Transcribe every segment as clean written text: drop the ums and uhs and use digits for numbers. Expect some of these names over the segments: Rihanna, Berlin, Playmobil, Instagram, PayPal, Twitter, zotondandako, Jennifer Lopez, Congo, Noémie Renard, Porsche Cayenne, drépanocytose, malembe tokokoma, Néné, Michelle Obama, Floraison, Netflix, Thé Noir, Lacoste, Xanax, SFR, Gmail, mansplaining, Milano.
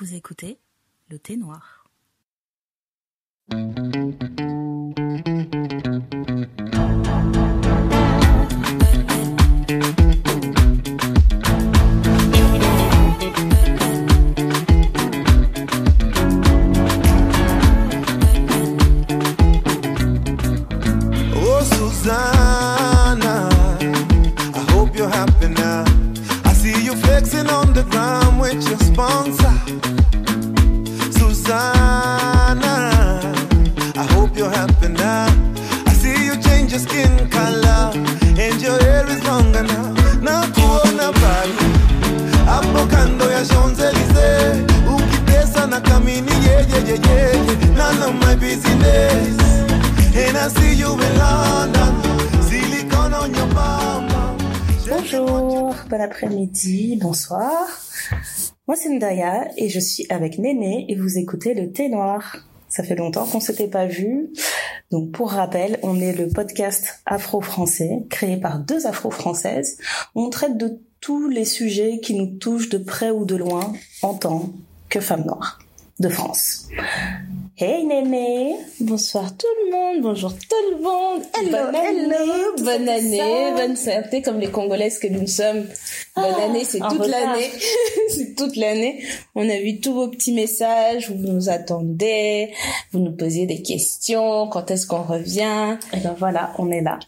Vous écoutez le Thé Noir. Bonjour, bon après-midi, bonsoir. Moi c'est Ndaya et je suis avec Néné et vous écoutez le Thé Noir. Ça fait longtemps qu'on s'était pas vu. Donc pour rappel, on est le podcast afro-français créé par deux afro-françaises. On traite de tous les sujets qui nous touchent de près ou de loin en tant que femmes noires de France. Hey Néné! Bonsoir tout le monde, bonjour tout le monde! Hello! Bonne année, bonne santé, comme les Congolaises que nous sommes. Bonne année, c'est toute l'année. C'est toute l'année. On a vu tous vos petits messages, vous nous attendez, vous nous posiez des questions, quand est-ce qu'on revient? Et ben voilà, on est là.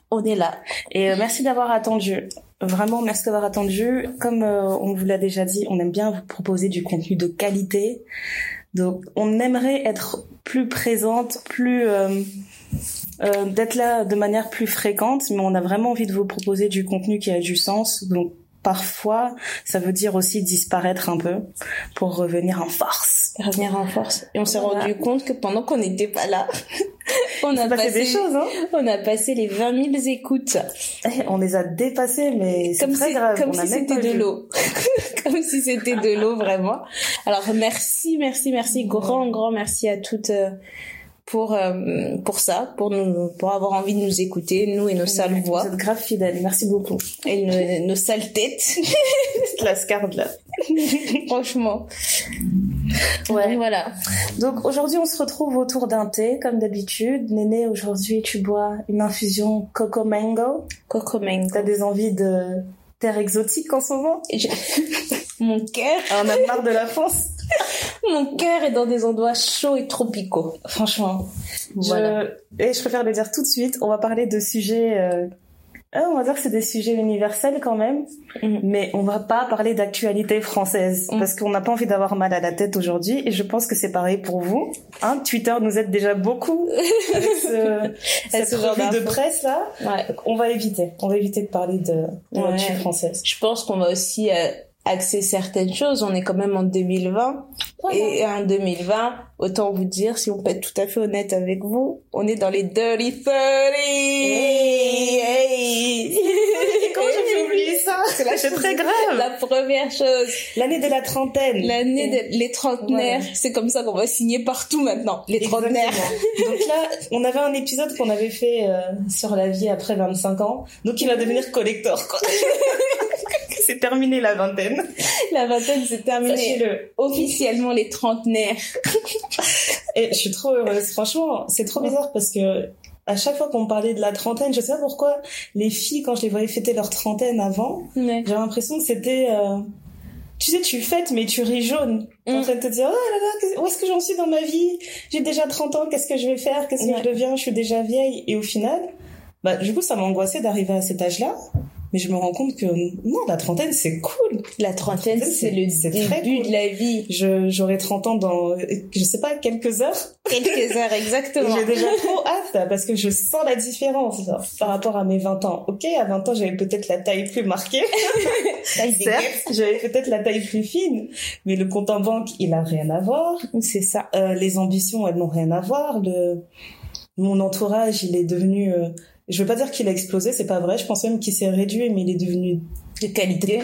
Et merci d'avoir attendu. Vraiment, merci d'avoir attendu. Comme on vous l'a déjà dit, on aime bien vous proposer du contenu de qualité. Donc, on aimerait être plus présente, plus d'être là de manière plus fréquente, mais on a vraiment envie de vous proposer du contenu qui a du sens. Donc, parfois, ça veut dire aussi disparaître un peu pour revenir en force. Et on s'est rendu compte que pendant qu'on n'était pas là, on a passé des choses, hein. On a passé les 20 000 écoutes. Et on les a dépassées, mais c'est très grave. Comme si c'était de l'eau. Comme si c'était de l'eau, vraiment. Alors, merci. Grand merci à toutes pour ça, pour avoir envie de nous écouter, nous et nos sales voix. Vous êtes grave fidèles, merci beaucoup. Et nos sales têtes. La scarde, là. Franchement. Ouais, voilà. Donc aujourd'hui, on se retrouve autour d'un thé, comme d'habitude. Néné, aujourd'hui, tu bois une infusion Coco Mango. T'as des envies de terre exotique en ce moment? Mon cœur. On a marre de la France. Mon cœur est dans des endroits chauds et tropicaux. Franchement. Voilà. Et je préfère le dire tout de suite, on va parler de sujets... on va dire que c'est des sujets universels quand même, mais on va pas parler d'actualité française parce qu'on n'a pas envie d'avoir mal à la tête aujourd'hui et je pense que c'est pareil pour vous. Hein, Twitter nous aide déjà beaucoup avec cette revue de presse là. Ouais. On va éviter de parler de l'actu française. Je pense qu'on va aussi axer certaines choses. On est quand même en 2020 et en 2020, autant vous dire, si on peut être tout à fait honnête avec vous, on est dans les Dirty 30. Hey. Comment j'ai oublié ça? C'est très grave. La première chose. L'année de la trentaine. Les trentenaires. Voilà. C'est comme ça qu'on va signer partout maintenant. Les trentenaires. Donc là, on avait un épisode qu'on avait fait sur la vie après 25 ans. Donc il va devenir collector, quoi. C'est terminé la vingtaine. La vingtaine, c'est terminé. Sachez-le. Officiellement, les trentenaires. Et je suis trop heureuse. Franchement, c'est trop bizarre parce que à chaque fois qu'on parlait de la trentaine, je sais pas pourquoi, les filles, quand je les voyais fêter leur trentaine avant, j'avais l'impression que c'était... Tu sais, tu fêtes, mais tu ris jaune. T'es en train de te dire, oh là là, où est-ce que j'en suis dans ma vie? J'ai déjà 30 ans, qu'est-ce que je vais faire? Qu'est-ce que je deviens? Je suis déjà vieille. Et au final, bah, du coup, ça m'angoissait d'arriver à cet âge-là. Mais je me rends compte que non, la trentaine, c'est cool. La trentaine, c'est le début de la vie. J'aurai 30 ans dans, je sais pas, quelques heures. Quelques heures, exactement. J'ai déjà trop hâte, parce que je sens la différence genre, par rapport à mes 20 ans. Ok, à 20 ans, j'avais peut-être la taille plus marquée. Certes, j'avais peut-être la taille plus fine. Mais le compte en banque, il a rien à voir. C'est ça. Les ambitions, elles n'ont rien à voir. Mon entourage, il est devenu... Je veux pas dire qu'il a explosé, c'est pas vrai. Je pense même qu'il s'est réduit, mais il est devenu de qualité.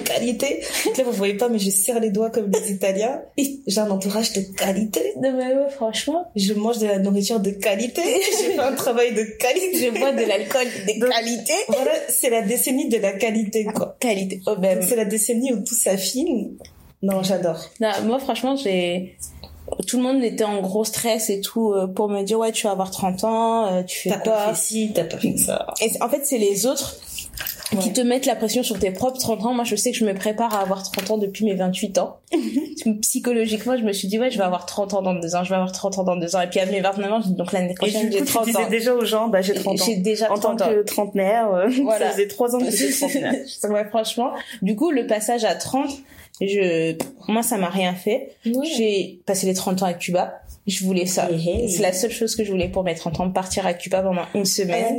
Là, vous voyez pas, mais je serre les doigts comme les Italiens. J'ai un entourage de qualité. Non mais ouais, franchement, je mange de la nourriture de qualité. Je fais un travail de qualité. Je bois de l'alcool de qualité. Voilà, c'est la décennie de la qualité, quoi. Qualité. Oh ben. C'est la décennie où tout s'affine. Non, j'adore. Non, moi, franchement, tout le monde était en gros stress et tout pour me dire, ouais, tu vas avoir 30 ans, tu fais quoi? T'as pas fait ci, t'as pas fait ça. Et en fait, c'est les autres qui te mettent la pression sur tes propres 30 ans. Moi, je sais que je me prépare à avoir 30 ans depuis mes 28 ans. Psychologiquement, je me suis dit, ouais, je vais avoir 30 ans dans 2 ans, je vais avoir 30 ans dans 2 ans. Et puis, à mes 29 ans, donc l'année prochaine, j'ai 30 ans. Et tu disais déjà aux gens, bah, j'ai 30 ans. J'ai déjà 30 ans. En tant que trentenaire, voilà. Ça faisait 3 ans que j'étais trentenaire. Ouais, franchement. Du coup, le passage à 30, moi, ça m'a rien fait. Ouais. J'ai passé les 30 ans à Cuba. Je voulais ça. C'est la seule chose que je voulais pour mes 30 ans, partir à Cuba pendant une semaine.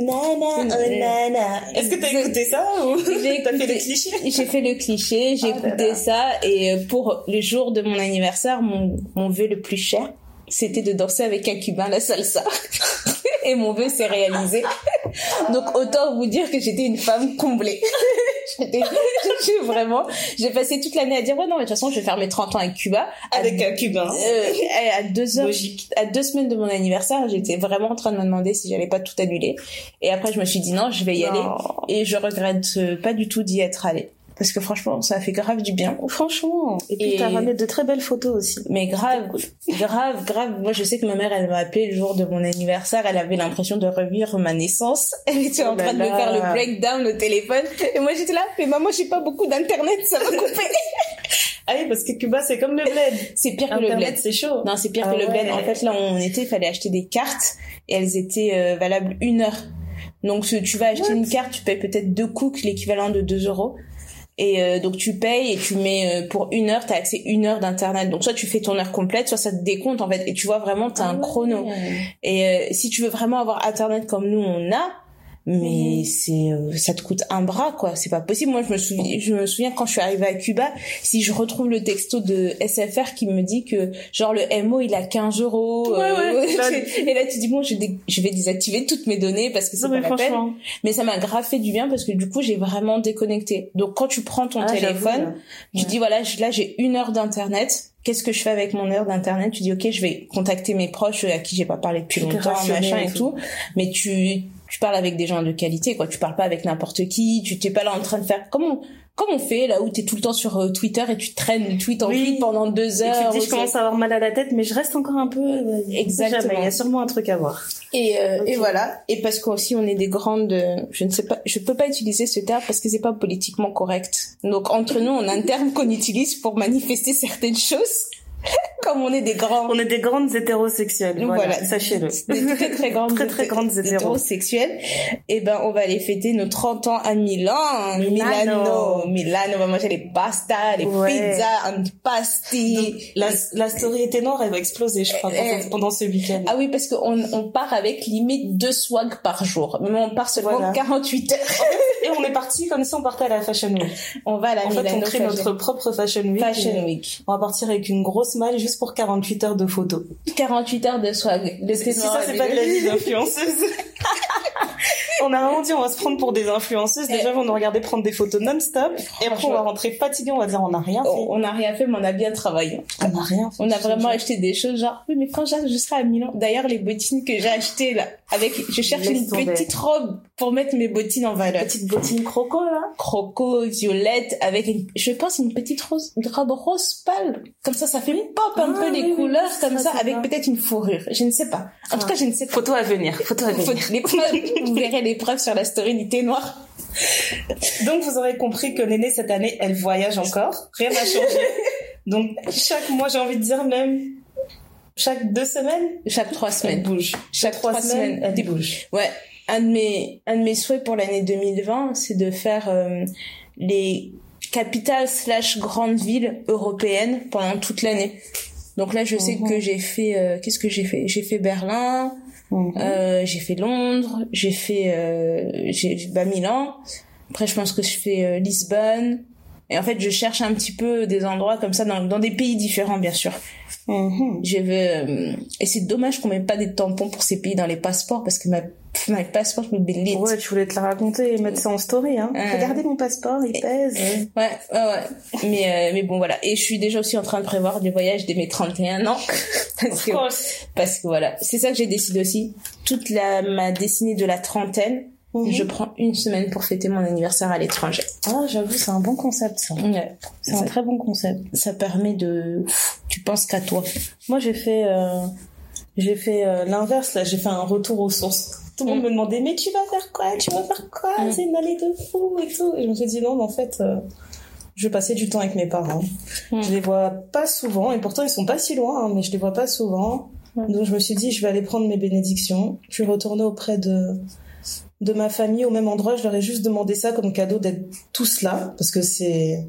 Est-ce que t'as écouté ça ou t'as fait le cliché? J'ai fait le cliché, j'ai écouté ça, et pour le jour de mon anniversaire, mon vœu le plus cher, c'était de danser avec un Cubain la salsa. Et mon vœu s'est réalisé. Donc autant vous dire que j'étais une femme comblée. J'ai passé toute l'année à dire, ouais, non, mais de toute façon, je vais faire mes 30 ans à Cuba. Avec un Cubain. À 2 semaines de mon anniversaire, j'étais vraiment en train de me demander si j'allais pas tout annuler. Et après, je me suis dit, non, je vais y aller. Et je regrette pas du tout d'y être allée. Parce que franchement, ça a fait grave du bien. Franchement. Et puis t'as ramené de très belles photos aussi. Mais grave, grave, grave. Moi, je sais que ma mère, elle m'a appelé le jour de mon anniversaire. Elle avait l'impression de revivre ma naissance. Elle était en train de me faire le breakdown au téléphone. Et moi, j'étais là, mais maman, j'ai pas beaucoup d'internet, ça va couper. Ah oui, parce que Cuba, c'est comme le bled. C'est pire que le bled. C'est chaud. Non, c'est pire que le bled. En fait, là où on était, il fallait acheter des cartes et elles étaient valables 1 heure. Donc, tu vas acheter une carte, tu payes peut-être 2 cooks, l'équivalent de 2 euros. Et donc tu payes et tu mets pour 1 heure, t'as accès 1 heure d'internet. Donc soit tu fais ton heure complète, soit ça te décompte en fait. Et tu vois vraiment, t'as un chrono. Et si tu veux vraiment avoir internet comme nous on a, mais c'est ça te coûte un bras quoi. C'est pas possible. Moi je me souviens quand je suis arrivée à Cuba, si je retrouve le texto de SFR qui me dit que genre le MO il a 15 euros. Et là tu dis bon je vais désactiver toutes mes données parce que c'est pas la peine. Mais ça m'a grave fait du bien parce que du coup j'ai vraiment déconnecté. Donc quand tu prends ton téléphone, tu dis voilà là j'ai 1 heure d'internet. Qu'est-ce que je fais avec mon heure d'internet? Tu dis ok je vais contacter mes proches à qui j'ai pas parlé depuis longtemps machin et tout. Mais tu parles avec des gens de qualité, quoi. Tu parles pas avec n'importe qui. Tu t'es pas là en train de faire comme on fait là où t'es tout le temps sur Twitter et tu traînes tweet en tweet pendant 2 heures. Et tu te dis je commence à avoir mal à la tête, mais je reste encore un peu. Exactement. Il y a sûrement un truc à voir. Et voilà. Et parce qu'aussi on est des grandes. Je ne sais pas. Je peux pas utiliser ce terme parce que c'est pas politiquement correct. Donc entre nous, on a un terme qu'on utilise pour manifester certaines choses. Comme on est des grands. On est des grandes hétérosexuelles. Voilà. Sachez-le. Des très, très grandes, très, très grandes hétérosexuelles. Et ben, on va aller fêter nos 30 ans à Milano. On va manger les pastas, les pizzas, un pastis. La story était noire, elle va exploser, je crois, pendant ce week-end. Ah oui, parce qu'on part avec limite 2 swags par jour. Mais on part seulement 48 heures. Et on est parti comme ça, on partait à la Fashion Week. On va à la Milano. En fait, on crée notre propre Fashion Week. On va partir avec une grosse malle juste pour 48 heures de photos. 48 heures de swag. Si ça, c'est pas de la vie d'influenceuse. On a vraiment dit, on va se prendre pour des influenceuses. Déjà, on nous regardait prendre des photos non-stop. Et après, on va rentrer fatigué, on va dire, on n'a rien fait. On n'a rien fait, mais on a bien travaillé. On n'a rien fait. On a vraiment acheté des choses genre, oui, mais quand je serai à Milan. D'ailleurs, les bottines que j'ai achetées, là, je cherche une petite robe pour mettre mes bottines en valeur. Une petite bottine croco, là. Croco, violette, avec je pense, une petite robe rose pâle. Comme ça, ça fait pop un peu les couleurs, comme ça, avec peut-être une fourrure. Je ne sais pas. En tout cas, je ne sais pas. Photo à venir. Vous verrez les preuves sur la story du Thé Noir. Donc, vous aurez compris que Néné, cette année, elle voyage encore. Rien n'a changé. Donc, chaque mois, j'ai envie de dire même... Chaque 2 semaines? Chaque 3 semaines. Elle bouge. Chaque 3 semaines, elle bouge. Ouais. Un de mes souhaits pour l'année 2020, c'est de faire les capitales / grandes villes européennes pendant toute l'année. Donc là, je sais que j'ai fait... qu'est-ce que j'ai fait? J'ai fait Berlin... j'ai fait Londres, j'ai fait Milan. Après, je pense que je fais Lisbonne. Et en fait, je cherche un petit peu des endroits comme ça dans des pays différents, bien sûr. Je veux et c'est dommage qu'on mette pas des tampons pour ces pays dans les passeports parce que ma passeport me bélit. Ouais, je voulais te la raconter et mettre ça en story hein. Regardez mon passeport, il pèse. Ouais. Mais bon voilà, et je suis déjà aussi en train de prévoir des voyages dès mes 31 ans parce que voilà, c'est ça que j'ai décidé aussi. Toute ma destinée de la trentaine, Mmh. Je prends une semaine pour fêter mon anniversaire à l'étranger. Ah, j'avoue, c'est un bon concept, ça. Ouais. C'est un très bon concept. Ça permet de... Tu penses qu'à toi. Moi, j'ai fait l'inverse, là. J'ai fait un retour aux sources. Tout le monde me demandait, mais tu vas faire quoi? Tu vas faire quoi? C'est une allée de fou et tout. Et je me suis dit, non, en fait, je passais du temps avec mes parents. Je les vois pas souvent. Et pourtant, ils sont pas si loin, hein, mais je les vois pas souvent. Donc, je me suis dit, je vais aller prendre mes bénédictions. Je suis retournée auprès de ma famille au même endroit. Je leur ai juste demandé ça comme cadeau, d'être tous là, parce que c'est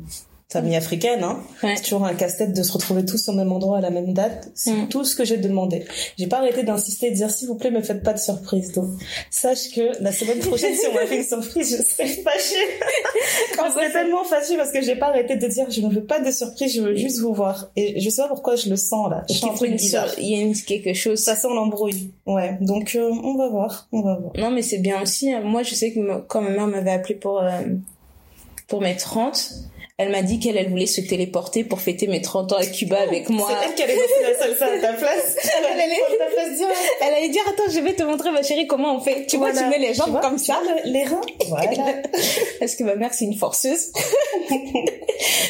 famille africaine, hein. Ouais. C'est toujours un casse-tête de se retrouver tous au même endroit à la même date. C'est tout ce que j'ai demandé. J'ai pas arrêté d'insister et de dire, s'il vous plaît, me faites pas de surprise. Donc, sache que la semaine prochaine, si on m'a fait une surprise, je serais fâchée. Je serais tellement fâchée parce que j'ai pas arrêté de dire, je ne veux pas de surprise, je veux juste vous voir. Et je sais pas pourquoi je le sens, là. Je suis en train de dire, il y a quelque chose. Ça sent l'embrouille. Ouais. Donc, on va voir. On va voir. Non, mais c'est bien aussi. Moi, je sais que quand ma mère m'avait appelée pour mes 30, elle m'a dit qu'elle voulait se téléporter pour fêter mes 30 ans à Cuba avec moi. C'est elle qui allait dans la salle, ça, à ta place. Elle allait prendre ta place direct. Elle allait dire, attends, je vais te montrer, ma chérie, comment on fait. Tu voilà. vois, tu mets les jambes comme ça. Les reins. Voilà. Parce que ma mère, c'est une forceuse.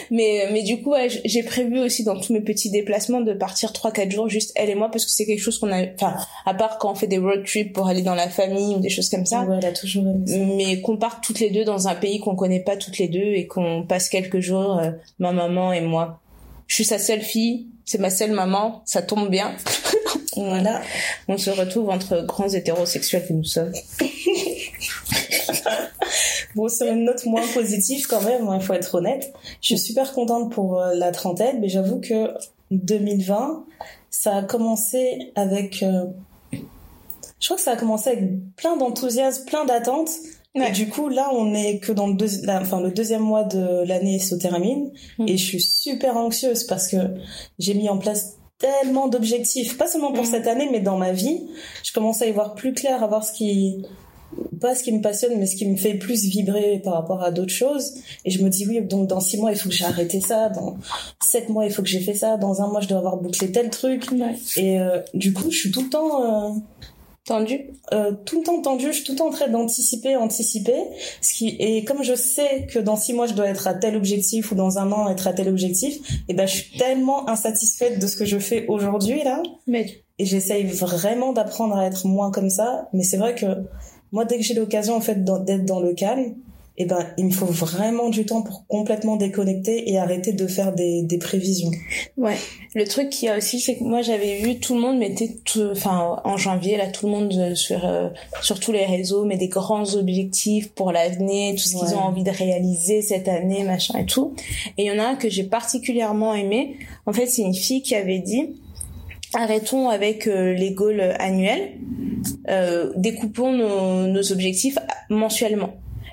Mais du coup, ouais, j'ai prévu aussi dans tous mes petits déplacements de partir 3-4 jours, juste elle et moi, parce que c'est quelque chose qu'on a, enfin, à part quand on fait des road trips pour aller dans la famille ou des choses comme ça. Ouais, elle a toujours aimé ça. Mais qu'on parte toutes les deux dans un pays qu'on connaît pas toutes les deux et qu'on passe quelques jours, ma maman et moi. Je suis sa seule fille, c'est ma seule maman, ça tombe bien. Voilà. On se retrouve entre grands hétérosexuels que nous sommes. Bon, sur une note moins positive quand même, il faut être honnête. Je suis super contente pour la trentaine, mais j'avoue que 2020, ça a commencé avec... je crois que ça a commencé avec plein d'enthousiasme, plein d'attentes. Ouais. Et du coup, là, on est que dans le deuxième mois de l'année se termine. Et je suis super anxieuse parce que j'ai mis en place tellement d'objectifs, pas seulement pour cette année, mais dans ma vie. Je commence à y voir plus clair, à voir ce qui me passionne, mais ce qui me fait plus vibrer par rapport à d'autres choses. Et je me dis, oui, donc dans 6 mois, il faut que j'ai arrêté ça. Dans 7 mois, il faut que j'ai fait ça. Dans 1 mois, je dois avoir bouclé tel truc. Ouais. Et du coup, je suis tout le temps... tendue. Tout le temps tendue, je suis tout le temps en train d'anticiper. Et comme je sais que dans 6 mois, je dois être à tel objectif ou dans 1 an, être à tel objectif, et ben, je suis tellement insatisfaite de ce que je fais aujourd'hui, là. Mais... Et j'essaye vraiment d'apprendre à être moins comme ça. Mais c'est vrai que moi, dès que j'ai l'occasion, en fait, d'être dans le calme, eh ben, il me faut vraiment du temps pour complètement déconnecter et arrêter de faire des prévisions. Ouais. Le truc qu'il y a aussi, c'est que moi, j'avais vu, tout le monde mettait en janvier, là, tout le monde sur tous les réseaux met des grands objectifs pour l'avenir, tout ce qu'ils ont envie de réaliser cette année, machin et tout. Et il y en a un que j'ai particulièrement aimé. En fait, c'est une fille qui avait dit, arrêtons avec les goals annuels, découpons nos objectifs mensuellement.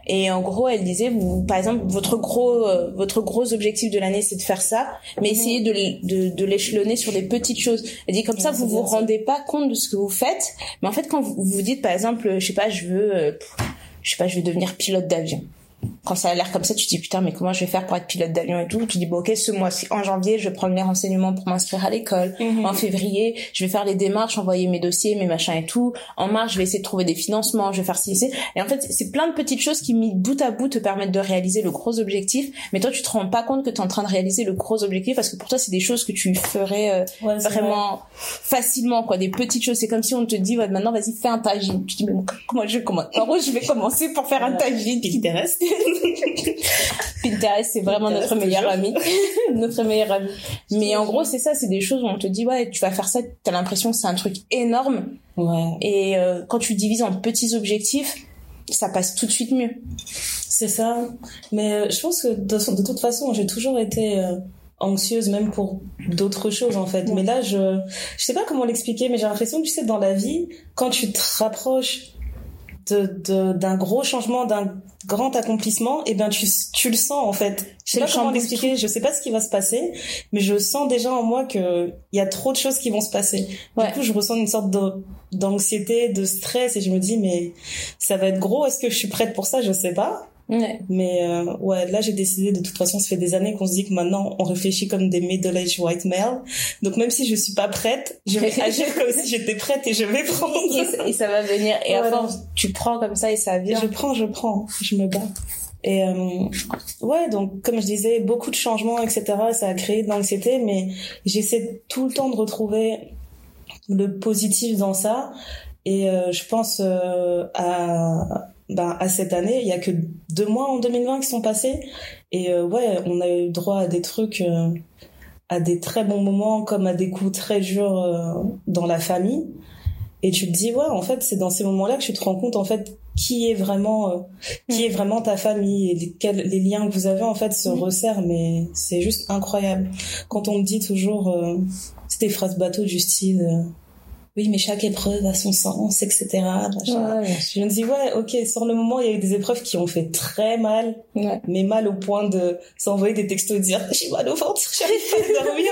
Et en gros, elle disait, par exemple, votre gros objectif de l'année, c'est de faire ça, mais essayez de l'échelonner sur des petites choses. Elle dit, comme ça, vous vous rendez pas compte de ce que vous faites, mais en fait, quand vous dites, par exemple, je veux devenir pilote d'avion. Quand ça a l'air comme ça, tu te dis, putain, mais comment je vais faire pour être pilote d'avion et tout? Tu te dis, bon, ok, ce mois-ci, en janvier, je vais prendre les renseignements pour m'inscrire à l'école. En février, je vais faire les démarches, envoyer mes dossiers, mes machins et tout. En mars, je vais essayer de trouver des financements, je vais faire ci. Et en fait, c'est plein de petites choses qui, mis bout à bout, te permettent de réaliser le gros objectif. Mais toi, tu te rends pas compte que t'es en train de réaliser le gros objectif parce que pour toi, c'est des choses que tu ferais vraiment facilement, quoi. Des petites choses. C'est comme si on te dit, ouais, maintenant, vas-y, fais un tagine. Tu te dis, mais comment je commence? En gros, je vais commencer pour faire un tagine qui t'intéresse. Pinterest, c'est vraiment Pinterest, notre meilleur ami. Notre meilleur ami. Mais en gros, c'est ça, c'est des choses où on te dit, ouais, tu vas faire ça, t'as l'impression que c'est un truc énorme. Ouais. Et quand tu divises en petits objectifs, ça passe tout de suite mieux. C'est ça. Mais je pense que de toute façon, j'ai toujours été anxieuse, même pour d'autres choses, en fait. Ouais. Mais là, je sais pas comment l'expliquer, mais j'ai l'impression que, tu sais, dans la vie, quand tu te rapproches d'un gros changement, d'un grand accomplissement, et ben tu le sens en fait. Je sais pas comment l'expliquer, je sais pas ce qui va se passer, mais je sens déjà en moi que il y a trop de choses qui vont se passer. Ouais. Du coup, je ressens une sorte d'anxiété, de stress, et je me dis mais ça va être gros. Est-ce que je suis prête pour ça? Je sais pas. Ouais. Mais ouais, là j'ai décidé, de toute façon ça fait des années qu'on se dit que maintenant on réfléchit comme des middle-aged white male, donc même si je suis pas prête, je vais agir comme si j'étais prête et je vais prendre et ça va venir, et ouais, à force tu prends comme ça et ça vient. Je prends, je me bats. Et ouais, donc comme je disais, beaucoup de changements, etc. Ça a créé de l'anxiété, mais j'essaie tout le temps de retrouver le positif dans ça. Et je pense à cette année. Il y a que 2 mois en 2020 qui sont passés. Et ouais, on a eu droit à des trucs, à des très bons moments comme à des coups très durs dans la famille. Et tu te dis, ouais, en fait, c'est dans ces moments-là que tu te rends compte, en fait, qui est vraiment ta famille, et les liens que vous avez, en fait, se resserrent, mais c'est juste incroyable. Quand on me dit toujours, c'est des phrases bateau du style, oui, mais chaque épreuve a son sens, etc. Ouais. Je me dis, ouais, ok, sur le moment, il y a eu des épreuves qui ont fait très mal, ouais, mais mal au point de s'envoyer des textos, de dire, j'ai mal au ventre, j'arrive pas à dormir,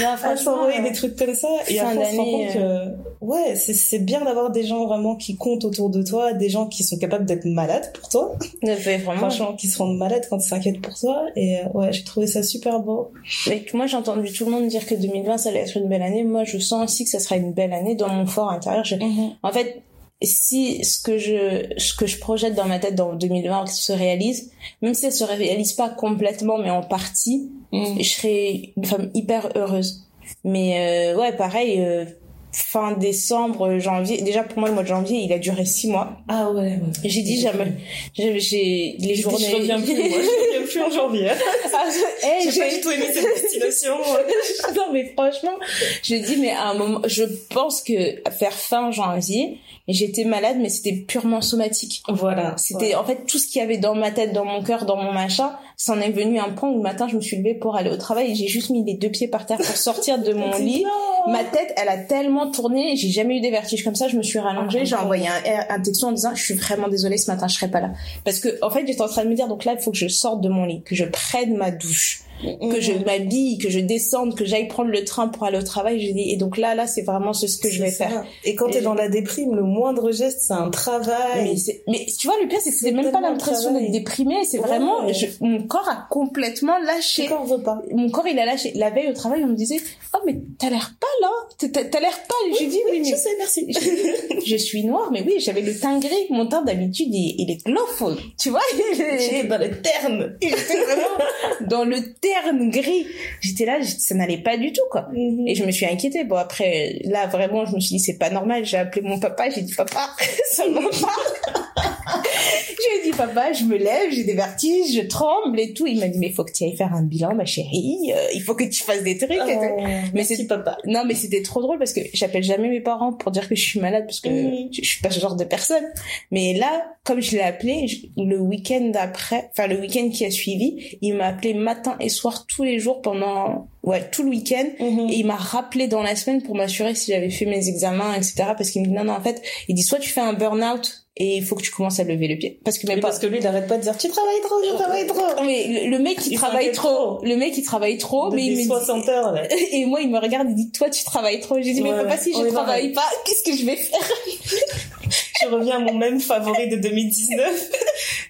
non, franchement, s'envoyer des trucs comme ça, et à force, on se rend compte que, ouais, c'est bien d'avoir des gens vraiment qui comptent autour de toi, des gens qui sont capables d'être malades pour toi. Franchement, qui se rendent malades quand ils s'inquiètent pour toi, et ouais, j'ai trouvé ça super beau. Et moi, j'ai entendu tout le monde dire que 2020, ça allait être une belle année. Moi, je sens aussi que ça sera une belle année dans mon fort intérieur. En fait, si ce que je projette dans ma tête dans 2020 se réalise, même si elle se réalise pas complètement, mais en partie, je serai une femme hyper heureuse. Mais ouais, pareil, fin décembre, janvier. Déjà pour moi, le mois de janvier, il a duré 6 mois. Ah ouais. Ouais. J'ai dit jamais. J'ai les journées. Je reviens plus. Moi, je reviens plus en janvier. J'ai pas du tout aimé cette destination. Non mais franchement, j'ai dit, mais à un moment, je pense que faire fin janvier, j'étais malade, mais c'était purement somatique. Voilà. C'était en fait tout ce qu'il y avait dans ma tête, dans mon cœur, dans mon machin. C'en est venu un point où le matin, je me suis levée pour aller au travail et j'ai juste mis les 2 pieds par terre pour sortir de mon lit. Non. Ma tête, elle a tellement tourné, j'ai jamais eu des vertiges comme ça. Je me suis rallongée, j'ai envoyé un texto en disant, je suis vraiment désolée, ce matin je serai pas là, parce que en fait j'étais en train de me dire, donc là il faut que je sorte de mon lit, que je prenne ma douche, que je m'habille, que je descende, que j'aille prendre le train pour aller au travail. J'ai dit, et donc là c'est vraiment ce que je vais faire. Et quand t'es dans la déprime, le moindre geste c'est un travail. Mais tu vois, le pire c'est que c'est même pas l'impression d'être déprimée, c'est vraiment mon corps a complètement lâché. Mon corps veut pas. Mon corps il a lâché. La veille au travail on me disait, oh mais t'as l'air pas là, t'as l'air pas. J'ai dit oui, je sais, merci. Je suis noire, mais oui, j'avais le teint gris. Mon teint d'habitude il est glowful, tu vois. J'étais dans le terne. J'étais vraiment dans le terne gris. J'étais là, ça n'allait pas du tout quoi. Et je me suis inquiétée. Bon après là vraiment je me suis dit c'est pas normal. J'ai appelé mon papa, j'ai dit papa, ça me parle. J'ai dit papa, je me lève, j'ai des vertiges, je tremble et tout. Il m'a dit mais il faut que tu ailles faire un bilan ma chérie, il faut que tu fasses des trucs. Mais c'est papa. Non mais c'était trop drôle parce que j'appelle jamais mes parents pour dire que je suis malade parce que je suis pas ce genre de personne. Mais là, comme je l'ai appelé, le week-end qui a suivi, il m'a appelé matin et soir tous les jours pendant tout le week-end. Et il m'a rappelé dans la semaine pour m'assurer si j'avais fait mes examens, etc. Parce qu'il me dit non, en fait, il dit soit tu fais un burn-out et il faut que tu commences à lever le pied parce que lui il arrête pas de dire tu travailles trop, je travaille trop. Mais le mec il travaille trop. Le mec il travaille trop depuis, mais il me dit 60 heures là. Et moi il me regarde, il dit toi tu travailles trop. J'ai dit mais papa, si je travaille pas, qu'est-ce que je vais faire? Je reviens à mon même favori de 2019,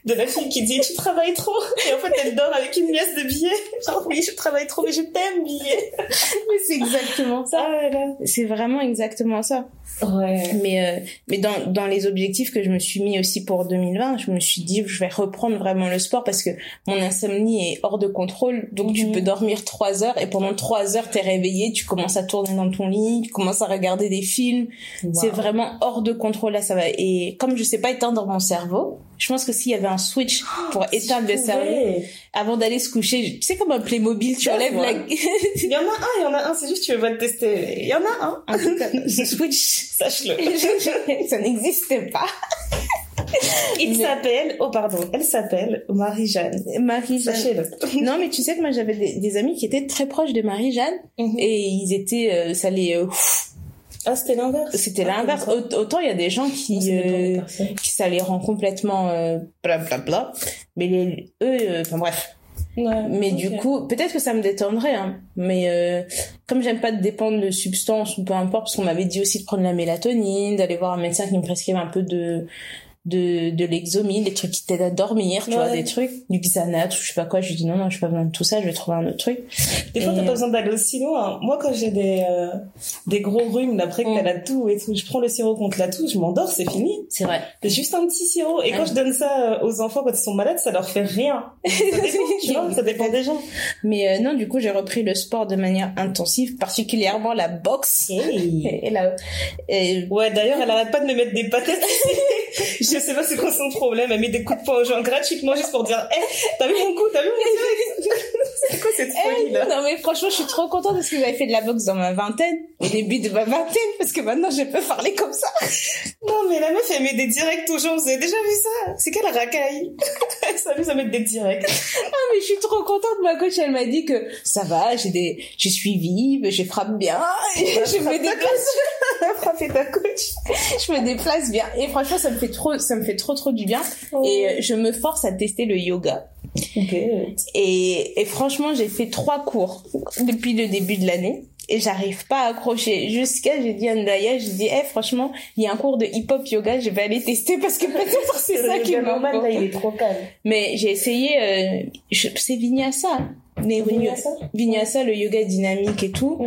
de la fille qui dit tu travailles trop, et en fait elle dort avec une liasse de billets, genre oui je travaille trop mais je t'aime billets. Mais c'est exactement ça. C'est vraiment exactement ça. Ouais. Mais dans les objectifs que je me suis mis aussi pour 2020, je me suis dit je vais reprendre vraiment le sport parce que mon insomnie est hors de contrôle, donc tu peux dormir 3 heures et pendant 3 heures t'es réveillée, tu commences à tourner dans ton lit, tu commences à regarder des films. Wow. C'est vraiment hors de contrôle là, ça va. Et comme je sais pas éteindre mon cerveau, je pense que s'il y avait un switch pour éteindre le cerveau avant d'aller se coucher, tu sais comme un Playmobil, tu enlèves la... il y en a un, c'est juste tu veux pas le tester. Il y en a un. En tout cas, ce switch, sache-le, ça n'existe pas. Elle s'appelle Marie-Jeanne. Sachez-le. Non, mais tu sais que moi j'avais des amis qui étaient très proches de Marie-Jeanne et ils étaient, ça les... Ah, c'était l'inverse. Autant il y a des gens qui ça les rend complètement blablabla, mais bref. Ouais, mais du coup, peut-être que ça me détendrait, hein. Mais comme j'aime pas dépendre de substances ou peu importe, parce qu'on m'avait dit aussi de prendre la mélatonine, d'aller voir un médecin qui me prescrivait un peu de de l'exomile, des trucs qui t'aident à dormir, tu vois, des trucs, du Xanax ou je sais pas quoi. Je lui dis non, j'ai pas besoin de tout ça, je vais trouver un autre truc. Des fois, t'as pas besoin d'allocino, hein. Moi, quand j'ai des gros rhumes, après que t'as la toux et tout, je prends le sirop contre la toux, je m'endors, c'est fini. C'est vrai. C'est juste un petit sirop. Et quand je donne ça aux enfants quand ils sont malades, ça leur fait rien. Ça dépend, tu vois, ça dépend des gens. Mais non, du coup, j'ai repris le sport de manière intensive, particulièrement la boxe. Et là, ouais, d'ailleurs, elle arrête pas de me mettre des patates. Je sais pas c'est quoi son problème, elle met des coups de poing aux gens gratuitement juste pour dire t'as vu mon coup, t'as vu mon coup. C'est quoi cette folie là? Non mais franchement je suis trop contente parce que j'avais fait de la boxe dans ma vingtaine, au début de ma vingtaine, parce que maintenant je peux parler comme ça. Non mais la meuf elle met des directs aux gens, vous avez déjà vu ça? C'est qu'elle racaille. Elle s'amuse à mettre des directs. Ah mais je suis trop contente, ma coach elle m'a dit que ça va, je suis vive, je frappe bien, je me déplace. Frapper ta coach. Je me déplace bien et franchement ça me fait trop du bien. Et je me force à tester le yoga. Okay. Et franchement j'ai fait 3 cours depuis le début de l'année et j'arrive pas à accrocher jusqu'à j'ai dit à Ndaya, j'ai dit franchement il y a un cours de hip hop yoga, je vais aller tester parce que peut-être c'est ça qui me manque. Là il est trop calme. Mais j'ai essayé c'est Vinyasa. Vinyasa, le yoga dynamique et tout.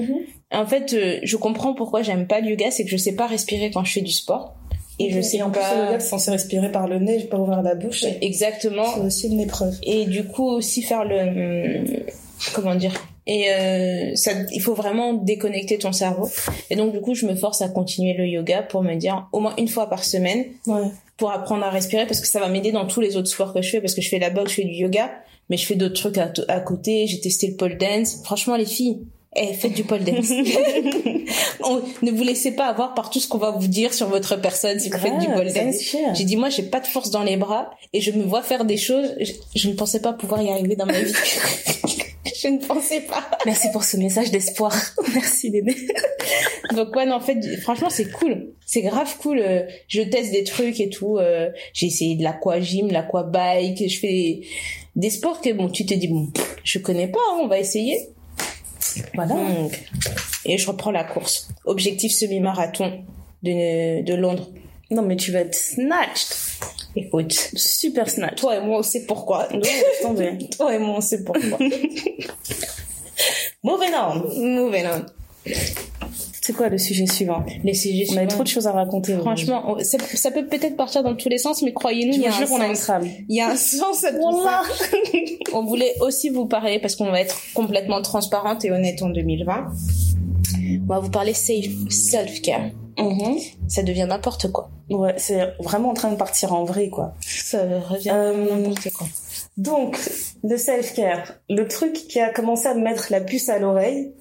En fait je comprends pourquoi j'aime pas le yoga, c'est que je sais pas respirer quand je fais du sport. Et je sais en pas... plus le yoga c'est censé respirer par le nez, je peux ouvrir la bouche. Exactement. C'est aussi une épreuve. Et du coup aussi faire le comment dire. Et ça, il faut vraiment déconnecter ton cerveau. Et donc du coup je me force à continuer le yoga pour me dire au moins une fois par semaine pour apprendre à respirer, parce que ça va m'aider dans tous les autres sports que je fais, parce que je fais la boxe, je fais du yoga, mais je fais d'autres trucs à côté. J'ai testé le pole dance. Franchement les filles, faites du pole dance. Ne vous laissez pas avoir par tout ce qu'on va vous dire sur votre personne si vous faites du pole dance. J'ai dit moi j'ai pas de force dans les bras et je me vois faire des choses, je ne pensais pas pouvoir y arriver dans ma vie. Je ne pensais pas. Merci pour ce message d'espoir. Merci Dédé. Donc ouais non, en fait franchement c'est cool, c'est grave cool. Je teste des trucs et tout. J'ai essayé de l'aquagym, l'aquabike, je fais des sports que bon tu te dis bon je connais pas, on va essayer. Voilà. Et je reprends la course. Objectif semi-marathon de Londres. Non mais tu vas être snatched. Écoute, super snatched. Toi et moi on sait pourquoi. Donc, attendez. Toi et moi on sait pourquoi. Moving on. C'est quoi le sujet suivant? Les sujets suivants. On a trop de choses à raconter. Franchement, ça peut peut-être partir dans tous les sens, mais croyez-nous, il y a un sens à tout ça. On voulait aussi vous parler, parce qu'on va être complètement transparente et honnête en 2020. On va vous parler self-care. Ça devient n'importe quoi. Ouais, c'est vraiment en train de partir en vrai, quoi. Ça revient n'importe quoi. Donc, le self-care, le truc qui a commencé à me mettre la puce à l'oreille,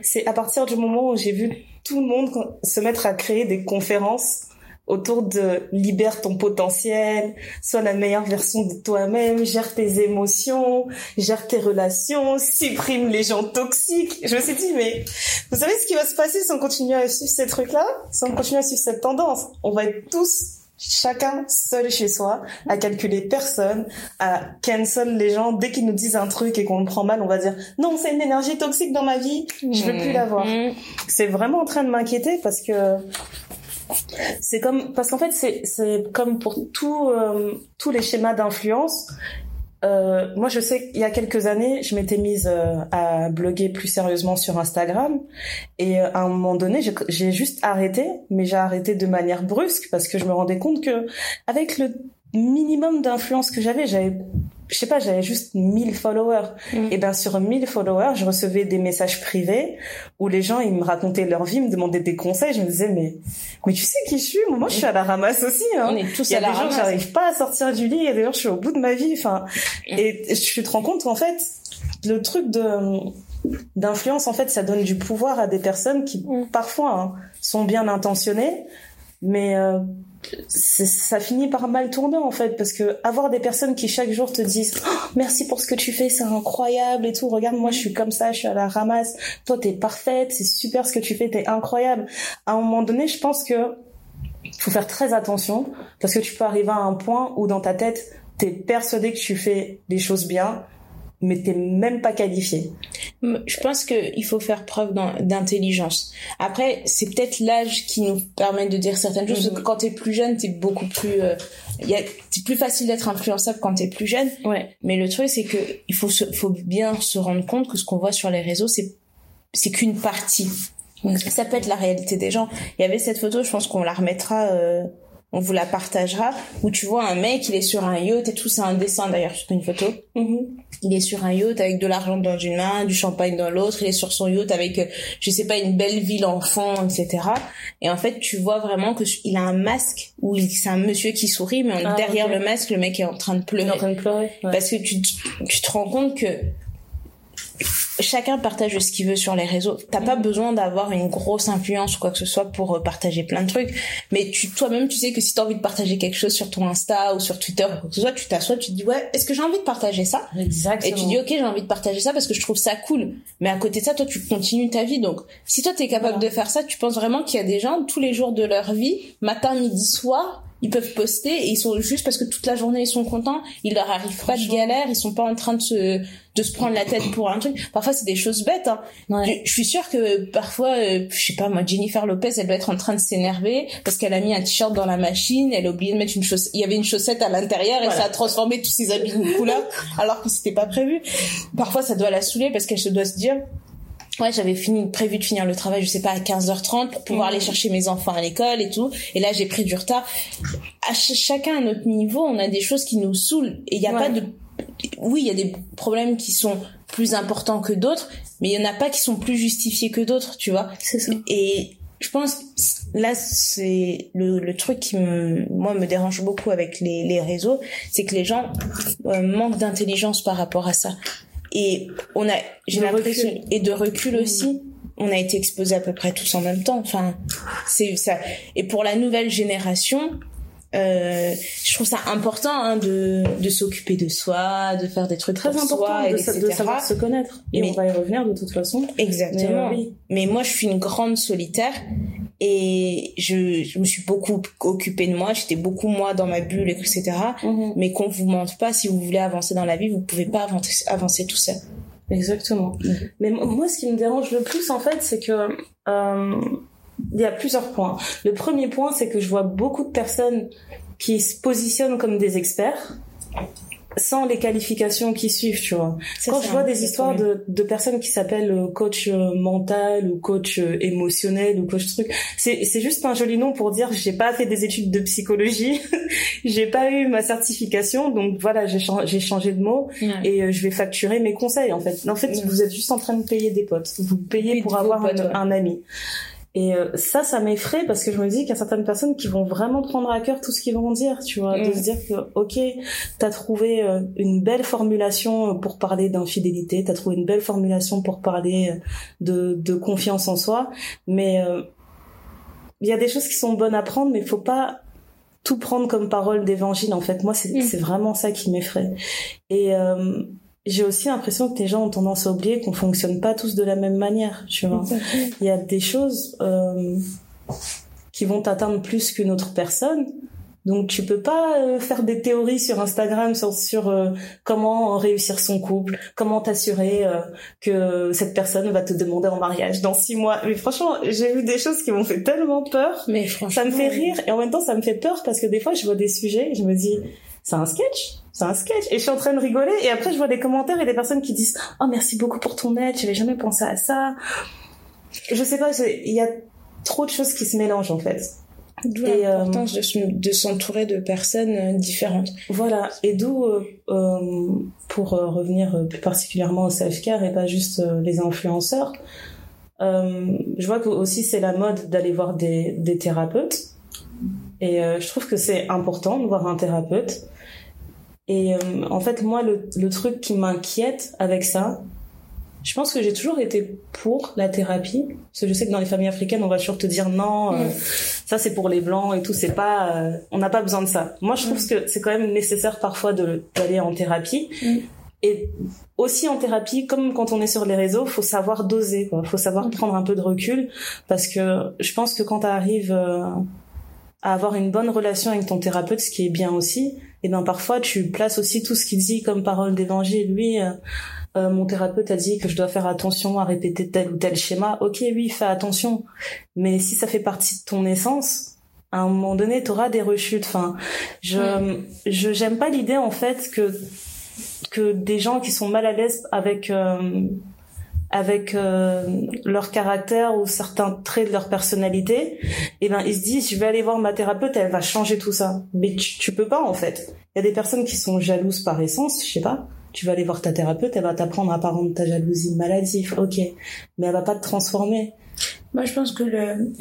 c'est à partir du moment où j'ai vu tout le monde se mettre à créer des conférences autour de « libère ton potentiel »,« sois la meilleure version de toi-même »,« gère tes émotions »,« gère tes relations »,« supprime les gens toxiques ». Je me suis dit, mais vous savez ce qui va se passer si on continue à suivre ces trucs-là, si on continue à suivre cette tendance? On va être tous... chacun seul chez soi, à calculer personne, à cancel les gens. Dès qu'ils nous disent un truc et qu'on le prend mal, on va dire « Non, c'est une énergie toxique dans ma vie, je veux plus l'avoir. » C'est vraiment en train de m'inquiéter parce que... c'est comme... parce qu'en fait, c'est comme pour tous les schémas d'influence. Moi, je sais qu'il y a quelques années, je m'étais mise à bloguer plus sérieusement sur Instagram. Et à un moment donné, j'ai juste arrêté, mais j'ai arrêté de manière brusque parce que je me rendais compte que avec le minimum d'influence que j'avais, je sais pas, j'avais juste 1000 followers. Et ben, sur 1000 followers, je recevais des messages privés où les gens, ils me racontaient leur vie, ils me demandaient des conseils. Je me disais, mais tu sais qui je suis? Moi, je suis à la ramasse aussi, hein. On est tous à la ramasse. Il y a des gens, j'arrive pas à sortir du lit. Il y a des gens, je suis au bout de ma vie. Enfin, et je te rends compte, en fait, le truc d'influence, en fait, ça donne du pouvoir à des personnes qui, parfois, sont bien intentionnées, mais, ça finit par mal tourner en fait, parce que avoir des personnes qui chaque jour te disent merci pour ce que tu fais, c'est incroyable et tout, regarde moi je suis comme ça, je suis à la ramasse, toi t'es parfaite, c'est super ce que tu fais, t'es incroyable. À un moment donné je pense que faut faire très attention, parce que tu peux arriver à un point où dans ta tête t'es persuadée que tu fais des choses bien mais t'es même pas qualifiée. Je pense qu'il faut faire preuve d'intelligence. Après, c'est peut-être l'âge qui nous permet de dire certaines choses. Parce que quand t'es plus jeune, t'es beaucoup plus... c'est plus facile d'être influençable quand t'es plus jeune. Ouais. Mais le truc, c'est qu'il faut bien se rendre compte que ce qu'on voit sur les réseaux, c'est qu'une partie. Ouais. Ça peut être la réalité des gens. Il y avait cette photo, je pense qu'on la remettra... on vous la partagera, où tu vois un mec, il est sur un yacht et tout, c'est un dessin d'ailleurs, c'est pas une photo. Mm-hmm. Il est sur un yacht avec de l'argent dans une main, du champagne dans l'autre, il est sur son yacht avec, je sais pas, une belle ville en fond, etc. Et en fait, tu vois vraiment qu'il a un masque, où c'est un monsieur qui sourit, mais derrière okay. le masque, le mec est en train de pleurer. Ouais. Parce que tu te rends compte que chacun partage ce qu'il veut sur les réseaux. T'as pas besoin d'avoir une grosse influence ou quoi que ce soit pour partager plein de trucs. Mais toi-même, tu sais que si t'as envie de partager quelque chose sur ton Insta ou sur Twitter ou quoi que ce soit, tu t'assois, tu te dis, ouais, est-ce que j'ai envie de partager ça? Exactement. Et tu dis, ok, j'ai envie de partager ça parce que je trouve ça cool. Mais à côté de ça, toi, tu continues ta vie. Donc, si toi, t'es capable de faire ça, tu penses vraiment qu'il y a des gens, tous les jours de leur vie, matin, midi, soir, ils peuvent poster et ils sont juste parce que toute la journée ils sont contents, il leur arrive pas de galère, ils sont pas en train de se prendre la tête pour un truc. Parfois c'est des choses bêtes, hein. Ouais. Je suis sûre que parfois, je sais pas moi, Jennifer Lopez, elle doit être en train de s'énerver parce qu'elle a mis un t-shirt dans la machine, elle a oublié de mettre il y avait une chaussette à l'intérieur et ça a transformé tous ses habits de couleur alors que c'était pas prévu. Parfois ça doit la saouler parce qu'elle doit se dire, ouais, j'avais prévu de finir le travail, je sais pas, à 15h30 pour pouvoir aller chercher mes enfants à l'école et tout. Et là, j'ai pris du retard. Chacun à notre niveau, on a des choses qui nous saoulent. Et il y a pas de... Oui, il y a des problèmes qui sont plus importants que d'autres, mais il y en a pas qui sont plus justifiés que d'autres, tu vois. C'est ça. Et je pense, là, c'est le truc qui me dérange beaucoup avec les réseaux, c'est que les gens manquent d'intelligence par rapport à ça. Et j'ai l'impression, et de recul aussi, on a été exposés à peu près tous en même temps. Enfin, c'est ça. Et pour la nouvelle génération, je trouve ça important, hein, de s'occuper de soi, de faire des trucs très importants, de savoir se connaître. Mais on va y revenir de toute façon. Exactement. Mais moi, je suis une grande solitaire. Et je me suis beaucoup occupée de moi, j'étais beaucoup moi dans ma bulle, etc. Mais qu'on vous mente pas, si vous voulez avancer dans la vie, vous pouvez pas avancer tout seul. Exactement. Mais moi, ce qui me dérange le plus, en fait, c'est que il y a plusieurs points. Le premier point, c'est que je vois beaucoup de personnes qui se positionnent comme des experts sans les qualifications qui suivent, tu vois. Quand je vois des histoires de personnes qui s'appellent coach mental ou coach émotionnel ou coach truc, c'est juste un joli nom pour dire j'ai pas fait des études de psychologie, j'ai pas eu ma certification, donc voilà, j'ai changé de mot et je vais facturer mes conseils, en fait. En fait, vous êtes juste en train de payer des potes. Vous payez pour avoir un ami. Et ça m'effraie parce que je me dis qu'il y a certaines personnes qui vont vraiment prendre à cœur tout ce qu'ils vont dire, tu vois, de se dire que ok, t'as trouvé une belle formulation pour parler d'infidélité, t'as trouvé une belle formulation pour parler de confiance en soi, mais il y a des choses qui sont bonnes à prendre, mais faut pas tout prendre comme parole d'évangile, en fait. Moi, c'est vraiment ça qui m'effraie. Et j'ai aussi l'impression que les gens ont tendance à oublier qu'on fonctionne pas tous de la même manière, tu vois. Il y a des choses qui vont t'atteindre plus qu'une autre personne. Donc tu peux pas faire des théories sur Instagram sur comment réussir son couple, comment t'assurer que cette personne va te demander en mariage dans 6 mois. Mais franchement, j'ai vu des choses qui m'ont fait tellement peur. Mais franchement, ça me fait rire et en même temps ça me fait peur parce que des fois je vois des sujets et je me dis c'est un sketch et je suis en train de rigoler et après je vois des commentaires et des personnes qui disent oh merci beaucoup pour ton aide, j'avais jamais pensé à ça. Je sais pas, il y a trop de choses qui se mélangent en fait. D'où l'importance de s'entourer de personnes différentes. Voilà, et d'où, pour revenir plus particulièrement au self-care et pas juste les influenceurs, je vois que aussi c'est la mode d'aller voir des thérapeutes. Et je trouve que c'est important de voir un thérapeute. Et en fait, moi, le truc qui m'inquiète avec ça, je pense que j'ai toujours été pour la thérapie, parce que je sais que dans les familles africaines, on va toujours te dire non, ça c'est pour les blancs et tout, c'est pas, on n'a pas besoin de ça. Moi, je trouve que c'est quand même nécessaire parfois d'aller en thérapie. Et aussi en thérapie, comme quand on est sur les réseaux, faut savoir doser, quoi. Faut savoir prendre un peu de recul, parce que je pense que quand t'arrives à avoir une bonne relation avec ton thérapeute, ce qui est bien aussi, et ben parfois tu places aussi tout ce qu'il dit comme parole d'évangile, lui. Mon thérapeute a dit que je dois faire attention à répéter tel ou tel schéma. Ok, oui, fais attention. Mais si ça fait partie de ton essence, à un moment donné, t'auras des rechutes. Enfin, j'aime pas l'idée, en fait, que des gens qui sont mal à l'aise avec leur caractère ou certains traits de leur personnalité, eh ben, ils se disent, je vais aller voir ma thérapeute, elle va changer tout ça. Mais tu peux pas, en fait. Il y a des personnes qui sont jalouses par essence, je sais pas. Tu vas aller voir ta thérapeute, elle va t'apprendre à rendre ta jalousie maladive, ok. Mais elle va pas te transformer. Moi, je pense que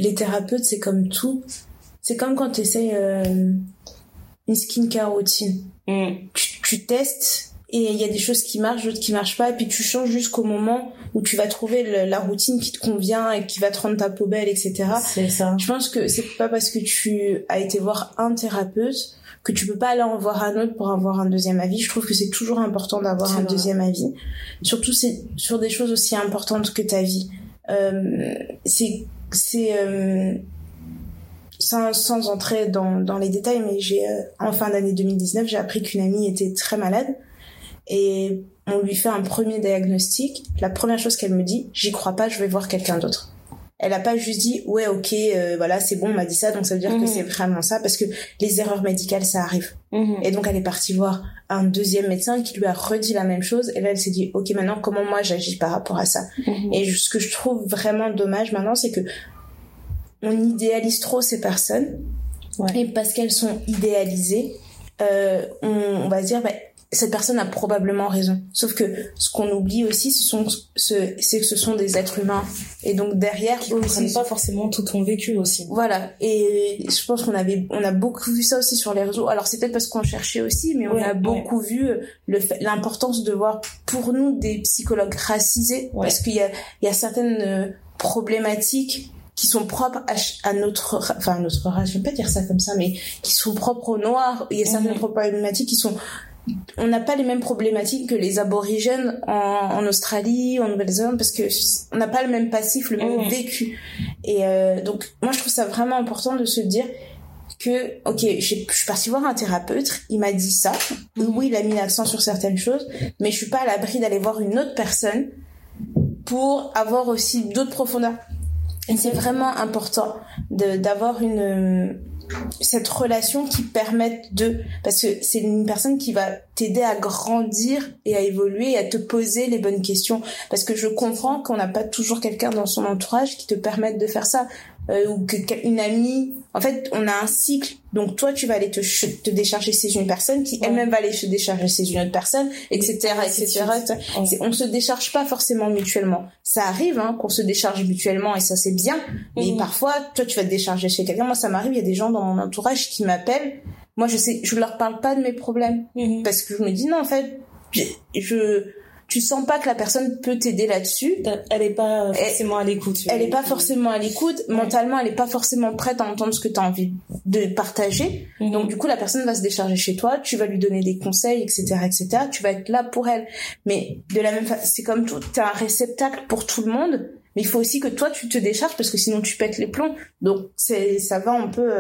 les thérapeutes, c'est comme tout. C'est comme quand tu essayes une skincare routine. Tu testes. Et il y a des choses qui marchent, d'autres qui marchent pas. Et puis tu changes jusqu'au moment où tu vas trouver la routine qui te convient et qui va te rendre ta peau belle, etc. C'est ça. Je pense que c'est pas parce que tu as été voir un thérapeute que tu peux pas aller en voir un autre pour avoir un deuxième avis. Je trouve que c'est toujours important d'avoir un deuxième avis. Surtout c'est sur des choses aussi importantes que ta vie. Sans entrer dans les détails, mais en fin d'année 2019, j'ai appris qu'une amie était très malade. Et on lui fait un premier diagnostic. La première chose qu'elle me dit, j'y crois pas, je vais voir quelqu'un d'autre. Elle a pas juste dit, ouais, ok, voilà, c'est bon, on m'a dit ça, donc ça veut dire que c'est vraiment ça, parce que les erreurs médicales, ça arrive. Et donc elle est partie voir un deuxième médecin qui lui a redit la même chose, et là elle s'est dit, ok, maintenant comment moi j'agis par rapport à ça. Et ce que je trouve vraiment dommage maintenant, c'est que on idéalise trop ces personnes, et parce qu'elles sont idéalisées, on va dire, cette personne a probablement raison. Sauf que ce qu'on oublie aussi, c'est que ce sont des êtres humains. Et donc derrière, ils ne comprennent pas forcément tout ton vécu aussi. Voilà. Et je pense qu'on a beaucoup vu ça aussi sur les réseaux. Alors c'est peut-être parce qu'on cherchait aussi, mais on a beaucoup vu l'importance de voir pour nous des psychologues racisés. Ouais. Parce qu'il y a certaines problématiques qui sont propres à notre race. Je ne vais pas dire ça comme ça, mais qui sont propres aux Noirs. Il y a certaines problématiques qui sont... On n'a pas les mêmes problématiques que les aborigènes en Australie, en Nouvelle-Zélande, parce que on n'a pas le même passif, le même vécu. Et donc, moi, je trouve ça vraiment important de se dire que, ok, je suis partie voir un thérapeute, il m'a dit ça. Oui, il a mis l'accent sur certaines choses, mais je suis pas à l'abri d'aller voir une autre personne pour avoir aussi d'autres profondeurs. Et c'est vraiment important d'avoir cette relation qui permette parce que c'est une personne qui va t'aider à grandir et à évoluer et à te poser les bonnes questions, parce que je comprends qu'on n'a pas toujours quelqu'un dans son entourage qui te permette de faire ça, ou une amie. En fait, on a un cycle, donc toi tu vas aller te décharger chez une personne qui elle-même va aller se décharger chez une autre personne, etc. On se décharge pas forcément mutuellement. Ça arrive qu'on se décharge mutuellement, et ça c'est bien, mais parfois toi tu vas te décharger chez quelqu'un. Moi ça m'arrive, il y a des gens dans mon entourage qui m'appellent, moi je sais, je leur parle pas de mes problèmes, parce que je me dis non, en fait tu sens pas que la personne peut t'aider là-dessus. Elle est pas forcément à l'écoute. Elle est pas forcément à l'écoute. Mentalement, elle est pas forcément prête à entendre ce que t'as envie de partager. Donc, du coup, la personne va se décharger chez toi. Tu vas lui donner des conseils, etc., etc. Tu vas être là pour elle. Mais de la même façon, c'est comme tout. T'es un réceptacle pour tout le monde. Mais il faut aussi que toi, tu te décharges, parce que sinon, tu pètes les plombs. Donc, ça va un peu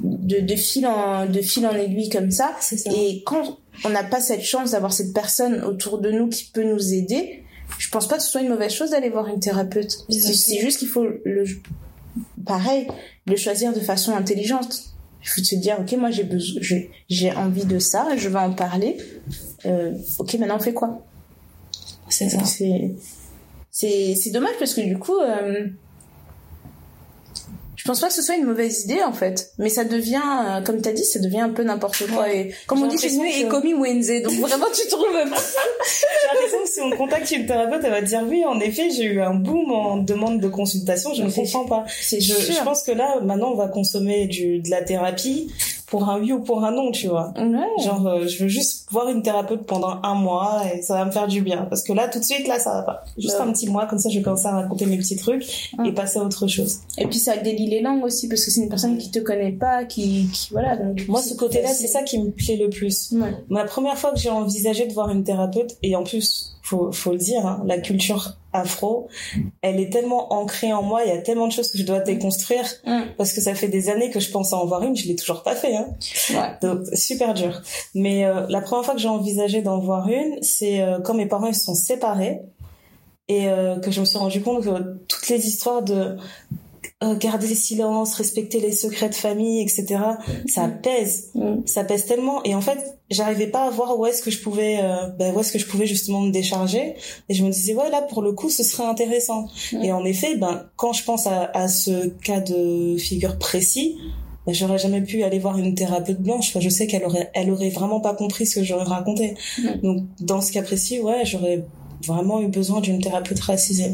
de fil en aiguille comme ça. C'est ça. Et quand on n'a pas cette chance d'avoir cette personne autour de nous qui peut nous aider, je pense pas que ce soit une mauvaise chose d'aller voir une thérapeute. C'est juste qu'il faut le choisir de façon intelligente. Il faut se dire, ok, moi j'ai envie de ça, je vais en parler. Ok, maintenant on fait quoi? C'est ça. C'est dommage, parce que du coup, je pense pas que ce soit une mauvaise idée, en fait. Mais ça devient, comme t'as dit, ça devient un peu n'importe quoi. Et comme on dit chez nous, Ekomi Wenze. Donc vraiment, tu trouves... J'ai l'impression que si on contacte une thérapeute, elle va te dire, oui, en effet, j'ai eu un boom en demande de consultation, je ne comprends pas. Je pense que là, maintenant, on va consommer de la thérapie pour un oui ou pour un non, tu vois. Ouais. Genre, je veux juste voir une thérapeute pendant un mois et ça va me faire du bien. Parce que là, tout de suite, là, ça va pas. Juste un petit mois, comme ça, je vais commencer à raconter mes petits trucs et passer à autre chose. Et puis, ça délie les langues aussi, parce que c'est une personne qui te connaît pas, qui voilà. Donc, moi, ce côté-là, c'est ça qui me plaît le plus. Ouais. Ma première fois que j'ai envisagé de voir une thérapeute, et en plus, faut le dire, hein, la culture afro, elle est tellement ancrée en moi, il y a tellement de choses que je dois déconstruire, parce que ça fait des années que je pense à en voir une, je l'ai toujours pas fait, hein. Ouais. Donc, super dur. Mais la première fois que j'ai envisagé d'en voir une, c'est quand mes parents ils se sont séparés, et que je me suis rendu compte que toutes les histoires de garder le silence, respecter les secrets de famille, etc., ça pèse. Ça pèse tellement. Et en fait, j'arrivais pas à voir où est-ce que je pouvais, où est-ce que je pouvais justement me décharger. Et je me disais, ouais, là, pour le coup, ce serait intéressant. Et en effet, quand je pense à ce cas de figure précis, j'aurais jamais pu aller voir une thérapeute blanche. Enfin, je sais qu'elle aurait vraiment pas compris ce que j'aurais raconté. Donc, dans ce cas précis, ouais, j'aurais vraiment eu besoin d'une thérapeute racisée.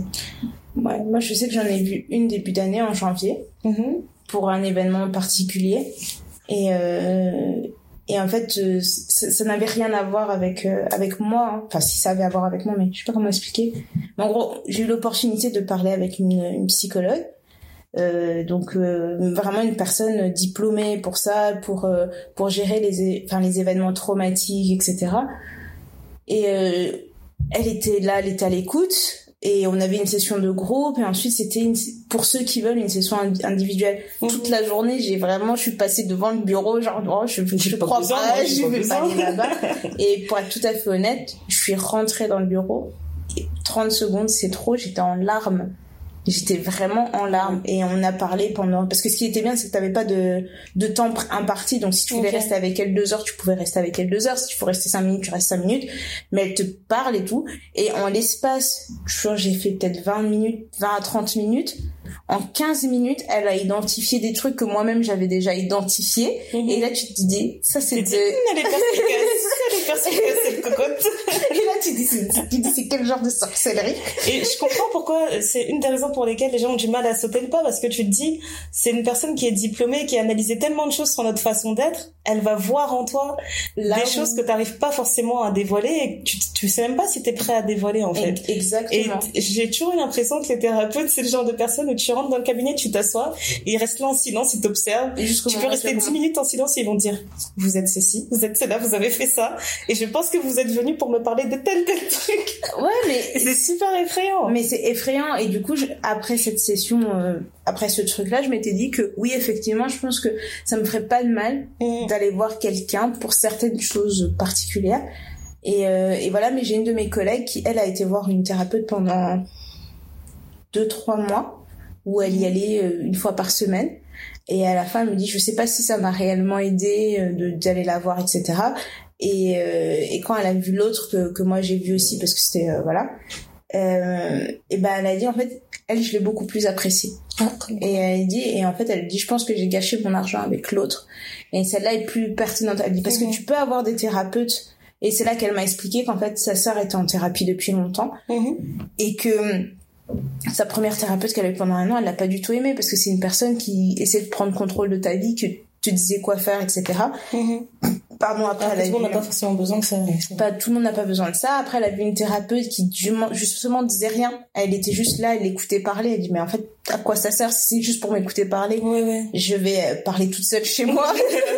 Ouais, moi je sais que j'en ai vu une début d'année en janvier pour un événement particulier et en fait ça n'avait rien à voir avec moi, hein. Enfin si, ça avait à voir avec moi, mais je sais pas comment expliquer, mais en gros j'ai eu l'opportunité de parler avec une psychologue, donc vraiment une personne diplômée pour ça, pour gérer les événements traumatiques, etc. Et elle était là, elle était à l'écoute. Et on avait une session de groupe, et ensuite c'était pour ceux qui veulent une session individuelle. Toute la journée, je suis passée devant le bureau, genre, oh, je crois pas, je veux pas aller là-bas. Et pour être tout à fait honnête, je suis rentrée dans le bureau, et 30 secondes, c'est trop, j'étais en larmes. J'étais vraiment en larmes, et on a parlé pendant, parce que ce qui était bien, c'est que t'avais pas de temps imparti, donc si tu voulais rester avec elle 2 heures, tu pouvais rester avec elle 2 heures, si tu pouvais rester 5 minutes, tu restes 5 minutes, mais elle te parle et tout, et en l'espace, je crois que j'ai fait peut-être 20 à 30 minutes, en 15 minutes, elle a identifié des trucs que moi-même j'avais déjà identifiés, et là tu te dis, ça c'est c'est cocotte. Et là tu dis, c'est quel genre de sorcellerie. Et je comprends pourquoi, c'est une des raisons pour lesquelles les gens ont du mal à sauter le pas, parce que tu te dis, c'est une personne qui est diplômée, qui a analysé tellement de choses sur notre façon d'être, elle va voir en toi des choses que t'arrives pas forcément à dévoiler, et tu sais même pas si t'es prêt à dévoiler en fait. Exactement. Et j'ai toujours eu l'impression que les thérapeutes, c'est le genre de personnes où tu rentres dans le cabinet, tu t'assois, et ils restent là en silence, ils t'observent. Tu peux rester 10 minutes en silence et ils vont te dire, vous êtes ceci, vous êtes cela, vous avez fait ça, et je pense que vous êtes venu pour me parler de tel truc. Ouais, mais c'est super effrayant. Mais c'est effrayant, et du coup, après cette session, après ce truc-là, je m'étais dit que oui, effectivement, je pense que ça me ferait pas de mal d'aller voir quelqu'un pour certaines choses particulières. Et voilà, mais j'ai une de mes collègues qui, elle, a été voir une thérapeute pendant 2-3 mois, où elle y allait une fois par semaine. Et à la fin, elle me dit, je sais pas si ça m'a réellement aidé d'aller la voir, etc. Et quand elle a vu l'autre que moi j'ai vu aussi, parce que c'était et ben elle a dit, en fait, elle, je l'ai beaucoup plus appréciée. Et elle dit, et en fait elle dit, je pense que j'ai gâché mon argent avec l'autre, et celle-là est plus pertinente. Elle dit, parce que tu peux avoir des thérapeutes, et c'est là qu'elle m'a expliqué qu'en fait sa sœur était en thérapie depuis longtemps, et que sa première thérapeute qu'elle a eu pendant 1 an, elle l'a pas du tout aimée, parce que c'est une personne qui essaie de prendre contrôle de ta vie, que te disait quoi faire, etc. Pardon, après elle a vu... Tout le monde n'a pas forcément besoin de ça. Tout le monde n'a pas besoin de ça. Après, elle a vu une thérapeute qui justement disait rien. Elle était juste là, elle l'écoutait parler. Elle dit, mais en fait, à quoi ça sert si c'est juste pour m'écouter parler? Ouais. Je vais parler toute seule chez moi.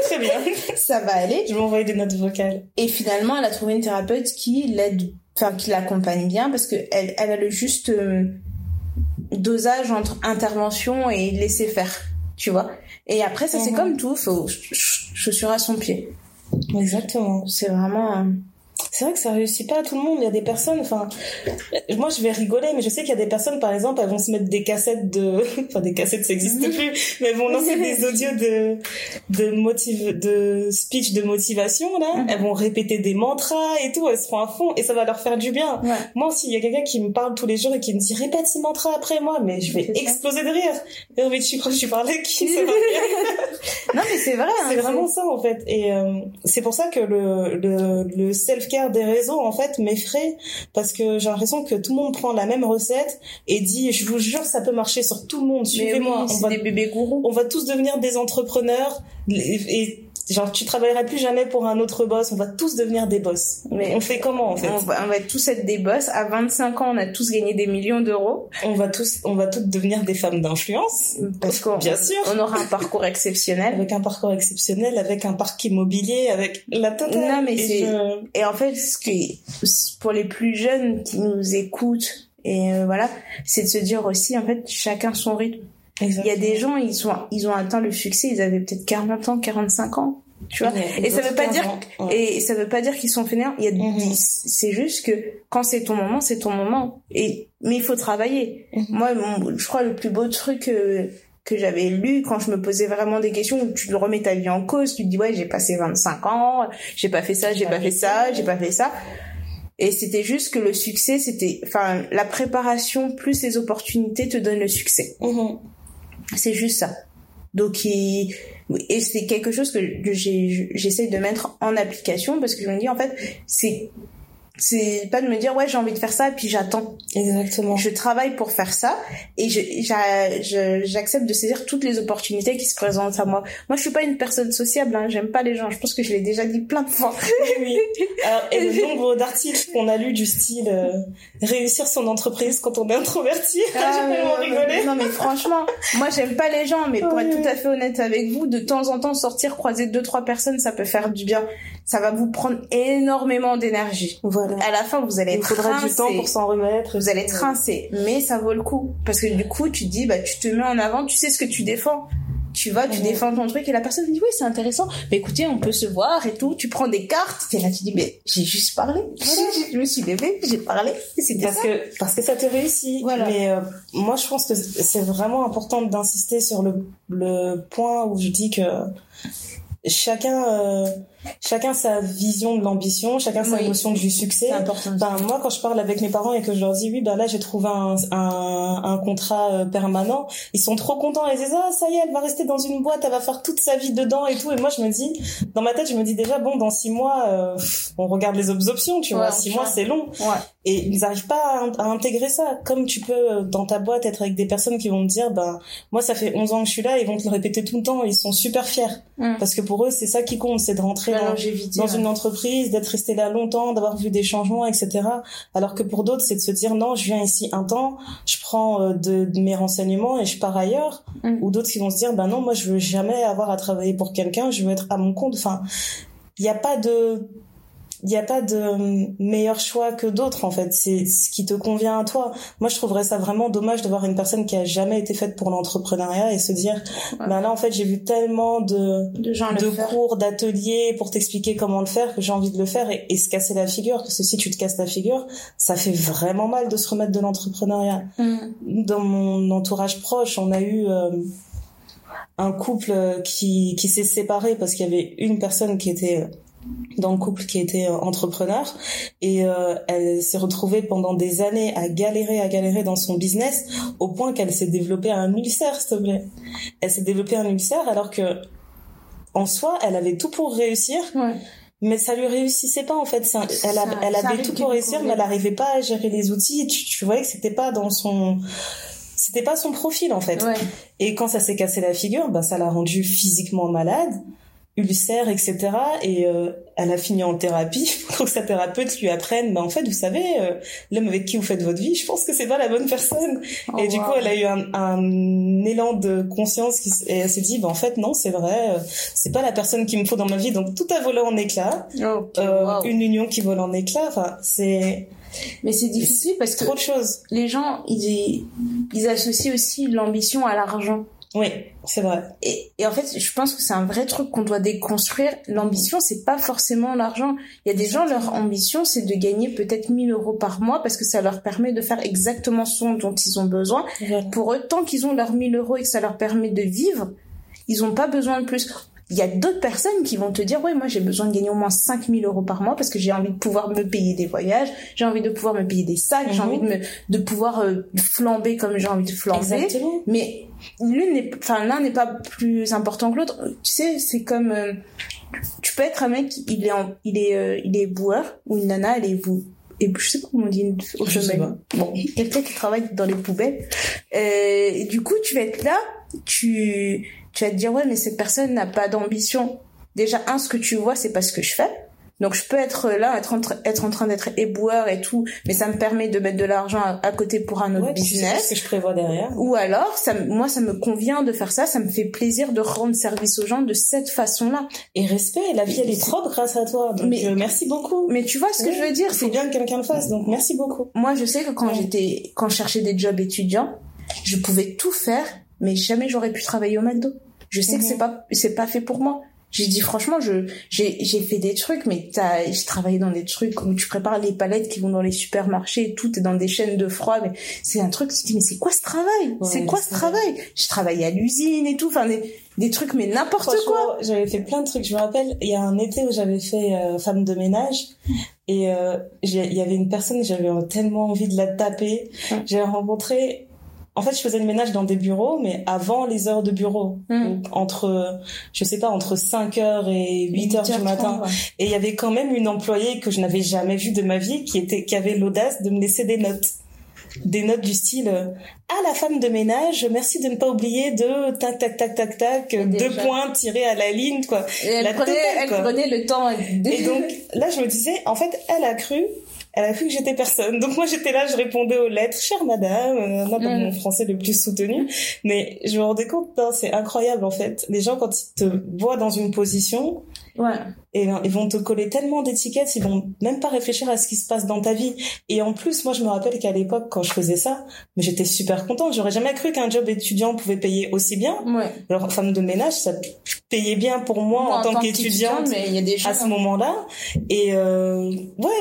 Très bien. Ça va aller. Je vais envoyer des notes vocales. Et finalement, elle a trouvé une thérapeute qui l'aide, enfin, qui l'accompagne bien, parce que elle a le juste dosage entre intervention et laisser faire. Tu vois? Et après, ça, c'est comme tout. Faut chaussures à son pied. Exactement. C'est vraiment... C'est vrai que ça réussit pas à tout le monde. Il y a des personnes, enfin, moi je vais rigoler, mais je sais qu'il y a des personnes, par exemple, elles vont se mettre des cassettes de, enfin des cassettes ça existe plus, mais elles vont lancer des audios de speech de motivation là. Elles vont répéter des mantras et tout, elles seront à fond et ça va leur faire du bien. Ouais. Moi aussi, il y a quelqu'un qui me parle tous les jours et qui me dit répète ce mantra après moi, mais je vais exploser de rire. Non mais tu crois que tu parles à qui? Non mais c'est vrai. Hein, c'est vraiment ça en fait, et c'est pour ça que le self-care des réseaux en fait m'effraie, parce que j'ai l'impression que tout le monde prend la même recette et dit, je vous jure ça peut marcher sur tout le monde, suivez-moi, on va des bébés gourous, on va tous devenir des entrepreneurs, et Genre, tu travailleras plus jamais pour un autre boss, on va tous devenir des boss. Mais on fait comment, en fait? On va tous être des boss. À 25 ans, on a tous gagné des millions d'euros. On va toutes devenir des femmes d'influence. Parce qu'on, bien sûr. On aura un parcours exceptionnel. Avec un parc immobilier, avec la totale. Non, mais et en fait, pour les plus jeunes qui nous écoutent, et voilà, c'est de se dire aussi, en fait, chacun son rythme. Exactement. Il y a des gens, ils ont atteint le succès, ils avaient peut-être 40 ans, 45 ans, tu vois. Et ça veut pas dire, qu'ils sont fainéants. Il y a c'est juste que quand c'est ton moment, c'est ton moment. Mais il faut travailler. Moi, je crois le plus beau truc que j'avais lu quand je me posais vraiment des questions, où tu remets ta vie en cause, tu te dis, ouais, j'ai passé 25 ans, j'ai pas fait ça. Et c'était juste que le succès, la préparation plus les opportunités te donnent le succès. C'est juste ça. Donc, et c'est quelque chose que j'essaie de mettre en application, parce que je me dis, en fait, c'est pas de me dire, ouais, j'ai envie de faire ça, et puis j'attends. Exactement. Je travaille pour faire ça, et j'accepte de saisir toutes les opportunités qui se présentent à moi. Moi, je suis pas une personne sociable, hein, j'aime pas les gens, je pense que je l'ai déjà dit plein de fois. Oui. Alors, et le nombre d'articles qu'on a lus du style, réussir son entreprise quand on est introverti, j'ai tellement rigolé. Non, mais franchement, moi, j'aime pas les gens, mais pour être tout à fait honnête avec vous, de temps en temps, sortir, croiser 2-3 personnes, ça peut faire du bien. Ça va vous prendre énormément d'énergie. Voilà. À la fin, vous allez être rincé. Il faudra du temps pour s'en remettre. Vous allez être rincé. Mais ça vaut le coup. Parce que du coup, tu te dis, bah, tu te mets en avant, tu sais ce que tu défends. Tu vas, tu défends ton truc, et la personne dit, oui, c'est intéressant. Mais écoutez, on peut se voir et tout. Tu prends des cartes. Et là, tu dis, mais j'ai juste parlé. Voilà. Je me suis levée, j'ai parlé. C'était ça. Parce que ça te réussit. Voilà. Mais moi, je pense que c'est vraiment important d'insister sur le point où je dis que chacun sa vision de l'ambition, chacun sa notion du succès. Moi, quand je parle avec mes parents et que je leur dis, oui, ben là, j'ai trouvé un contrat permanent, ils sont trop contents. Ils disent, ah, ça y est, elle va rester dans une boîte, elle va faire toute sa vie dedans et tout. Et moi, dans ma tête, je me dis déjà, bon, dans 6 mois, on regarde les options, tu vois. 6 mois, c'est long. Ouais. Et ils n'arrivent pas à intégrer ça. Comme tu peux, dans ta boîte, être avec des personnes qui vont te dire, bah, moi, ça fait 11 ans que je suis là, ils vont te le répéter tout le temps. Ils sont super fiers. Parce que pour eux, c'est ça qui compte, c'est de rentrer dans une entreprise, d'être resté là longtemps, d'avoir vu des changements, etc. Alors que pour d'autres, c'est de se dire, non, je viens ici un temps, je prends de mes renseignements et je pars ailleurs. Ou d'autres qui vont se dire, bah non, moi, je veux jamais avoir à travailler pour quelqu'un, je veux être à mon compte. Enfin, il n'y a pas de meilleur choix que d'autres, en fait. C'est ce qui te convient à toi. Moi, je trouverais ça vraiment dommage de voir une personne qui a jamais été faite pour l'entrepreneuriat et se dire, ben là, en fait, j'ai vu tellement de cours, d'ateliers pour t'expliquer comment le faire, que j'ai envie de le faire et se casser la figure. Parce que si tu te casses la figure, ça fait vraiment mal de se remettre de l'entrepreneuriat. Dans mon entourage proche, on a eu un couple qui s'est séparé parce qu'il y avait une personne qui était dans le couple qui était entrepreneur et elle s'est retrouvée pendant des années à galérer dans son business au point qu'elle s'est développée un ulcère, s'il te plaît. Elle s'est développée un ulcère alors que en soi, elle avait tout pour réussir. Ouais. Mais ça lui réussissait pas, en fait. Elle avait tout pour réussir, mais elle arrivait pas à gérer les outils. Tu voyais que c'était pas son profil, en fait. Ouais. Et quand ça s'est cassé la figure, bah, ça l'a rendue physiquement malade. Ulcère, etc. Et elle a fini en thérapie pour que sa thérapeute lui apprenne, bah en fait, vous savez, l'homme avec qui vous faites votre vie, je pense que c'est pas la bonne personne. Oh, et du coup, elle a eu un élan de conscience et elle s'est dit, bah en fait, non, c'est vrai, c'est pas la personne qu'il me faut dans ma vie. Donc tout a volé en éclats, une union qui vole en éclats. Enfin, mais c'est difficile parce que trop de choses. Les gens, ils associent aussi l'ambition à l'argent. Oui, c'est vrai. Et en fait, je pense que c'est un vrai truc qu'on doit déconstruire. L'ambition, c'est pas forcément l'argent. Il y a des gens, leur ambition, c'est de gagner peut-être 1 000 euros par mois parce que ça leur permet de faire exactement ce dont ils ont besoin. Mmh. Pour eux, tant qu'ils ont leurs 1 000 euros et que ça leur permet de vivre, ils ont pas besoin de plus. Il y a d'autres personnes qui vont te dire, ouais, moi, j'ai besoin de gagner au moins 5 000 euros par mois parce que j'ai envie de pouvoir me payer des voyages, j'ai envie de pouvoir me payer des sacs, j'ai envie de pouvoir flamber comme j'ai envie de flamber. Exactement. Mais l'un n'est pas plus important que l'autre. Tu sais, c'est comme, tu peux être un mec, il est boueur, ou une nana, elle est et je sais pas comment on dit au chemin. Bon, quelqu'un qui travaille dans les poubelles. Et du coup, tu vas être là, tu vas te dire, ouais, mais cette personne n'a pas d'ambition. déjà, un, ce que tu vois, c'est pas ce que je fais. Donc, je peux être là, être en train d'être éboueur et tout, mais ça me permet de mettre de l'argent à côté pour un autre business. C'est ce que je prévois derrière. Ou alors, moi, ça me convient de faire ça, ça me fait plaisir de rendre service aux gens de cette façon-là. Et respect, la vie, elle est propre grâce à toi. Donc, merci beaucoup. Mais tu vois ce que je veux dire? C'est bien que quelqu'un le fasse, donc merci beaucoup. Moi, je sais que quand je cherchais des jobs étudiants, je pouvais tout faire, mais jamais j'aurais pu travailler au McDo. Je sais que c'est pas fait pour moi. J'ai dit, franchement, j'ai fait des trucs, mais j'ai travaillé dans des trucs comme tu prépares les palettes qui vont dans les supermarchés et tout, t'es dans des chaînes de froid, mais c'est un truc, tu te dis, mais c'est quoi ce travail? Ouais, c'est quoi ce travail? Je travaillais à l'usine et tout, enfin, des trucs, mais n'importe quoi! J'avais fait plein de trucs, je me rappelle, il y a un été où j'avais fait, femme de ménage, et, il y avait une personne, j'avais tellement envie de la taper, j'ai rencontré. En fait, je faisais le ménage dans des bureaux, mais avant les heures de bureau. Donc, entre 5h et 8h du matin. Ouais. Et il y avait quand même une employée que je n'avais jamais vue de ma vie qui avait l'audace de me laisser des notes. Des notes du style, à la femme de ménage, merci de ne pas oublier de tac, deux points tirés à la ligne, quoi. Et elle prenait le temps. Et donc, là, je me disais, en fait, elle a cru que j'étais personne. Donc moi j'étais là, je répondais aux lettres, chère madame, dans mon français le plus soutenu. Mais je me rendais compte, c'est incroyable en fait. Les gens quand ils te voient dans une position, ils vont te coller tellement d'étiquettes, ils vont même pas réfléchir à ce qui se passe dans ta vie. Et en plus, moi je me rappelle qu'à l'époque quand je faisais ça, mais j'étais super contente. J'aurais jamais cru qu'un job étudiant pouvait payer aussi bien. Ouais. Alors femme de ménage, ça payait bien pour moi en tant qu'étudiante à ce moment-là. Et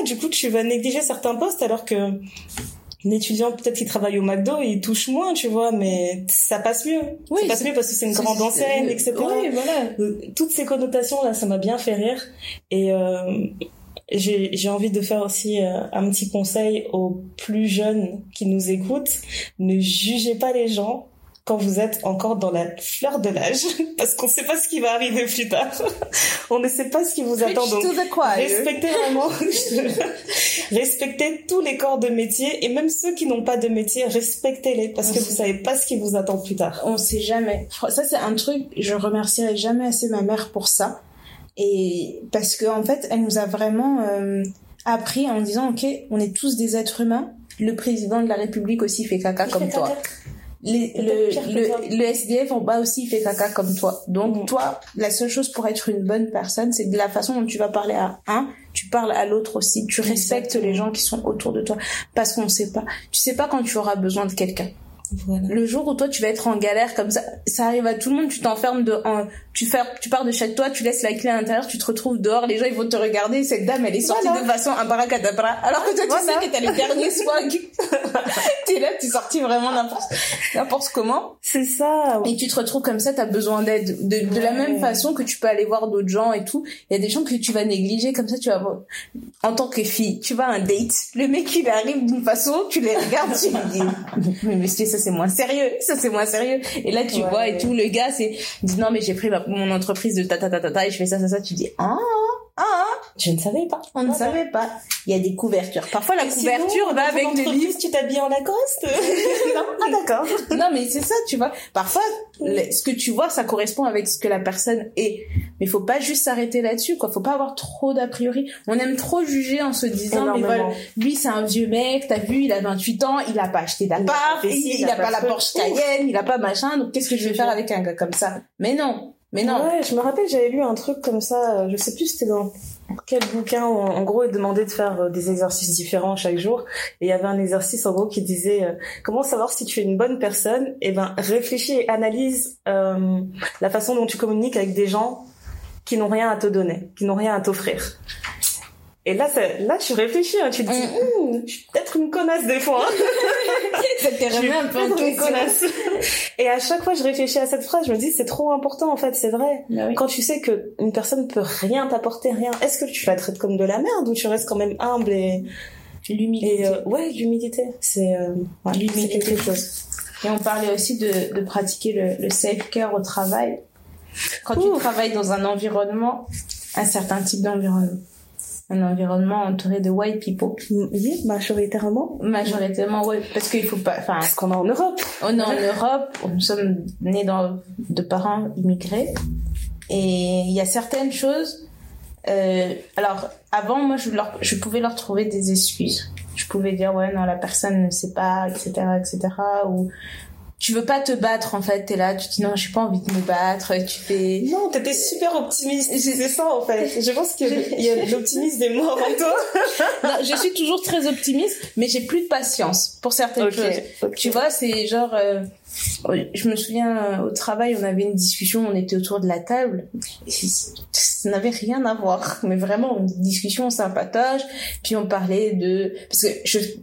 du coup tu vas négliger certains postes alors que un étudiant peut-être qui travaille au McDo il touche moins tu vois, mais ça passe mieux. Oui, ça passe mieux parce que c'est une grande enseigne, etc. Oui, voilà. Toutes ces connotations là, ça m'a bien fait rire. Et j'ai envie de faire aussi un petit conseil aux plus jeunes qui nous écoutent: ne jugez pas les gens quand vous êtes encore dans la fleur de l'âge, parce qu'on ne sait pas ce qui va arriver plus tard. On ne sait pas ce qui vous attend. Donc, respectez vraiment, respectez tous les corps de métier, et même ceux qui n'ont pas de métier, respectez-les, parce que vous ne savez pas ce qui vous attend plus tard. On ne sait jamais. Ça, c'est un truc, je remercierai jamais assez ma mère pour ça. Et parce qu'en fait, elle nous a vraiment appris en disant, ok, on est tous des êtres humains, le président de la République aussi fait caca comme toi. Le SDF en bas aussi il fait caca comme toi. Donc toi, la seule chose pour être une bonne personne, c'est de la façon dont tu vas parler à un, tu parles à l'autre aussi. Tu respectes les gens qui sont autour de toi, parce qu'on sait pas. Tu sais pas quand tu auras besoin de quelqu'un. Voilà. Le jour où toi tu vas être en galère comme ça, ça arrive à tout le monde. Tu t'enfermes tu pars de chez toi, tu laisses la clé à l'intérieur, tu te retrouves dehors, les gens ils vont te regarder. Cette dame elle est sortie de façon abracadabra, alors que toi tu sais que t'as les derniers swag. T'es là, t'es sorti vraiment n'importe comment. C'est ça. Ouais. Et tu te retrouves comme ça, t'as besoin d'aide. De la même façon que tu peux aller voir d'autres gens et tout. Il y a des gens que tu vas négliger, comme ça tu vas... En tant que fille, tu vas à un date, le mec il arrive d'une façon, tu les regardes, tu dis mais monsieur ça c'est moins sérieux. Et là tu vois et tout, le gars dit non mais j'ai pris mon entreprise de ta et je fais ça, tu dis je ne savais pas. On ne savait pas. Il y a des couvertures. Parfois, la couverture va avec des livres. Tu t'habilles en Lacoste? Non. Ah, d'accord. Non, mais c'est ça, tu vois. Parfois, ce que tu vois, ça correspond avec ce que la personne est. Mais faut pas juste s'arrêter là-dessus, quoi. Faut pas avoir trop d'a priori. On aime trop juger en se disant, énormément. Mais voilà, lui, c'est un vieux mec, t'as vu, il a 28 ans, il a pas acheté d'appart, il a pas la Porsche Cayenne, il a pas machin, donc qu'est-ce que je vais faire avec un gars comme ça? Mais non. Ouais, je me rappelle, j'avais lu un truc comme ça, je sais plus c'était dans quel bouquin, en gros, il demandait de faire des exercices différents chaque jour, et il y avait un exercice, en gros, qui disait comment savoir si tu es une bonne personne? Eh ben, réfléchis et analyse la façon dont tu communiques avec des gens qui n'ont rien à te donner, qui n'ont rien à t'offrir. Et là, tu réfléchis, hein, tu te dis, je suis peut-être une connasse des fois. Hein. Ça te remet un peu une connasse. Et à chaque fois, je réfléchis à cette phrase, je me dis, c'est trop important, en fait, c'est vrai. Oui. Quand tu sais qu'une personne peut rien t'apporter, rien, est-ce que tu la traites comme de la merde ou tu restes quand même humble et... L'humilité. Et l'humilité. C'est quelque chose. Et on parlait aussi de pratiquer le self-care au travail. Quand tu travailles dans un environnement, un certain type d'environnement, un environnement entouré de white people. Oui, majoritairement, oui. Parce qu'il faut pas, parce qu'on est en Europe. On est en Europe, nous sommes nés de parents immigrés. Et il y a certaines choses... alors, avant, moi, je pouvais leur trouver des excuses. Je pouvais dire, ouais, non, la personne ne sait pas, etc., etc. Ou... Tu veux pas te battre, en fait, t'es là, tu te dis non, j'ai pas envie de me battre, tu fais... Non, t'étais super optimiste, c'est ça, en fait. Je pense qu'il y a de l'optimisme des morts en toi. Non, je suis toujours très optimiste, mais j'ai plus de patience pour certaines choses. Okay. Tu vois, c'est genre... je me souviens, au travail, on avait une discussion, on était autour de la table, et ça n'avait rien à voir, mais vraiment, une discussion, on sympatoche, puis on parlait de... Parce que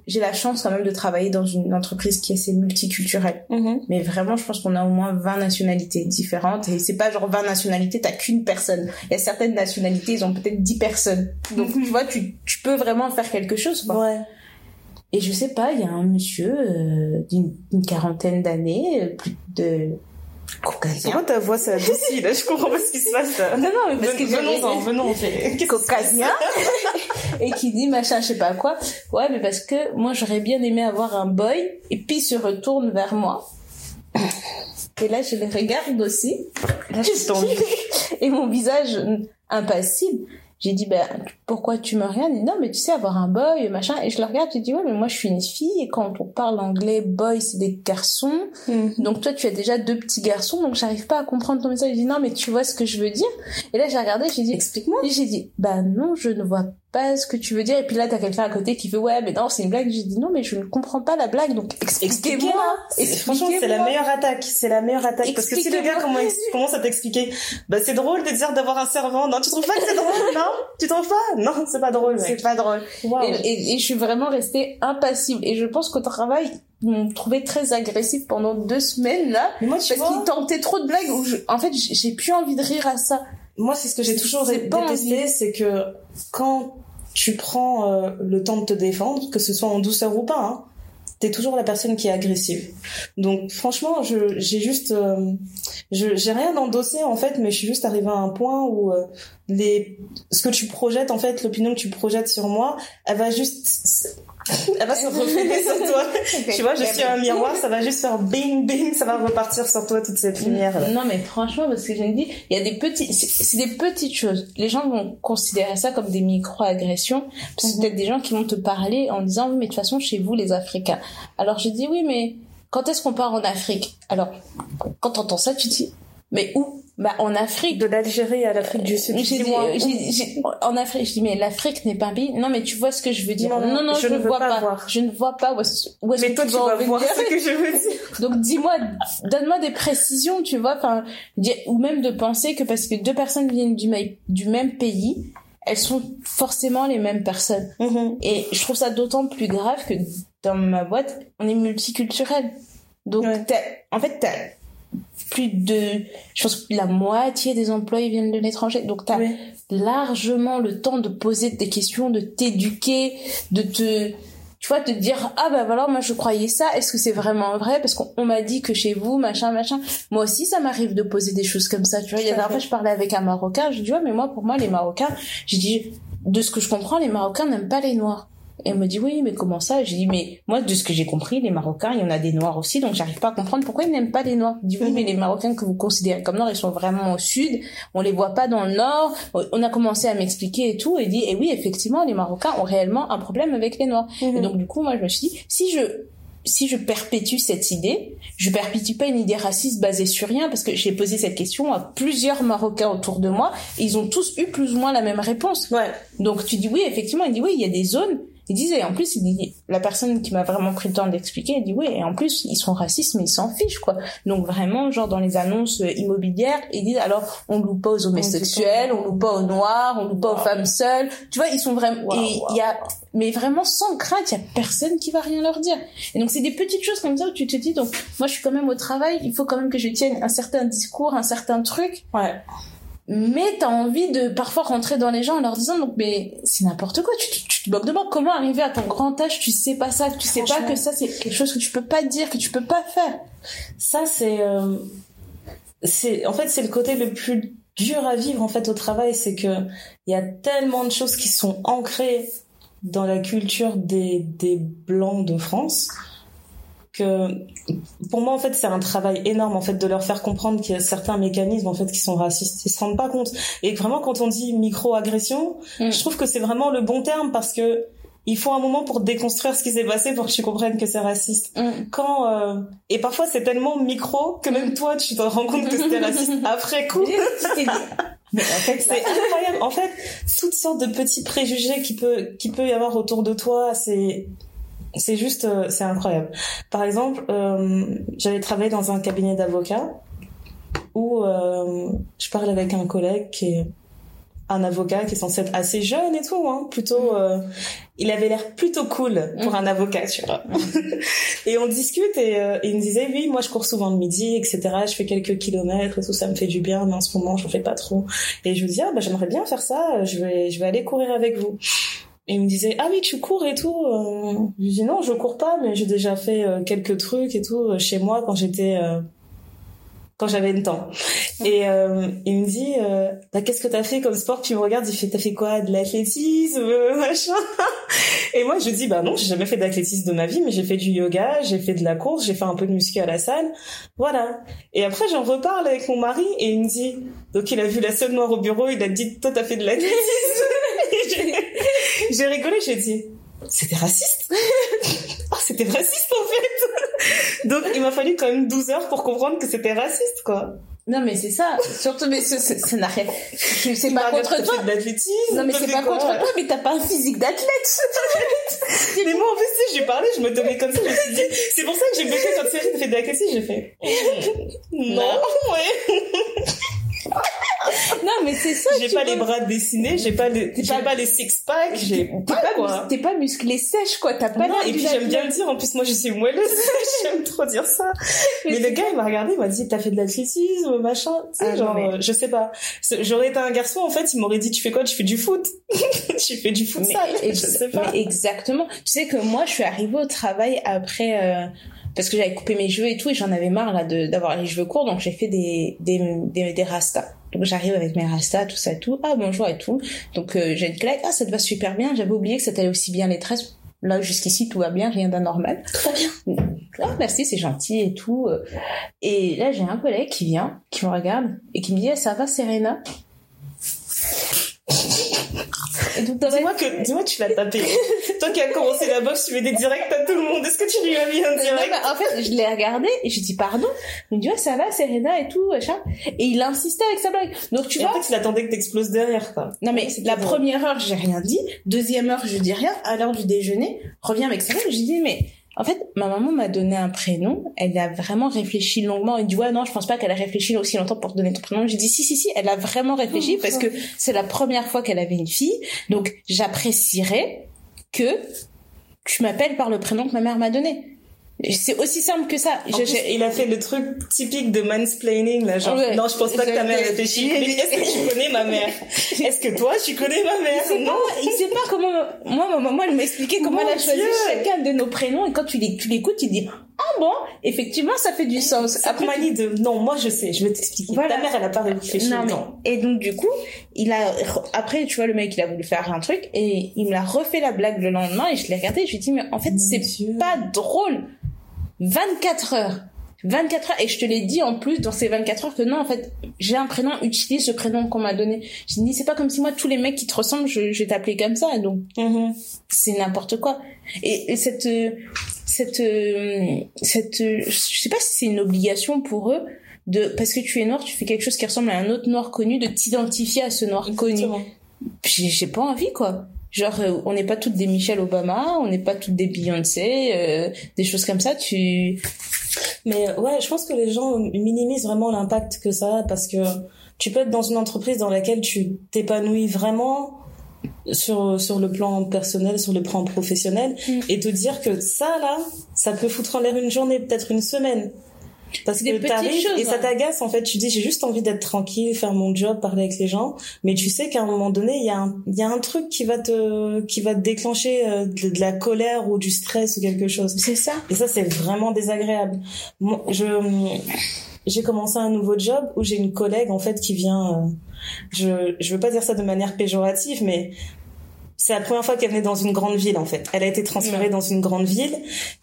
j'ai la chance quand même de travailler dans une entreprise qui est assez multiculturelle. Mais vraiment, je pense qu'on a au moins 20 nationalités différentes. Et c'est pas genre 20 nationalités, t'as qu'une personne. Il y a certaines nationalités, ils ont peut-être 10 personnes. Donc, tu vois, tu peux vraiment faire quelque chose, quoi. Ouais. Et je sais pas, il y a un monsieur d'une quarantaine d'années, plus de... Caucasien. Pourquoi ta voix, ça adoucit, là? Je comprends pas ce qui se passe, là. Non, non, mais parce que venons, c'est caucasien. Et qui dit machin, je sais pas quoi. Ouais, mais parce que moi, j'aurais bien aimé avoir un boy, et puis il se retourne vers moi. Et là, je le regarde aussi. Là, je suis tendue. Et mon visage impassible. J'ai dit, ben, pourquoi tu me regardes? Il dit, non, mais tu sais, avoir un boy, machin. Et je le regarde, j'ai dit, ouais, mais moi, je suis une fille, et quand on parle anglais, boy, c'est des garçons. Donc, toi, tu as déjà 2 petits garçons, donc j'arrive pas à comprendre ton message. Il dit, non, mais tu vois ce que je veux dire? Et là, j'ai regardé, j'ai dit, explique-moi. Et j'ai dit, ben, non, je ne vois pas ce que tu veux dire. Et puis là, t'as quelqu'un à côté qui fait, ouais, mais non, c'est une blague. J'ai dit, non, mais je ne comprends pas la blague, donc expliquez-moi. Franchement, c'est la meilleure attaque. C'est la meilleure attaque. Parce que si le gars commence à t'expliquer, bah, c'est drôle de dire d'avoir un servant. Non, tu trouves pas que c'est drôle? Non, tu t'en fous? Non, c'est pas drôle. C'est pas drôle. Wow. Et je suis vraiment restée impassible. Et je pense qu'au travail, ils m'ont trouvée très agressive pendant 2 semaines, là. Mais moi, parce qu'ils tentaient trop de blagues où en fait, j'ai plus envie de rire à ça. Moi, c'est ce que j'ai toujours détesté, c'est que quand tu prends le temps de te défendre, que ce soit en douceur ou pas, hein, t'es toujours la personne qui est agressive. Donc, franchement, j'ai juste... j'ai rien endossé, en fait, mais je suis juste arrivée à un point où... ce que tu projettes, en fait, l'opinion que tu projettes sur moi, elle va juste... Elle va se refléter sur toi. Okay. Tu vois, je suis un miroir, ça va juste faire bing, bing, ça va repartir sur toi, toute cette lumière. Non, mais franchement, parce que je me dis, il y a des petits, c'est des petites choses. Les gens vont considérer ça comme des micro-agressions, parce que peut-être des gens qui vont te parler en disant, oui, mais de toute façon, chez vous, les Africains. Alors, je dis, oui, mais quand est-ce qu'on part en Afrique? Alors, quand t'entends ça, tu te dis, mais où? Bah, en Afrique. De l'Algérie à l'Afrique du Sud. En Afrique, je dis, mais l'Afrique n'est pas un pays. Non, mais tu vois ce que je veux dire. Non, je ne vois pas. Je ne vois pas où est-ce que tu vas voir ce que je veux dire. Donc, dis-moi, donne-moi des précisions, tu vois, enfin, ou même de penser que parce que 2 personnes viennent du même pays, elles sont forcément les mêmes personnes. Et je trouve ça d'autant plus grave que dans ma boîte, on est multiculturel. Donc, en fait, plus de, je pense que la moitié des employés viennent de l'étranger, donc t'as largement le temps de poser des questions, de t'éduquer, de te, tu vois, te dire, ah bah voilà, moi je croyais ça, est-ce que c'est vraiment vrai, parce qu'on m'a dit que chez vous machin, moi aussi ça m'arrive de poser des choses comme ça, tu vois. Il y a la dernière fois je parlais avec un Marocain, je dis ouais, mais moi pour moi les Marocains, j'ai dit, de ce que je comprends, les Marocains n'aiment pas les Noirs. Et elle me dit, oui, mais comment ça? J'ai dit, mais moi, de ce que j'ai compris, les Marocains, il y en a des Noirs aussi, donc j'arrive pas à comprendre pourquoi ils n'aiment pas les Noirs. Je dis, oui, mais les Marocains que vous considérez comme Noirs, ils sont vraiment au Sud, on les voit pas dans le Nord. On a commencé à m'expliquer et tout, et dit, eh oui, effectivement, les Marocains ont réellement un problème avec les Noirs. Et donc, du coup, moi, je me suis dit, si je perpétue cette idée, je perpétue pas une idée raciste basée sur rien, parce que j'ai posé cette question à plusieurs Marocains autour de moi, et ils ont tous eu plus ou moins la même réponse. Ouais. Donc, tu dis, oui, effectivement, il dit, oui, il y a des zones. Il disait, en plus, la personne qui m'a vraiment pris le temps d'expliquer, elle dit, oui, et en plus, ils sont racistes, mais ils s'en fichent, quoi. Donc vraiment, genre, dans les annonces immobilières, ils disent, alors, on loue pas aux homosexuels, on loue pas aux noirs, on loue pas aux femmes seules. Tu vois, ils sont vraiment, mais vraiment sans crainte, il y a personne qui va rien leur dire. Et donc, c'est des petites choses comme ça où tu te dis, donc, moi, je suis quand même au travail, il faut quand même que je tienne un certain discours, un certain truc. Ouais. Mais t'as envie de parfois rentrer dans les gens en leur disant, donc, mais c'est n'importe quoi, tu te bloques de moi, comment arriver à ton grand âge, tu sais pas ça, tu sais pas que ça c'est quelque chose que tu peux pas dire, que tu peux pas faire. Ça c'est en fait c'est le côté le plus dur à vivre en fait au travail, c'est que il y a tellement de choses qui sont ancrées dans la culture des Blancs de France que pour moi en fait c'est un travail énorme en fait de leur faire comprendre qu'il y a certains mécanismes en fait qui sont racistes, ils se rendent pas compte. Et vraiment quand on dit micro-agression, je trouve que c'est vraiment le bon terme parce que il faut un moment pour déconstruire ce qui s'est passé pour que tu comprennes que c'est raciste. Quand et parfois c'est tellement micro que même toi tu te rends compte que c'était raciste après coup. Mais en fait, c'est incroyable. En fait, toutes sortes de petits préjugés qui peut y avoir autour de toi, c'est juste, c'est incroyable. Par exemple, j'avais travaillé dans un cabinet d'avocats où je parlais avec un collègue qui est un avocat qui est censé être assez jeune et tout, hein, plutôt, il avait l'air plutôt cool pour un avocat, tu vois. Et on discute et il me disait, oui, moi je cours souvent le midi, etc., je fais quelques kilomètres et tout, ça me fait du bien, mais en ce moment j'en fais pas trop. Et je lui dis, ah bah j'aimerais bien faire ça, je vais aller courir avec vous. Et il me disait, ah oui, tu cours et tout. Je lui dis, non, je cours pas, mais j'ai déjà fait quelques trucs et tout, chez moi quand j'étais... quand j'avais le temps. Et il me dit, bah, qu'est-ce que t'as fait comme sport? Puis il me regarde, il fait, t'as fait quoi? De l'athlétisme, machin. Et moi, je dis, bah non, j'ai jamais fait d'athlétisme de ma vie, mais j'ai fait du yoga, j'ai fait de la course, j'ai fait un peu de muscu à la salle. Voilà. Et après, j'en reparle avec mon mari et il me dit, donc il a vu la seule noire au bureau, il a dit, toi, t'as fait de l'athlétisme. J'ai rigolé, j'ai dit, c'était raciste? Oh, c'était raciste, en fait. Donc, il m'a fallu quand même 12 heures pour comprendre que c'était raciste, quoi. Non, mais c'est ça. Surtout, mais ça n'a rien. C'est pas contre toi. Non, mais c'est pas contre toi, mais t'as pas un physique d'athlète. Mais moi, en plus, si j'ai parlé, je me donnais comme ça, je me suis dit, c'est pour ça que j'ai bloqué quand Cyril fait de la cassie, j'ai fait, non, ouais. Non mais c'est ça. J'ai pas les bras dessinés, j'ai pas les six packs, t'es pas musclé sèche quoi, t'as pas. Non, et puis j'aime bien le dire. En plus moi je suis moelleuse, j'aime trop dire ça. Mais le gars il m'a regardé, il m'a dit t'as fait de l'athlétisme machin, tu sais, genre non, mais... je sais pas. J'aurais été un garçon en fait, il m'aurait dit tu fais quoi? Tu fais du foot. Tu fais du foot sale. Je sais pas. Mais exactement. Tu sais que moi je suis arrivée au travail après. Parce que j'avais coupé mes cheveux et tout, et j'en avais marre, là, d'avoir les cheveux courts, donc j'ai fait des rastas. Donc j'arrive avec mes rastas, tout ça et tout. Ah, bonjour et tout. Donc, j'ai une claque. Ah, ça te va super bien. J'avais oublié que ça t'allait aussi bien les tresses. Là, jusqu'ici, tout va bien, rien d'anormal. Très bien. Ah, merci, c'est gentil et tout. Et là, j'ai un collègue qui vient, qui me regarde, et qui me dit, ah, ça va, Serena? Donc, dis-moi tu l'as tapé. Toi qui as commencé la boxe, tu fais des directs à tout le monde. Est-ce que tu lui as mis un direct? Non, en fait, je l'ai regardé et j'ai dit pardon. Il me dit, ouais, ça va, Serena et tout, machin. Et il insistait avec sa blague. Donc, tu vois. En fait, il attendait que t'exploses derrière, quoi. Non, mais la première heure, j'ai rien dit. Deuxième heure, je dis rien. À l'heure du déjeuner, reviens avec sa blague. J'ai dit, mais, en fait, ma maman m'a donné un prénom. Elle a vraiment réfléchi longuement. Elle dit, ouais, non, je pense pas qu'elle a réfléchi aussi longtemps pour te donner ton prénom. J'ai dit, si, elle a vraiment réfléchi parce que c'est la première fois qu'elle avait une fille. Donc, j'apprécierais que tu m'appelles par le prénom que ma mère m'a donné. C'est aussi simple que ça. Il a fait le truc typique de mansplaining, là, genre, non, je pense pas que ta mère réfléchit. Mais est-ce que tu connais ma mère? Est-ce que toi, tu connais ma mère? Il sait pas comment, moi, ma maman, elle m'expliquait comment elle a choisi chacun de nos prénoms, et quand tu l'écoutes, tu dis, ah bon, effectivement, ça fait du sens. Après, manie de, non, moi, je sais, je vais t'expliquer. Voilà. Ta mère, elle a pas réfléchi. Non, mais... Et donc, du coup, après, tu vois, le mec, il a voulu faire un truc, et il me l'a refait la blague le lendemain, et je l'ai regardé, et je lui ai dit, mais en fait, c'est pas drôle. 24 heures, et je te l'ai dit en plus dans ces 24 heures que non, en fait, j'ai un prénom, utilise ce prénom qu'on m'a donné. Je dis, c'est pas comme si moi, tous les mecs qui te ressemblent, je vais t'appeler comme ça, donc, c'est n'importe quoi. Et cette, je sais pas si c'est une obligation pour eux parce que tu es noir, tu fais quelque chose qui ressemble à un autre noir connu, de t'identifier à ce noir connu. J'ai pas envie, quoi. Genre, on n'est pas toutes des Michelle Obama, on n'est pas toutes des Beyoncé, des choses comme ça, Mais ouais, je pense que les gens minimisent vraiment l'impact que ça a, parce que tu peux être dans une entreprise dans laquelle tu t'épanouis vraiment sur le plan personnel, sur le plan professionnel, et te dire que ça, là, ça peut foutre en l'air une journée, peut-être une semaine. Parce que t'arrives et ça t'agace, en fait. Tu dis, j'ai juste envie d'être tranquille, faire mon job, parler avec les gens. Mais tu sais qu'à un moment donné, il y a un truc qui va te déclencher de la colère ou du stress ou quelque chose. C'est ça. Et ça, c'est vraiment désagréable. Moi, j'ai commencé un nouveau job où j'ai une collègue, en fait, qui vient, je veux pas dire ça de manière péjorative, mais C'est la première fois qu'elle venait dans une grande ville, en fait. Elle a été transférée dans une grande ville.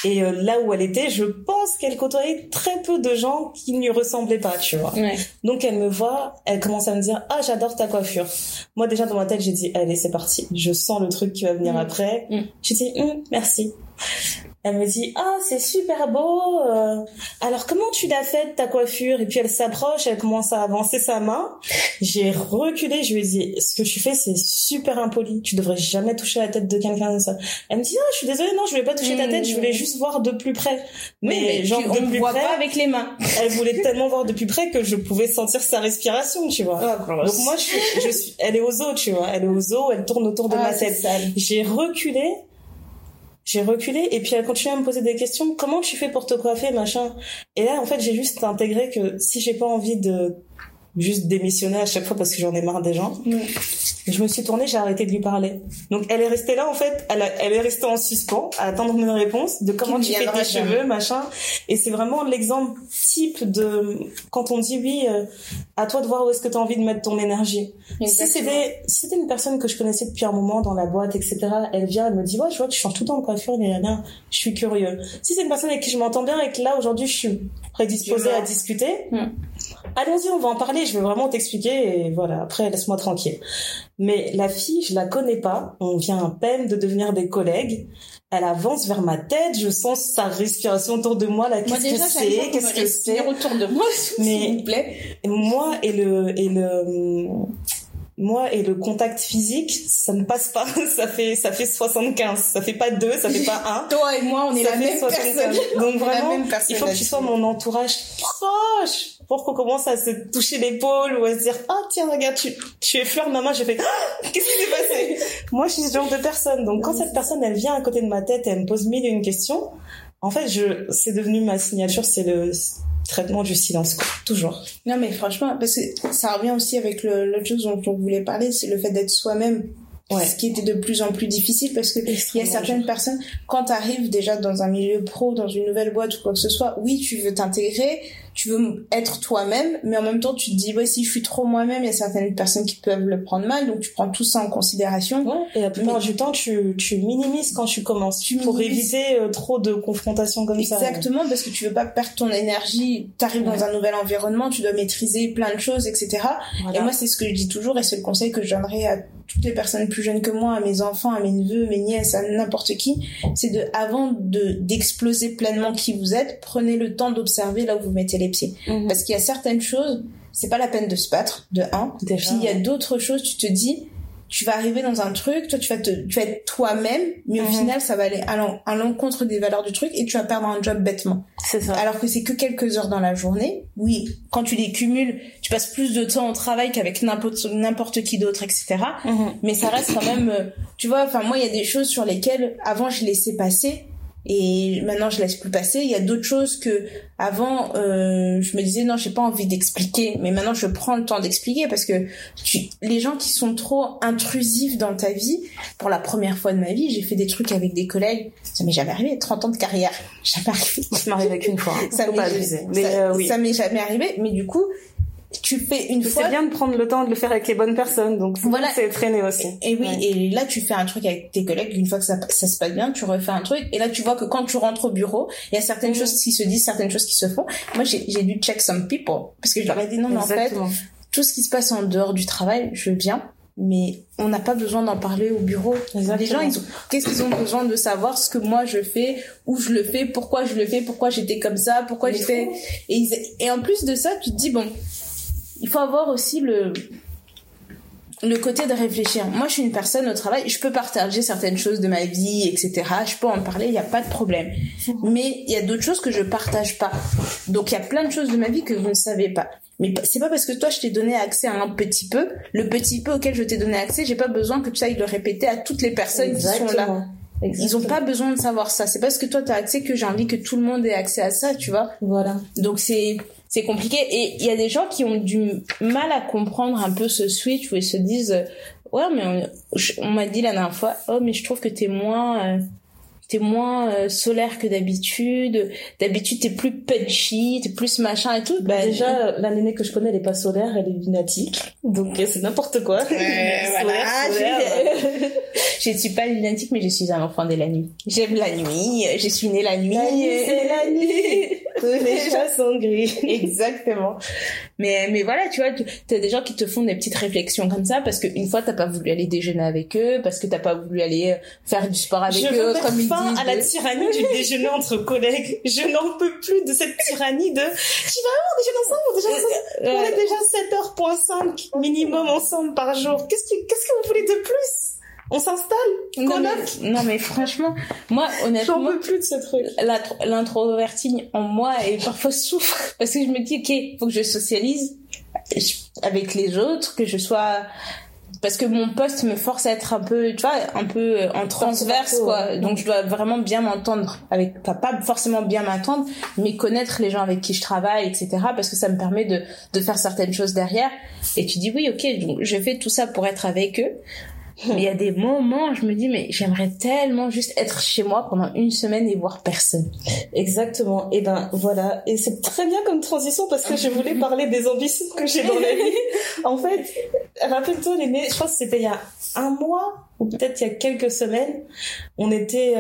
Et là où elle était, je pense qu'elle côtoyait très peu de gens qui ne lui ressemblaient pas, tu vois. Ouais. Donc, elle me voit, elle commence à me dire « Ah, j'adore ta coiffure ». Moi, déjà, dans ma tête, j'ai dit « Allez, c'est parti. Je sens le truc qui va venir après. ». J'ai dit « Merci ». Elle me dit « Ah, c'est super beau. Alors, comment tu l'as faite, ta coiffure ?» Et puis, elle s'approche, elle commence à avancer sa main. J'ai reculé, je lui ai dit « Ce que tu fais, c'est super impoli. Tu devrais jamais toucher la tête de quelqu'un de ça. » Elle me dit « Ah, je suis désolée, non, je voulais pas toucher ta tête, je voulais juste voir de plus près. » Mais genre, on ne voit pas avec les mains. Elle voulait tellement voir de plus près que je pouvais sentir sa respiration, tu vois. Oh, donc, moi, je suis, elle est aux os, tu vois. Elle est aux os, elle tourne autour de ma tête. Sale. J'ai reculé et puis elle continuait à me poser des questions. Comment tu fais pour te coiffer, machin? Et là, en fait, j'ai juste intégré que si j'ai pas envie de juste démissionner à chaque fois parce que j'en ai marre des gens, je me suis tournée, j'ai arrêté de lui parler. Donc, elle est restée là, en fait. Elle est restée en suspens à attendre une réponse de comment tu fais tes cheveux, machin. Et c'est vraiment l'exemple type de quand on dit oui, à toi de voir où est-ce que t'as envie de mettre ton énergie. Si c'était une personne que je connaissais depuis un moment dans la boîte, etc., elle vient, elle me dit, ouais, je vois que tu changes tout le temps de coiffure, Néana, je suis curieux. Si c'est une personne avec qui je m'entends bien et que là, aujourd'hui, je suis prédisposée à discuter, allons-y, on va en parler, je vais vraiment t'expliquer et voilà, après, laisse-moi tranquille. Mais la fille, je la connais pas, on vient à peine de devenir des collègues. Elle avance vers ma tête, je sens sa respiration autour de moi, là, qu'est-ce que c'est autour de moi, s'il vous plaît. Moi et le contact physique, ça ne passe pas, ça fait 75, ça fait pas 2, ça fait pas 1. Toi et moi, on est la même personne. Donc vraiment, il faut que tu sois mon entourage proche pour qu'on commence à se toucher l'épaule ou à se dire « Ah oh, tiens, regarde, tu effleures ma main. » J'ai fait « Qu'est-ce qui s'est passé ?» Moi, je suis ce genre de personne. Donc, quand cette personne, elle vient à côté de ma tête et elle me pose mille et une questions, en fait, c'est devenu ma signature, c'est le traitement du silence, quoi. Toujours. Non, mais franchement, parce que ça revient aussi avec l'autre chose dont on voulait parler, c'est le fait d'être soi-même. Ouais. Ce qui était de plus en plus difficile parce que il y a certaines personnes, quand t'arrives déjà dans un milieu pro, dans une nouvelle boîte ou quoi que ce soit, oui, tu veux t'intégrer, tu veux être toi-même, mais en même temps, tu te dis, ouais, si je suis trop moi-même, il y a certaines personnes qui peuvent le prendre mal, donc tu prends tout ça en considération. Ouais, et la plupart du temps, tu minimises quand tu commences, pour éviter trop de confrontations comme ça. Exactement, parce que tu veux pas perdre ton énergie, t'arrives dans un nouvel environnement, tu dois maîtriser plein de choses, etc. Voilà. Et moi, c'est ce que je dis toujours, et c'est le conseil que je donnerais à toutes les personnes plus jeunes que moi, à mes enfants, à mes neveux, mes nièces, à n'importe qui, c'est d'exploser pleinement qui vous êtes, prenez le temps d'observer là où vous mettez les pieds. Parce qu'il y a certaines choses, c'est pas la peine de se battre, de un. Déjà, puis il y a d'autres choses, tu te dis, tu vas arriver dans un truc, toi tu vas être toi-même, mais au final ça va aller à l'encontre des valeurs du truc et tu vas perdre un job bêtement. C'est ça. Alors que c'est que quelques heures dans la journée. Oui, quand tu les cumules, tu passes plus de temps au travail qu'avec n'importe qui d'autre, etc. Mais ça reste quand même, tu vois, enfin moi il y a des choses sur lesquelles avant je laissais passer. Et maintenant je laisse plus passer. Il y a d'autres choses que avant je me disais non, j'ai pas envie d'expliquer, mais maintenant je prends le temps d'expliquer parce que les gens qui sont trop intrusifs dans ta vie. Pour la première fois de ma vie, j'ai fait des trucs avec des collègues, ça m'est jamais arrivé. 30 ans de carrière, jamais arrivé. Ça m'est arrivé qu'une fois, hein. Ça m'est jamais arrivé, mais du coup tu fais une fois. C'est bien de prendre le temps de le faire avec les bonnes personnes, donc voilà. C'est traîné aussi. Et oui, et là tu fais un truc avec tes collègues, une fois que ça se passe bien, tu refais un truc, et là tu vois que quand tu rentres au bureau, il y a certaines choses qui se disent, certaines choses qui se font. Moi j'ai dû check some people, parce que je leur ai dit non, mais en fait, tout ce qui se passe en dehors du travail, je veux bien, mais on n'a pas besoin d'en parler au bureau. Exactement. Les gens, qu'est-ce qu'ils ont besoin de savoir? Ce que moi je fais, où je le fais, pourquoi je le fais, pourquoi j'étais comme ça, pourquoi j'étais... Et en plus de ça, tu te dis, bon... Il faut avoir aussi le côté de réfléchir. Moi, je suis une personne au travail, je peux partager certaines choses de ma vie, etc. Je peux en parler, il n'y a pas de problème. Mais il y a d'autres choses que je ne partage pas. Donc, il y a plein de choses de ma vie que vous ne savez pas. Mais c'est pas parce que toi, je t'ai donné accès à un petit peu, le petit peu auquel je t'ai donné accès, j'ai pas besoin que tu ailles le répéter à toutes les personnes qui sont là. Exactement. Ils ont pas besoin de savoir ça. C'est parce que toi, t'as accès que j'ai envie que tout le monde ait accès à ça, tu vois. Voilà. Donc, c'est compliqué. Et il y a des gens qui ont du mal à comprendre un peu ce switch où ils se disent « Ouais, mais on m'a dit la dernière fois, oh, mais je trouve que t'es moins... t'es moins solaire que d'habitude. D'habitude, t'es plus punchy, t'es plus machin et tout. Bah, déjà, la nénée que je connais, elle est pas solaire, elle est lunatique. Donc, c'est n'importe quoi. Solaire. Je suis pas lunatique, mais je suis un enfant de la nuit. J'aime la nuit, je suis née la nuit. La nuit, c'est la nuit. Tous les chats sont gris. Exactement. Mais voilà, tu vois, t'as des gens qui te font des petites réflexions comme ça parce qu'une fois, t'as pas voulu aller déjeuner avec eux, parce que t'as pas voulu aller faire du sport avec eux, comme ils disent. Je veux à la tyrannie du déjeuner entre collègues. Je n'en peux plus de cette tyrannie de, tu vas où, on déjeune ensemble, on est déjà 7h.5 minimum ensemble par jour. Qu'est-ce que vous voulez de plus? On s'installe, non mais franchement, moi honnêtement, j'en peux plus de ce truc. L'introvertie en moi et parfois souffre parce que je me dis ok, faut que je socialise avec les autres, que je sois, parce que mon poste me force à être un peu, tu vois, un peu en transverse quoi. Donc je dois vraiment bien m'entendre avec, enfin pas forcément bien m'entendre, mais connaître les gens avec qui je travaille, etc. Parce que ça me permet de faire certaines choses derrière. Et tu dis oui ok, donc je fais tout ça pour être avec eux. Mais il y a des moments où je me dis mais j'aimerais tellement juste être chez moi pendant une semaine et voir personne. Exactement. Et ben voilà, et c'est très bien comme transition parce que je voulais parler des ambitions que j'ai dans la vie. En fait, rappelle-toi Léné, je crois que c'était il y a un mois ou peut-être il y a quelques semaines, on était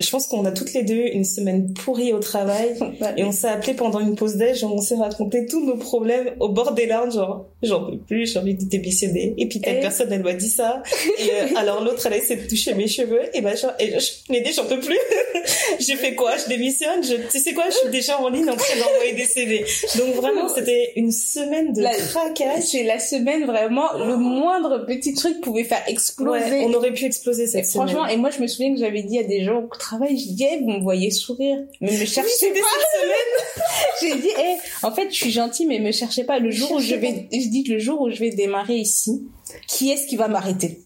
je pense qu'on a toutes les deux une semaine pourrie au travail et on s'est appelé pendant une pause déj, on s'est raconté tous nos problèmes au bord des larmes, genre j'en peux plus, j'ai envie de démissionner, et puis telle personne elle m'a dit ça. Et alors l'autre elle a essayé de toucher mes cheveux et machin, et j'en peux plus. J'ai fait quoi? Je démissionne, tu sais quoi, je suis déjà en ligne en train d'envoyer des CV. Donc vraiment c'était une semaine de craquage. C'est la semaine vraiment, le moindre petit truc pouvait faire exploser. Ouais, on aurait pu exploser cette semaine. Franchement, et moi je me souviens que j'avais dit à des gens au travail, je disais vous me voyez sourire, mais me cherchez pas. J'ai dit en fait je suis gentille mais me cherchez pas. Le jour où je dis que le jour où je vais démarrer ici, qui est-ce qui va m'arrêter?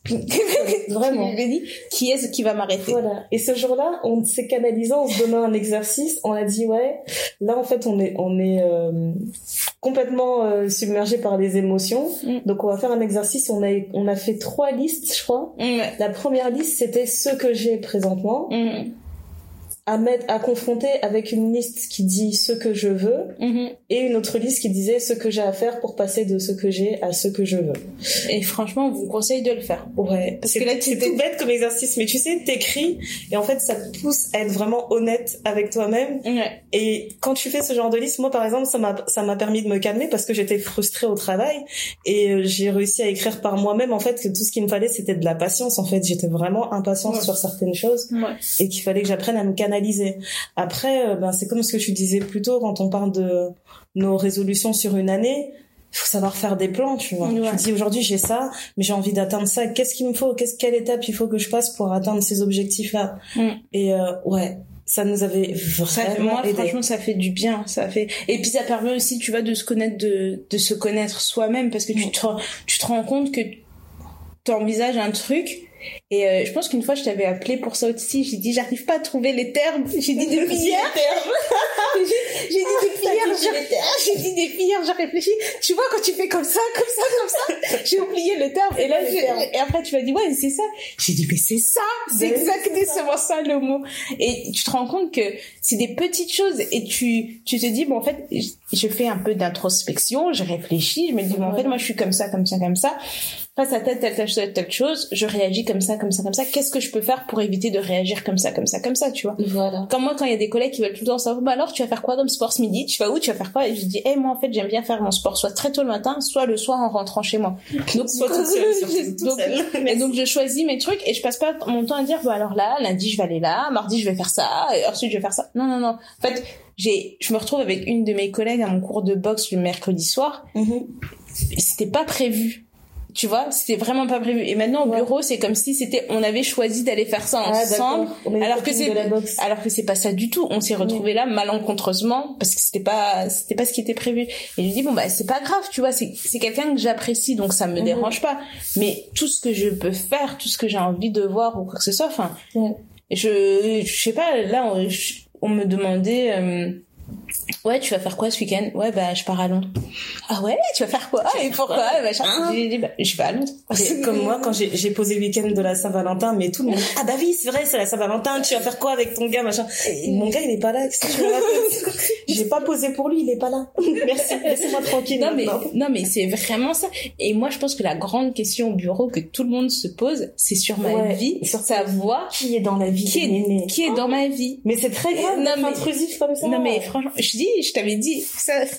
Vraiment. Je dis, qui est-ce qui va m'arrêter? Voilà. Et ce jour-là, on s'est canalisé, on se donnait un exercice, on a dit, ouais, là, en fait, on est complètement submergé par les émotions. Mm. Donc, on va faire un exercice, on a fait 3 listes, je crois. Mm. La première liste, c'était ce que j'ai présentement. Mm. À confronter avec une liste qui dit ce que je veux, mm-hmm. et une autre liste qui disait ce que j'ai à faire pour passer de ce que j'ai à ce que je veux. Et franchement, on vous conseille de le faire. Ouais. Parce que là, c'est tout bête comme exercice, mais tu sais, t'écris, et en fait, ça te pousse à être vraiment honnête avec toi-même. Ouais. Et quand tu fais ce genre de liste, moi, par exemple, ça m'a permis de me calmer parce que j'étais frustrée au travail, et j'ai réussi à écrire par moi-même, en fait, que tout ce qu'il me fallait, c'était de la patience, en fait. J'étais vraiment impatiente sur certaines choses, et qu'il fallait que j'apprenne à me canaliser. Après, c'est comme ce que tu disais plus tôt quand on parle de nos résolutions sur une année. Il faut savoir faire des plans, tu vois. Ouais. Tu dis aujourd'hui j'ai ça, mais j'ai envie d'atteindre ça. Qu'est-ce qu'il me faut? Quelle étape il faut que je passe pour atteindre ces objectifs-là? Mm. Et ça nous avait vraiment aidé. Franchement, ça fait du bien. Et puis ça permet aussi, tu vois, de se connaître, de se connaître soi-même, parce que tu te rends compte que t'envisages un truc. Et je pense qu'une fois je t'avais appelé pour ça aussi, j'ai dit j'arrive pas à trouver les termes, j'ai dit des filières, j'ai dit des filières, j'ai réfléchi, tu vois quand tu fais comme ça, j'ai oublié le terme, et là et après tu m'as dit ouais c'est ça, j'ai dit mais c'est exactement ça le mot, et tu te rends compte que c'est des petites choses, et tu te dis bon en fait je fais un peu d'introspection, je réfléchis, je me dis bon en fait moi je suis comme ça, face à telle chose, je réagis comme ça, qu'est-ce que je peux faire pour éviter de réagir comme ça, tu vois. Voilà. Comme moi, quand il y a des collègues qui veulent tout le temps savoir, alors tu vas faire quoi comme sport ce midi? Tu vas où? Tu vas faire quoi? Et je dis, moi en fait, j'aime bien faire mon sport soit très tôt le matin, soit le soir en rentrant chez moi. Donc, soit toute seule, et donc, je choisis mes trucs et je passe pas mon temps à dire, alors là, lundi, je vais aller là, mardi, je vais faire ça, et ensuite, je vais faire ça. Non. En fait, je me retrouve avec une de mes collègues à mon cours de boxe le mercredi soir. Mm-hmm. C'était pas prévu. Tu vois, c'était vraiment pas prévu. Et maintenant, au bureau, c'est comme si on avait choisi d'aller faire ça ensemble. Alors que c'est pas ça du tout. On s'est retrouvés là, malencontreusement, parce que c'était pas ce qui était prévu. Et je dis, c'est pas grave, tu vois, c'est quelqu'un que j'apprécie, donc ça me dérange pas. Mais tout ce que je peux faire, tout ce que j'ai envie de voir ou quoi que ce soit, je sais pas, là, on me demandait, Ouais, tu vas faire quoi ce week-end? Ouais, bah, je pars à Londres. Ah ouais, tu vas faire quoi? Ah, et pourquoi? J'ai dit, bah, je vais à Londres. C'est comme moi, quand j'ai posé le week-end de la Saint-Valentin, mais tout le monde, ah bah oui, c'est vrai, c'est la Saint-Valentin, tu vas faire quoi avec ton gars, machin? Et mon gars, il est pas là, qu'est-ce que tu veux faire? J'ai pas posé pour lui, il est pas là. Merci, laissez-moi tranquille. Non, mais c'est vraiment ça. Et moi, je pense que la grande question au bureau que tout le monde se pose, c'est sur ma vie, sur savoir qui est dans la vie. Qui est dans ma vie. Mais c'est très grave, intrusif comme ça. Non, mais franchement, je t'avais dit,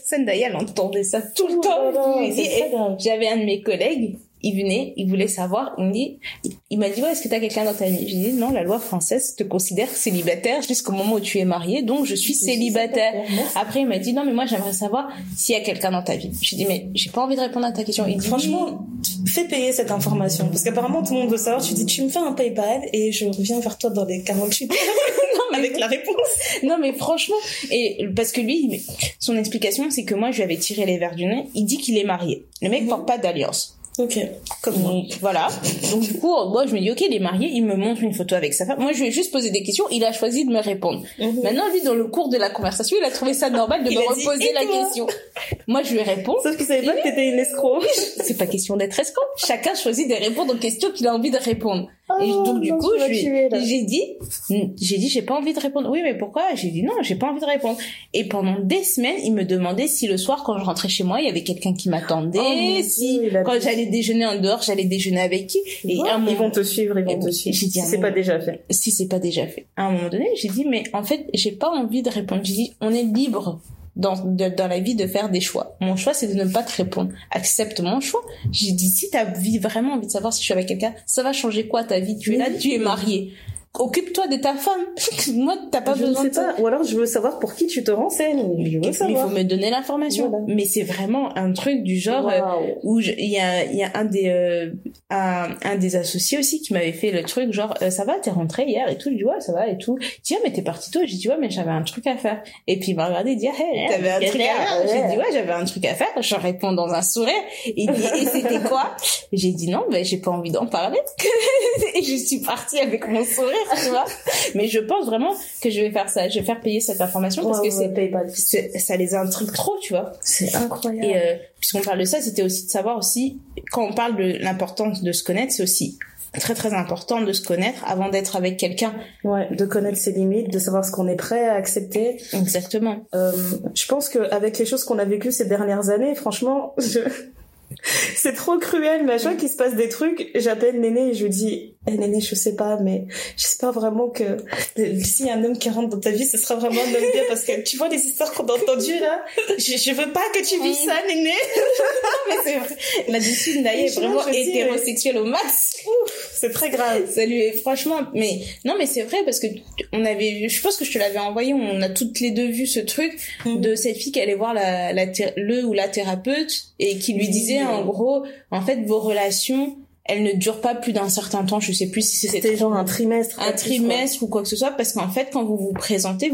Sandaya, elle entendait ça tout le temps. Voilà, il me dit, j'avais un de mes collègues, il venait, il voulait savoir, il m'a dit, ouais, est-ce que t'as quelqu'un dans ta vie? J'ai dit, non, la loi française te considère célibataire jusqu'au moment où tu es marié, donc je suis célibataire. Après, il m'a dit, non, mais moi, j'aimerais savoir s'il y a quelqu'un dans ta vie. J'ai dit, mais j'ai pas envie de répondre à ta question. Il dit, franchement, fais payer cette information, parce qu'apparemment, tout le monde veut savoir. Tu dis, tu me fais un PayPal et je reviens vers toi dans les 48 heures. Avec la réponse. Non, mais franchement, et parce que lui, son explication, c'est que moi, je lui avais tiré les verres du nez. Il dit qu'il est marié. Le mec porte pas d'alliance. Ok. Comme moi. Voilà. Donc, du coup, moi, je me dis, ok, il est marié. Il me montre une photo avec sa femme. Moi, je lui ai juste posé des questions. Il a choisi de me répondre. Mm-hmm. Maintenant, lui, dans le cours de la conversation, il a trouvé ça normal de me reposer la question. Moi, je lui réponds. Sauf qu'il savait pas que t'étais une escroc. C'est pas question d'être escroc. Chacun choisit de répondre aux questions qu'il a envie de répondre. Et donc, du coup, j'ai dit, j'ai pas envie de répondre. Oui, mais pourquoi? J'ai dit, non, j'ai pas envie de répondre. Et pendant des semaines, il me demandait si le soir, quand je rentrais chez moi, il y avait quelqu'un qui m'attendait, quand j'allais déjeuner en dehors, j'allais déjeuner avec qui. Et à un moment, ils vont te suivre. J'ai dit, si c'est pas déjà fait. À un moment donné, j'ai dit, mais en fait, j'ai pas envie de répondre. J'ai dit, on est libre. Dans la vie de faire des choix. Mon choix, c'est de ne pas te répondre. Accepte mon choix. J'ai dit, si t'as vraiment envie de savoir si je suis avec quelqu'un, ça va changer quoi ta vie? Tu es là, tu es mariée. Occupe-toi de ta femme. Moi, t'as pas besoin de ça. Ou alors, je veux savoir pour qui tu te renseignes. Il faut me donner l'information. Voilà. Mais c'est vraiment un truc du genre où il y a un des associés aussi qui m'avait fait le truc genre ça va, t'es rentré hier et tout. Je dis ouais, ça va et tout. Tiens, mais t'es parti tôt. J'ai dit ouais, mais j'avais un truc à faire. Et puis il m'a regardé, il dit hey, t'avais un truc à faire. J'ai dit ouais, j'avais un truc à faire. Je réponds dans un sourire. Il dit et c'était quoi? J'ai dit non, ben j'ai pas envie d'en parler. Et je suis partie avec mon sourire. Tu vois, mais je pense vraiment que je vais faire ça, je vais faire payer cette information parce que c'est ça les intrigue trop, tu vois, c'est incroyable. Et puisqu'on parle de ça, c'était aussi de savoir aussi quand on parle de l'importance de se connaître, c'est aussi très très important de se connaître avant d'être avec quelqu'un, de connaître ses limites, de savoir ce qu'on est prêt à accepter. Exactement. Je pense que avec les choses qu'on a vécues ces dernières années, franchement, c'est trop cruel, mais à chaque fois qu'il se passe des trucs, j'appelle Néné et je lui dis hey, Néné, je sais pas, mais j'espère vraiment que s'il y a un homme qui rentre dans ta vie, ce sera vraiment un homme bien, parce que tu vois les histoires qu'on a entendues là, je veux pas que tu vives ça, Néné. Mais c'est vrai, la discipline d'ailleurs est vraiment hétérosexuelle au max. Ouf, c'est très grave. Salut, franchement, mais non, mais c'est vrai, parce que on avait vu, je pense que je te l'avais envoyé, on a toutes les deux vu ce truc de cette fille qui allait voir la thérapeute et qui lui disait en gros, en fait, vos relations, elles ne durent pas plus d'un certain temps. Je sais plus si c'était genre un trimestre ou quoi que ce soit, parce qu'en fait, quand vous vous présentez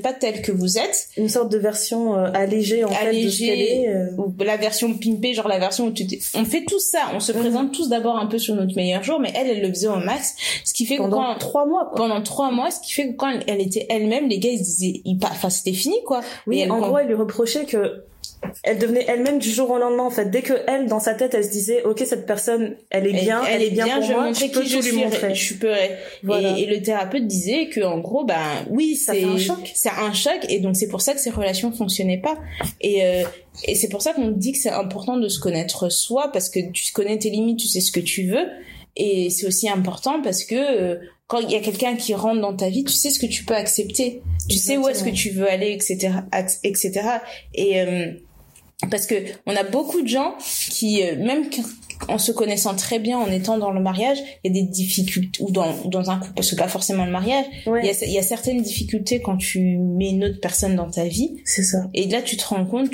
pas tel que vous êtes. Une sorte de version allégée en fait de ce qu'elle est. Ou la version pimpée, genre la version où on fait tout ça. On se présente tous d'abord un peu sur notre meilleur jour, mais elle le faisait au max, ce qui fait que pendant 3 mois. Pendant 3 mois, ce qui fait que quand elle était elle-même, les gars ils se disaient, enfin c'était fini quoi. Oui, en gros, elle lui reprochait que. Elle devenait elle-même du jour au lendemain, en fait. Dès que elle, dans sa tête, elle se disait, ok, cette personne, elle est bien pour moi, je peux lui montrer. Voilà. Et le thérapeute disait que, en gros, c'est un choc, et donc c'est pour ça que ces relations fonctionnaient pas. Et c'est pour ça qu'on dit que c'est important de se connaître soi, parce que tu connais tes limites, tu sais ce que tu veux, et c'est aussi important parce que, quand il y a quelqu'un qui rentre dans ta vie, tu sais ce que tu peux accepter. Tu Exactement. Sais où est-ce que tu veux aller, etc., etc. Et, parce que on a beaucoup de gens qui, même en se connaissant très bien, en étant dans le mariage, il y a des difficultés, ou dans un couple, parce que pas forcément le mariage, il y a certaines difficultés quand tu mets une autre personne dans ta vie. C'est ça. Et là, tu te rends compte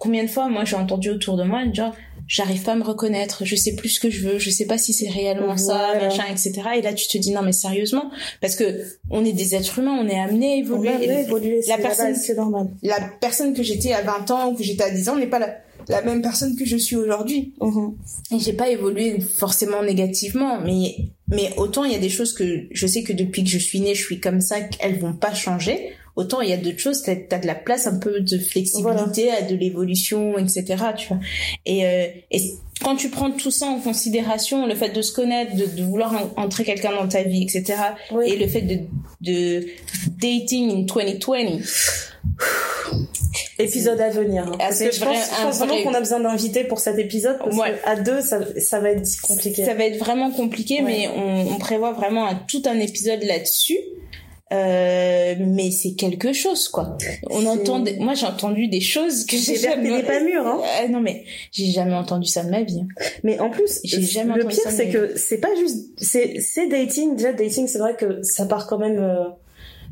combien de fois, moi, j'ai entendu autour de moi, genre, j'arrive pas à me reconnaître, je sais plus ce que je veux, je sais pas si c'est réellement ça, machin, etc. Et là, tu te dis, non, mais sérieusement, parce que on est des êtres humains, on est amenés à évoluer. C'est normal. La personne que j'étais à 20 ans ou que j'étais à 10 ans n'est pas la même personne que je suis aujourd'hui. Et j'ai pas évolué forcément négativement, mais autant il y a des choses que je sais que depuis que je suis née, je suis comme ça, qu'elles vont pas changer. Autant il y a d'autres choses, t'as de la place un peu de flexibilité, voilà, à de l'évolution, etc. Tu vois. Et quand tu prends tout ça en considération, le fait de se connaître, de vouloir entrer quelqu'un dans ta vie, etc. Oui. Et le fait de dating in 2020. Épisode à venir. Hein. Parce que je pense vraiment qu'on a besoin d'invités pour cet épisode, parce ouais, qu'à deux, ça va être compliqué. Ça va être vraiment compliqué, ouais, mais on prévoit vraiment tout un épisode là-dessus. Mais c'est quelque chose, quoi. Moi j'ai entendu des choses que j'ai jamais. Pas mûr, hein. Non mais j'ai jamais entendu ça de ma vie. Mais en plus, le pire c'est que c'est pas juste, c'est dating. Déjà dating, c'est vrai que ça part quand même.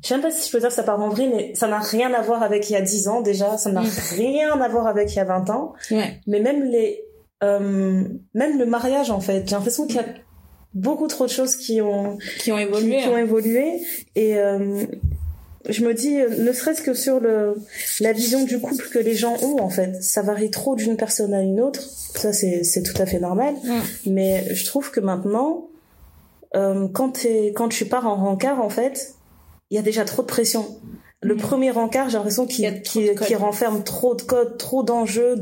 Je sais même pas si je peux dire que ça part en vrille, mais ça n'a rien à voir avec il y a 10 ans déjà, ça n'a rien à voir avec il y a 20 ans. Ouais. Mais même le mariage en fait, j'ai l'impression qu'il y a beaucoup trop de choses qui ont évolué, qui ont évolué. Et je me dis, ne serait-ce que sur la vision du couple que les gens ont en fait, ça varie trop d'une personne à une autre. Ça c'est tout à fait normal. Ouais. Mais je trouve que maintenant, quand tu pars en rencard en fait, il y a déjà trop de pression. Le premier rencard, j'ai l'impression qu'il renferme trop de codes, trop d'enjeux.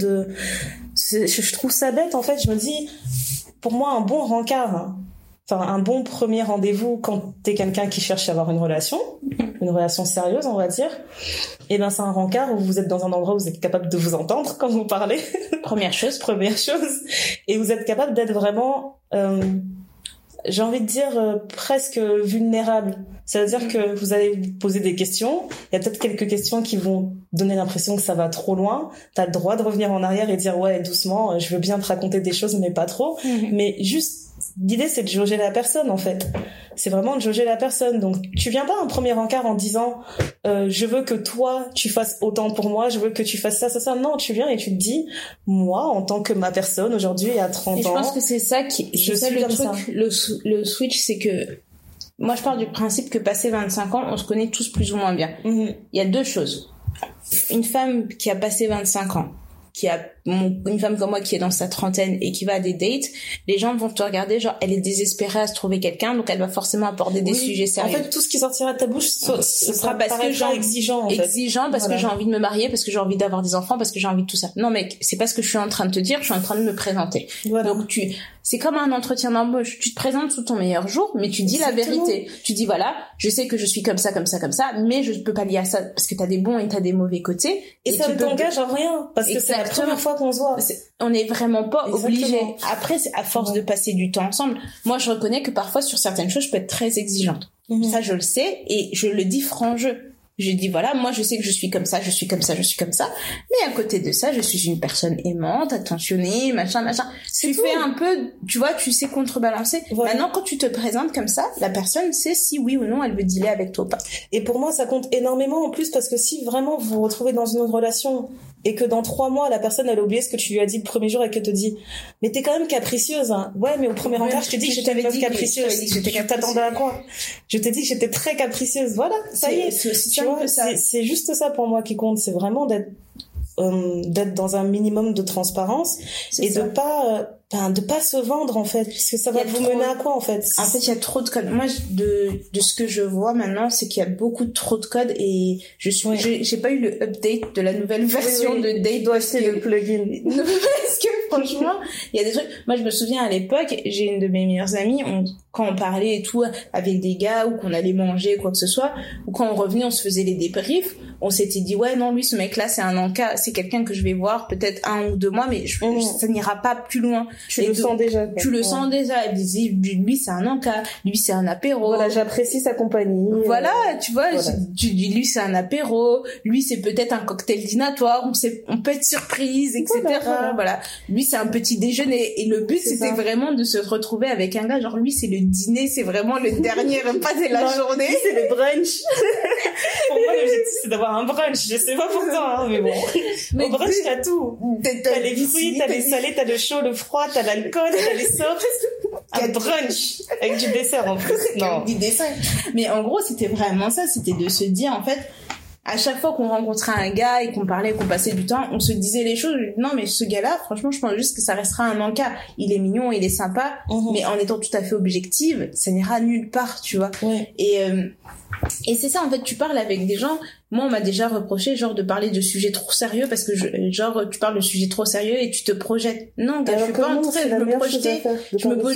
Je trouve ça bête, en fait. Je me dis, pour moi, un bon rencard, enfin, un bon premier rendez-vous quand t'es quelqu'un qui cherche à avoir une relation sérieuse, on va dire, et ben, c'est un rencard où vous êtes dans un endroit où vous êtes capable de vous entendre quand vous parlez. Première chose. Et vous êtes capable d'être vraiment, j'ai envie de dire presque vulnérable. C'est-à-dire que vous allez poser des questions. Il y a peut-être quelques questions qui vont donner l'impression que ça va trop loin. T'as le droit de revenir en arrière et dire ouais, doucement, je veux bien te raconter des choses, mais pas trop. Mm-hmm. Mais juste, l'idée, c'est de jauger la personne, en fait. C'est vraiment de jauger la personne. Donc, tu viens pas à un premier encart en disant je veux que toi, tu fasses autant pour moi, je veux que tu fasses ça, ça, ça. Non, tu viens et tu te dis moi, en tant que ma personne, aujourd'hui, à 30 ans... Et je pense que c'est ça qui... Je sais, le truc, ça. Le switch, c'est que... Moi, je pars du principe que passé 25 ans, on se connaît tous plus ou moins bien. Mmh. Il y a deux choses. Une femme qui a passé 25 ans, une femme comme moi qui est dans sa trentaine et qui va à des dates, les gens vont te regarder genre elle est désespérée à se trouver quelqu'un, donc elle va forcément aborder des sujets sérieux. En fait, tout ce qui sortira de ta bouche, ce sera parce que j'ai exigeant parce que j'ai envie de me marier, parce que j'ai envie d'avoir des enfants, parce que j'ai envie de tout ça. Non mec, c'est pas ce que je suis en train de te dire, je suis en train de me présenter. Voilà. Donc c'est comme un entretien d'embauche, tu te présentes sous ton meilleur jour, mais tu dis la vérité. Tu dis voilà, je sais que je suis comme ça, comme ça, comme ça, mais je peux pas lier à ça parce que t'as des bons et t'as des mauvais côtés. Et ça ne t'engage en rien parce que c'est la première fois qu'on se voit. On n'est vraiment pas obligé. Après, à force de passer du temps ensemble, moi, je reconnais que parfois, sur certaines choses, je peux être très exigeante. Mm-hmm. Ça, je le sais et je le dis franc jeu. Je dis, voilà, moi, je sais que je suis comme ça, je suis comme ça, je suis comme ça. Mais à côté de ça, je suis une personne aimante, attentionnée, machin, machin. Tu fais un peu, tu vois, tu sais contrebalancer. Voilà. Maintenant, quand tu te présentes comme ça, la personne sait si oui ou non elle veut dealer avec toi ou pas. Et pour moi, ça compte énormément en plus parce que si vraiment vous vous retrouvez dans une autre relation et que dans 3 mois, la personne, elle a oublié ce que tu lui as dit le premier jour et qu'elle te dit « Mais t'es quand même capricieuse, hein. » Ouais, mais au premier regard, je t'ai dit que j'étais capricieuse. Je t'attendais à quoi ? Je t'ai dit que j'étais très capricieuse. Voilà, ça y est. C'est juste ça pour moi qui compte. C'est vraiment d'être dans un minimum de transparence et de pas se vendre, en fait. Parce que ça va vous mener à quoi, en fait ? En fait, il y a trop de codes. Moi, de ce que je vois maintenant, c'est qu'il y a beaucoup trop de codes et j'ai pas eu le update de la nouvelle version de Date. Tu dois acheter le plugin. Parce que, franchement, il y a des trucs. Moi, je me souviens, à l'époque, j'ai une de mes meilleures amies, quand on parlait et tout, avec des gars, ou qu'on allait manger, quoi que ce soit, ou quand on revenait, on se faisait les débriefs, on s'était dit, ouais, non, lui, ce mec-là, c'est un encas, c'est quelqu'un que je vais voir peut-être 1 ou 2 mois, mais ça n'ira pas plus loin. Tu le sens déjà. Elle disait, lui, c'est un encas, lui, c'est un apéro. Voilà, j'apprécie sa compagnie. Voilà, tu vois, tu dis, lui, c'est un apéro, lui, c'est peut-être un cocktail dînatoire, on peut être surprise, etc. Voilà. Lui, c'est un petit déjeuner. Et le but, c'était vraiment de se retrouver avec un gars, genre, lui, c'est le dîner, c'est vraiment le dernier repas de la journée. C'est le brunch. Pour moi, l'objectif, c'est d'avoir un brunch. Je sais pas pourquoi, hein, mais bon. Mais au brunch, t'as tout. T'as les fruits, t'as les salés, t'as le chaud, le froid, t'as l'alcool, t'as les softs. Un brunch. Avec du dessert, en plus. Non. Du dessert. Mais en gros, c'était vraiment ça. C'était de se dire, en fait, à chaque fois qu'on rencontrait un gars et qu'on parlait, qu'on passait du temps, on se disait les choses. Non, mais ce gars-là, franchement, je pense juste que ça restera un encas. Il est mignon, il est sympa, mais en étant tout à fait objective, ça n'ira nulle part, tu vois. Ouais. Et c'est ça, en fait, tu parles avec des gens Moi, on m'a déjà reproché, genre, de parler de sujets trop sérieux parce que, tu parles de sujets trop sérieux et tu te projettes. Non, gars, je suis pas en train de me projeter. Je me pose.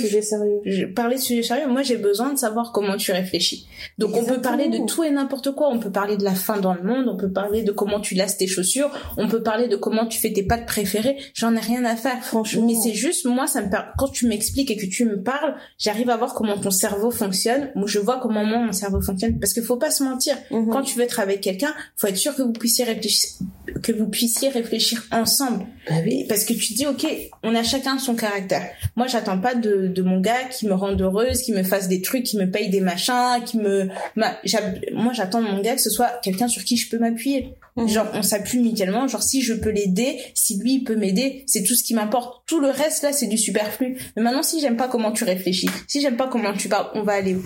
Parler de sujets sérieux. Moi, j'ai besoin de savoir comment tu réfléchis. Donc, on peut parler de tout et n'importe quoi. On peut parler de la faim dans le monde. On peut parler de comment tu lasses tes chaussures. On peut parler de comment tu fais tes pâtes préférées. J'en ai rien à faire. Franchement. Mais c'est juste, moi, quand tu m'expliques et que tu me parles, j'arrive à voir comment ton cerveau fonctionne. Moi, je vois comment mon cerveau fonctionne. Parce qu'il faut pas se mentir. Mm-hmm. Quand tu veux être avec quelqu'un, faut être sûr que vous puissiez réfléchir ensemble. Bah oui. Parce que tu dis, ok, on a chacun son caractère. Moi, j'attends pas de mon gars qui me rende heureuse, qui me fasse des trucs, qui me paye des machins, moi, j'attends mon gars que ce soit quelqu'un sur qui je peux m'appuyer. Mmh. Genre, on s'appuie mutuellement. Genre, si je peux l'aider, si lui, il peut m'aider, c'est tout ce qui m'importe. Tout le reste, là, c'est du superflu. Mais maintenant, si j'aime pas comment tu réfléchis, si j'aime pas comment tu parles, on va aller où?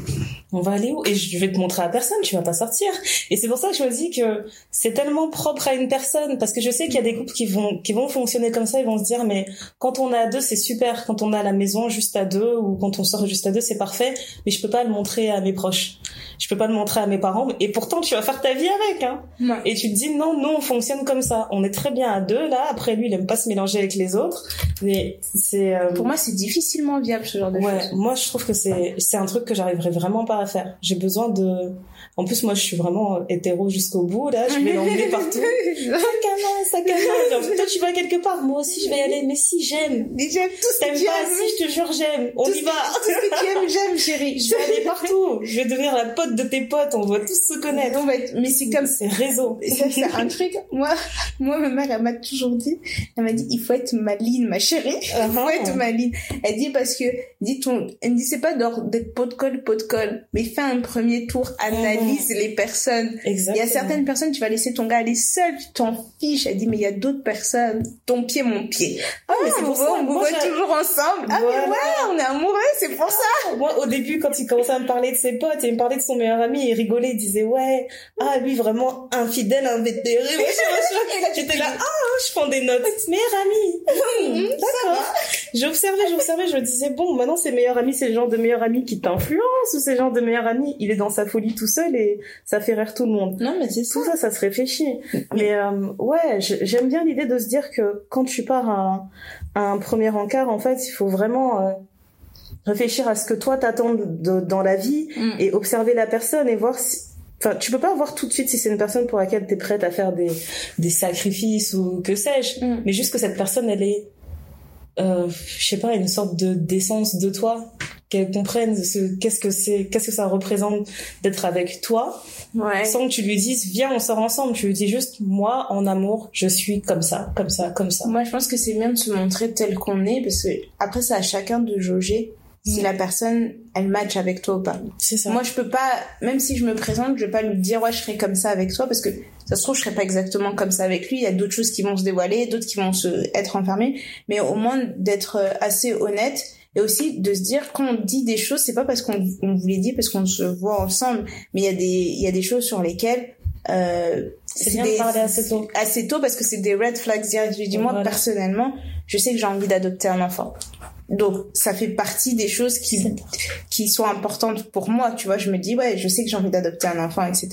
Et je vais te montrer à personne, tu vas pas sortir. Et c'est pour ça que je me dis que c'est tellement propre à une personne, parce que je sais qu'il y a des couples qui vont fonctionner comme ça, ils vont se dire, mais quand on est à deux, c'est super, quand on est à la maison juste à deux, ou quand on sort juste à deux, c'est parfait, mais je peux pas le montrer à mes proches. Je peux pas le montrer à mes parents, et pourtant, tu vas faire ta vie avec, hein. Ouais. Et tu te dis, non, on fonctionne comme ça. On est très bien à deux, là. Après, lui, il aime pas se mélanger avec les autres. Mais c'est, pour moi, c'est difficilement viable, ce genre de choses. Ouais. Moi, je trouve que c'est un truc que j'arriverai vraiment pas à faire. J'ai besoin de, en plus, moi, je suis vraiment hétéro jusqu'au bout, là. Je vais l'emmener partout. Toi, tu vas quelque part. Moi aussi, je vais y aller. Mais si, j'aime. Mais j'aime tout ce que tu aimes. Si, je te jure, j'aime. On y va. Tout ce que tu aimes, j'aime, chérie. Je vais aller partout. Je vais devenir la pote de tes potes. On doit tous se connaître. Mais c'est comme ces réseaux. C'est un truc, moi, ma mère, elle m'a toujours dit, il faut être maline, ma chérie. Il faut être maline. Elle dit parce que, elle me dit, c'est pas d'être pot de colle, mais fais un premier tour, analyse les personnes. Exactement. Il y a certaines personnes, tu vas laisser ton gars aller seul, tu t'en fiches. Elle dit, mais il y a d'autres personnes, ton pied, mon pied. Mais c'est pour ça. On vous voit toujours ensemble. Voilà. Mais ouais, on est amoureux, c'est pour ça. Moi, au début, quand il commençait à me parler de ses potes, il me parlait de son meilleur ami, il rigolait, il disait, ouais, lui, vraiment infidèle, invétéré. J'étais là, je prends des notes. Meilleur ami. D'accord. J'observais, je me disais, bon, maintenant, ses meilleurs amis, c'est le genre de meilleur ami qui t'influence, ou c'est le genre de meilleur ami, il est dans sa folie tout seul et ça fait rire tout le monde. Non, mais c'est tout ça. Ça se réfléchit. Mais, j'aime bien l'idée de se dire que quand tu pars à un premier encart, en fait, il faut vraiment, réfléchir à ce que toi t'attends dans la vie et observer la personne et voir si, enfin, tu peux pas voir tout de suite si c'est une personne pour laquelle t'es prête à faire des sacrifices ou que sais-je. Mais juste que cette personne, elle est, je sais pas, une sorte d'essence de toi, qu'elle comprenne qu'est-ce que ça représente d'être avec toi. Ouais. Sans que tu lui dises, viens, on sort ensemble. Tu lui dis juste, moi, en amour, je suis comme ça, comme ça, comme ça. Moi, je pense que c'est bien de se montrer tel qu'on est, parce que après, c'est à chacun de jauger si la personne, elle match avec toi ou pas. C'est ça. Moi, je peux pas, même si je me présente, je peux pas lui dire, ouais, je serai comme ça avec toi, parce que ça se trouve, je serai pas exactement comme ça avec lui. Il y a d'autres choses qui vont se dévoiler, d'autres qui vont être enfermées. Mais au moins, d'être assez honnête. Et aussi de se dire, quand on dit des choses, c'est pas parce qu'on vous les dit, parce qu'on se voit ensemble, mais il y a des choses sur lesquelles c'est bien de parler assez tôt, parce que c'est des red flags directs. Je dis, moi, personnellement, je sais que j'ai envie d'adopter un enfant, donc ça fait partie des choses qui sont importantes pour moi, tu vois. Je me dis, ouais, je sais que j'ai envie d'adopter un enfant, etc.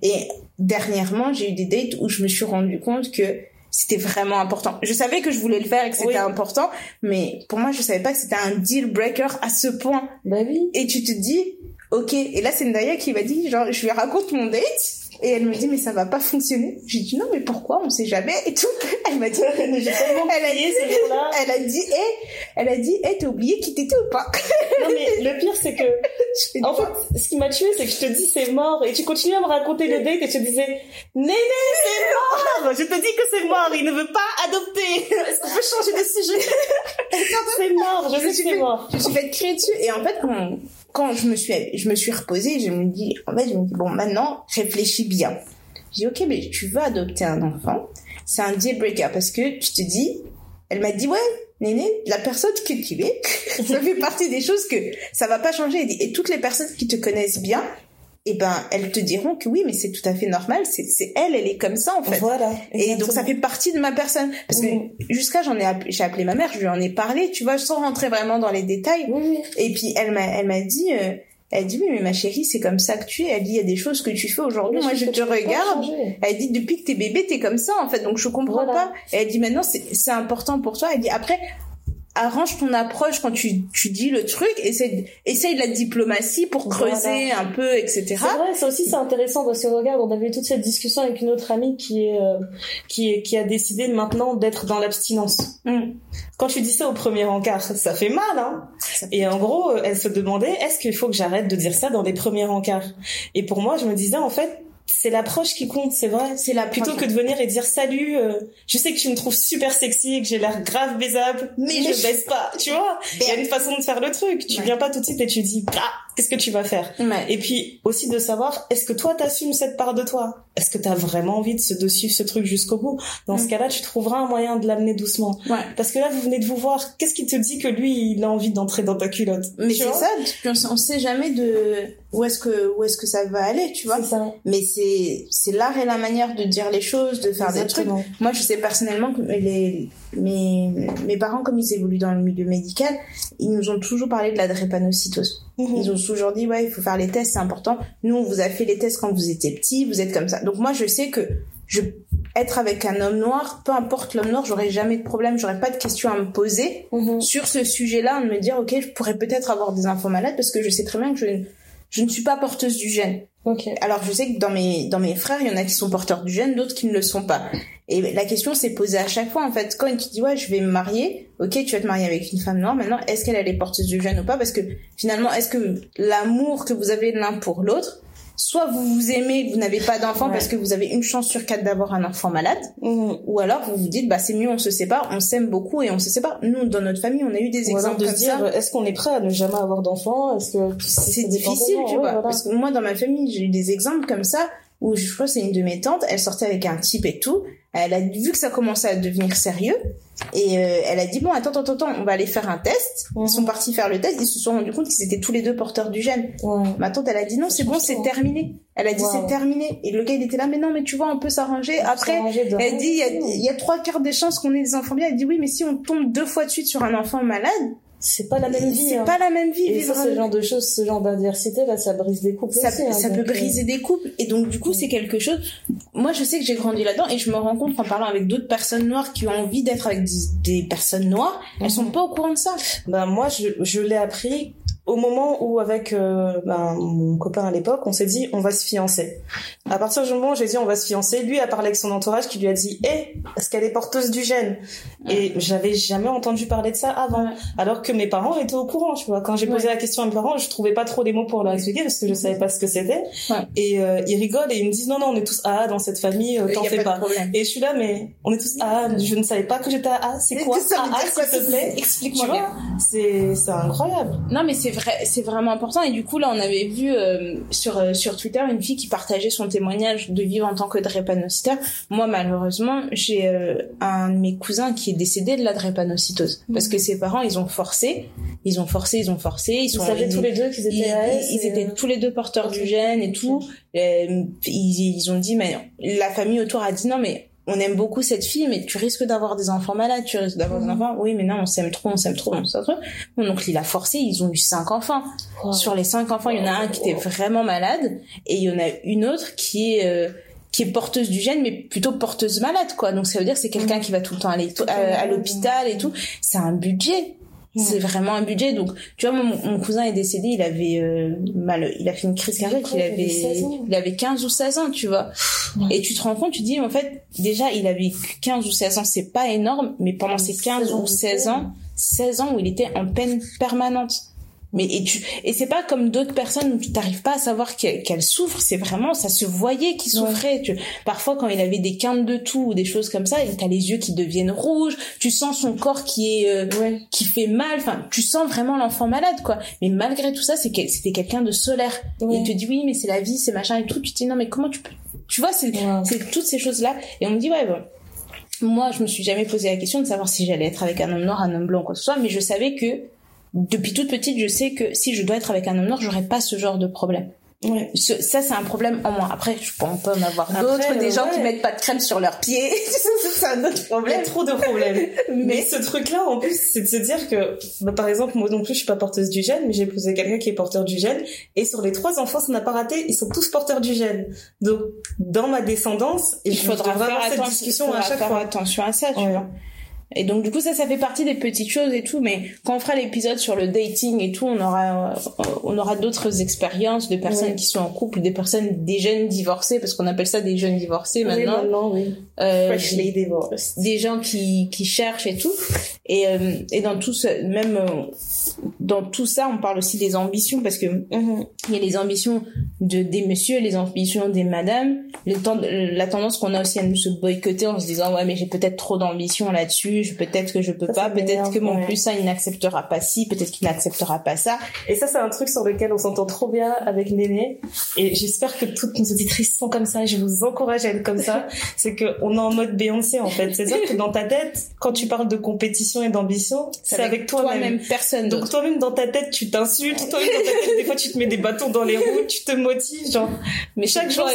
Et dernièrement, j'ai eu des dates où je me suis rendu compte que c'était vraiment important. Je savais que je voulais le faire et que c'était important, mais pour moi, je savais pas que c'était un deal breaker à ce point. Bah oui. Et tu te dis, ok. Et là, c'est Ndaya qui m'a dit, genre, je lui raconte mon date. Et elle me dit, mais ça va pas fonctionner. J'ai dit, non, mais pourquoi? On sait jamais et tout. Elle m'a dit, elle a dit, t'as oublié qui t'étais ou pas? Non, mais le pire, c'est que, en fait, ce qui m'a tué, c'est que je te dis, c'est mort. Et tu continues à me raconter le date et je te disais, Néné, c'est mort! Je te dis que c'est mort. Il ne veut pas adopter. Est-ce qu'on peut changer de sujet? C'est mort. Je sais que c'est mort. Je suis faite crier dessus. Et en fait, quand je me suis reposée, je me dis, bon, maintenant, réfléchis bien. Je dis, ok, mais tu veux adopter un enfant, c'est un deal breaker, parce que tu te dis, elle m'a dit, ouais, Néné, la personne que tu es, ça fait partie des choses que ça va pas changer. Et toutes les personnes qui te connaissent bien, eh ben, elles te diront que oui, mais c'est tout à fait normal, c'est elle est comme ça, en fait. Voilà. Exactement. Et donc, ça fait partie de ma personne. Parce que jusqu'à, j'ai appelé ma mère, je lui en ai parlé, tu vois, sans rentrer vraiment dans les détails. Oui. Et puis, elle m'a dit, Elle dit, oui, mais ma chérie, c'est comme ça que tu es. Elle dit, il y a des choses que tu fais aujourd'hui. Moi, je te regarde. Elle dit, depuis que t'es bébé, t'es comme ça, en fait. Donc, je comprends pas. Et elle dit, maintenant, c'est important pour toi. Elle dit, après, arrange ton approche quand tu dis le truc. Essaye de la diplomatie pour creuser un peu, etc. C'est vrai, ça aussi, c'est intéressant parce que regarde, on avait toute cette discussion avec une autre amie qui a décidé maintenant d'être dans l'abstinence. Mm. Quand tu dis ça au premier encart, ça fait mal, hein. Et en gros, elle se demandait, est-ce qu'il faut que j'arrête de dire ça dans les premiers encarts? Et pour moi, je me disais, en fait, c'est l'approche qui compte, c'est vrai. C'est l'approche. Plutôt que de venir et dire salut, je sais que tu me trouves super sexy et que j'ai l'air grave baisable, mais je baise pas, tu vois. Il y a une façon de faire le truc. Tu viens pas tout de suite et tu dis, ah, qu'est-ce que tu vas faire? Et puis, aussi de savoir, est-ce que toi t'assumes cette part de toi? Est-ce que t'as vraiment envie de suivre ce truc jusqu'au bout? Dans ce cas-là, tu trouveras un moyen de l'amener doucement. Parce que là, vous venez de vous voir. Qu'est-ce qui te dit que lui, il a envie d'entrer dans ta culotte? Mais c'est ça, on sait jamais où est-ce que ça va aller, tu vois. C'est ça. Mais c'est l'art et la manière de dire les choses, de faire des trucs. Moi, je sais personnellement que mes parents, comme ils évoluent dans le milieu médical, ils nous ont toujours parlé de la drépanocytose. Mmh. Ils ont toujours dit, ouais, il faut faire les tests, c'est important. Nous, on vous a fait les tests quand vous étiez petit, vous êtes comme ça. Donc moi, je sais que être avec un homme noir, peu importe l'homme noir, j'aurais jamais de problème, j'aurais pas de questions à me poser sur ce sujet-là, de me dire, ok, je pourrais peut-être avoir des enfants malades parce que je sais très bien que je ne suis pas porteuse du gène. Okay. Alors je sais que dans mes frères, il y en a qui sont porteurs du gène, d'autres qui ne le sont pas. Et la question s'est posée à chaque fois, en fait. Quand tu dis, ouais, je vais me marier, ok, tu vas te marier avec une femme noire, maintenant, est-ce qu'elle est porteuse du gène ou pas? Parce que finalement, est-ce que l'amour que vous avez l'un pour l'autre, soit vous vous aimez, vous n'avez pas d'enfant parce que vous avez une chance sur 4 d'avoir un enfant malade, ou alors vous vous dites, bah c'est mieux, on se sépare, on s'aime beaucoup et on se sépare. Nous, dans notre famille, on a eu des exemples de dire, est-ce qu'on est prêt à ne jamais avoir d'enfant? Est-ce que c'est difficile, tu vois? Parce que moi, dans ma famille, j'ai eu des exemples comme ça où je crois que c'est une de mes tantes, elle sortait avec un type et tout. Elle a vu que ça commençait à devenir sérieux et elle a dit, bon, attends, on va aller faire un test. Ils sont partis faire le test, ils se sont rendus compte qu'ils étaient tous les deux porteurs du gène. Ma tante, elle a dit, non, c'est bon, c'est terminé. Elle a dit, c'est terminé. Et le gars, il était là, mais non, mais tu vois, on peut s'arranger. Après, elle dit, il y a 3/4 des chances qu'on ait des enfants bien. Elle dit, oui, mais si on tombe 2 fois de suite sur un enfant malade, c'est pas la même vie. C'est pas la même vie. Et ce genre de choses, ce genre d'adversité, là, ça brise des couples. Ça peut briser des couples. Et donc, du coup, c'est quelque chose. Moi, je sais que j'ai grandi là-dedans et je me rends compte qu'en parlant avec d'autres personnes noires qui ont envie d'être avec des personnes noires, elles sont pas au courant de ça. Bah, moi, je l'ai appris au moment où, avec mon copain à l'époque, on s'est dit, on va se fiancer. À partir du moment où j'ai dit, on va se fiancer, lui a parlé avec son entourage qui lui a dit, est-ce qu'elle est porteuse du gène? Et j'avais jamais entendu parler de ça avant. Alors que mes parents étaient au courant, tu vois. Quand j'ai posé la question à mes parents, je trouvais pas trop les mots pour leur expliquer parce que je savais pas ce que c'était. Et ils rigolent et ils me disent, non, on est tous AA dans cette famille, t'en fais pas. Et je suis là, mais on est tous AA, je ne savais pas que j'étais AA. C'est quoi AA, s'il te plaît? Explique-moi. Tu vois, c'est incroyable. Non, mais c'est vraiment important. Et du coup, là, on avait vu sur Twitter une fille qui partageait son témoignage de vivre en tant que drépanocytaire. Moi, malheureusement, j'ai un de mes cousins qui est décédé de la drépanocytose parce que ses parents, ils ont forcé. Ils savaient tous les deux qu'ils étaient AS. Ils étaient tous les deux porteurs du gène et tout. Ils ont dit, mais la famille autour a dit non, mais on aime beaucoup cette fille, mais tu risques d'avoir des enfants malades, tu risques d'avoir des enfants. Oui, mais non, on s'aime trop, on s'aime trop. Mon oncle, il a forcé, ils ont eu 5 enfants. Wow. Sur les 5 enfants, il y en a un qui était vraiment malade, et il y en a une autre qui est porteuse du gène, mais plutôt porteuse malade, quoi. Donc ça veut dire que c'est quelqu'un qui va tout le temps aller à l'hôpital et tout. C'est un budget. C'est vraiment un budget. Donc, tu vois, mon cousin est décédé, il avait il a fait une crise cardiaque, il avait 15 ou 16 ans, tu vois. Et tu te rends compte, tu te dis, en fait, déjà, il avait 15 ou 16 ans, c'est pas énorme, mais pendant ces 15 ou 16 ans où il était en peine permanente. Mais, et c'est pas comme d'autres personnes où tu t'arrives pas à savoir qu'elles souffrent, c'est vraiment, ça se voyait qu'il souffrait, parfois quand il avait des quintes de toux ou des choses comme ça, t'as les yeux qui deviennent rouges, tu sens son corps qui fait mal, enfin, tu sens vraiment l'enfant malade, quoi. Mais malgré tout ça, c'était quelqu'un de solaire. Ouais. Et il te dit, oui, mais c'est la vie, c'est machin et tout, tu te dis, non, mais comment tu peux, tu vois, c'est toutes ces choses-là. Et on me dit, ouais, bon. Moi, je me suis jamais posé la question de savoir si j'allais être avec un homme noir, un homme blanc, quoi que ce soit, mais je savais que, depuis toute petite, je sais que si je dois être avec un homme noir, j'aurais pas ce genre de problème. Ouais. Ça, c'est un problème en moins. Après, je pense pas en avoir d'autres. Des gens qui mettent pas de crème sur leurs pieds. C'est un autre problème. Il y a trop de problèmes. Mais ce truc-là, en plus, c'est de se dire que, bah, par exemple, moi non plus, je suis pas porteuse du gène, mais j'ai épousé quelqu'un qui est porteur du gène. Et sur les 3 enfants, ça n'a pas raté. Ils sont tous porteurs du gène. Donc, dans ma descendance, il faudra faire cette discussion à chaque fois. Attention à ça, tu vois. Et donc du coup ça fait partie des petites choses et tout, mais quand on fera l'épisode sur le dating et tout, on aura d'autres expériences de personnes qui sont en couple, des personnes, des jeunes divorcés, parce qu'on appelle ça des jeunes divorcés maintenant. Oui. Freshly divorced. Des gens qui cherchent et tout. Et dans tout ça, même dans tout ça, on parle aussi des ambitions, parce que il y a les ambitions des messieurs, les ambitions des madames, la tendance qu'on a aussi à nous se boycotter en se disant ouais mais j'ai peut-être trop d'ambition là-dessus, peut-être que je peux pas, peut-être que mon plus ça il n'acceptera pas ci, peut-être qu'il n'acceptera pas ça. Et ça c'est un truc sur lequel on s'entend trop bien avec Néné, et j'espère que toutes nos auditrices sont comme ça, et je vous encourage à être comme ça. C'est que on est en mode Beyoncé en fait, c'est-à-dire que dans ta tête quand tu parles de compétition et d'ambition, c'est avec toi-même, personne d'autre. Donc toi-même dans ta tête tu t'insultes, toi-même dans ta tête des fois tu te mets des bâtons dans les roues, tu te motives, genre. Mais chaque jour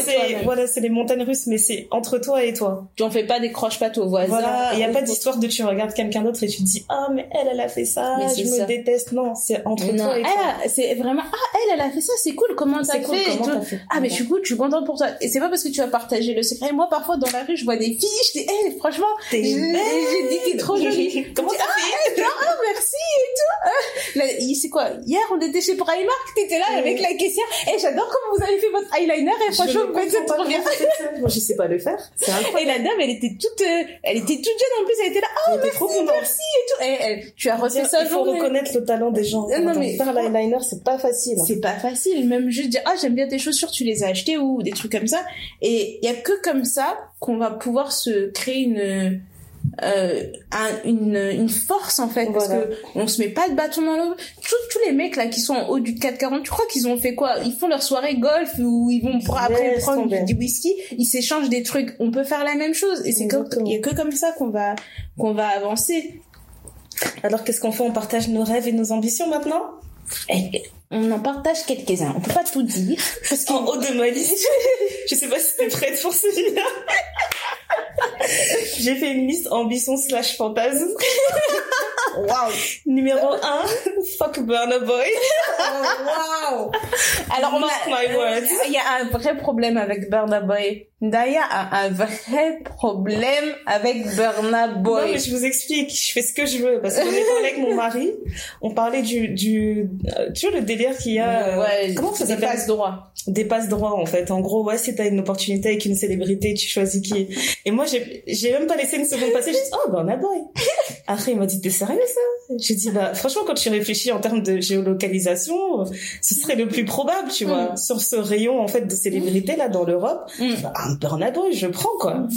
c'est les montagnes russes, mais c'est entre toi et toi. Tu en fais pas des croche-pattes aux voisins. Voilà, il y a pas d'histoire de tu regardes quelqu'un d'autre et tu te dis ah mais elle a fait ça, je me déteste. Non, c'est entre toi et toi. C'est vraiment elle a fait ça, c'est cool, comment t'as fait. Ah mais je suis cool, je suis contente pour toi. Et c'est pas parce que tu vas partager le secret. Moi parfois dans la rue je vois des filles, je dis franchement j'ai dit t'es trop jolie. Merci et tout. Là, c'est quoi? Hier, on était chez Primark, t'étais là avec la caissière. Et j'adore comment vous avez fait votre eyeliner. Et franchement, vous faites ça trop bien. Moi, je sais pas le faire. C'est incroyable. Et la dame, elle était toute jeune en plus. Elle était là. Oh, merci et tout. Et tu as refait ça. Il faut reconnaître le talent des gens. Non mais faire l'eyeliner, c'est pas facile. C'est pas facile. Même juste dire j'aime bien tes chaussures, tu les as achetées ou des trucs comme ça. Et il y a que comme ça qu'on va pouvoir se créer une force en fait, parce que on se met pas de bâton dans le tous les mecs là qui sont en haut du 440, tu crois qu'ils ont fait quoi? Ils font leur soirée golf où ils vont après prendre du whisky, ils s'échangent des trucs. On peut faire la même chose et c'est il y a que comme ça qu'on va avancer. Alors qu'est-ce qu'on fait? On partage nos rêves et nos ambitions maintenant. On en partage quelques-uns. On peut pas tout dire parce qu'en haut de ma liste, je sais pas si t'es prête pour celui-là. J'ai fait une liste ambition/fantasme. Waouh. Numéro 1, fuck Burna Boy. Waouh. Alors il y a un vrai problème avec Burna Boy. Daya a un vrai problème avec Burna Boy. Non mais je vous explique, je fais ce que je veux parce qu'on est parlé avec mon mari, on parlait du tu vois le délire qu'il y a comment ça s'appelle, des passe-droits en fait. En gros si t'as une opportunité avec une célébrité, tu choisis qui. Et moi j'ai même pas laissé une seconde passer, j'ai dit Burna Boy. Après il m'a dit t'es sérieux ça? J'ai dit franchement quand tu réfléchis en termes de géolocalisation, ce serait le plus probable, tu vois, sur ce rayon en fait de célébrité là dans l'Europe. Burna Boy, je prends quoi.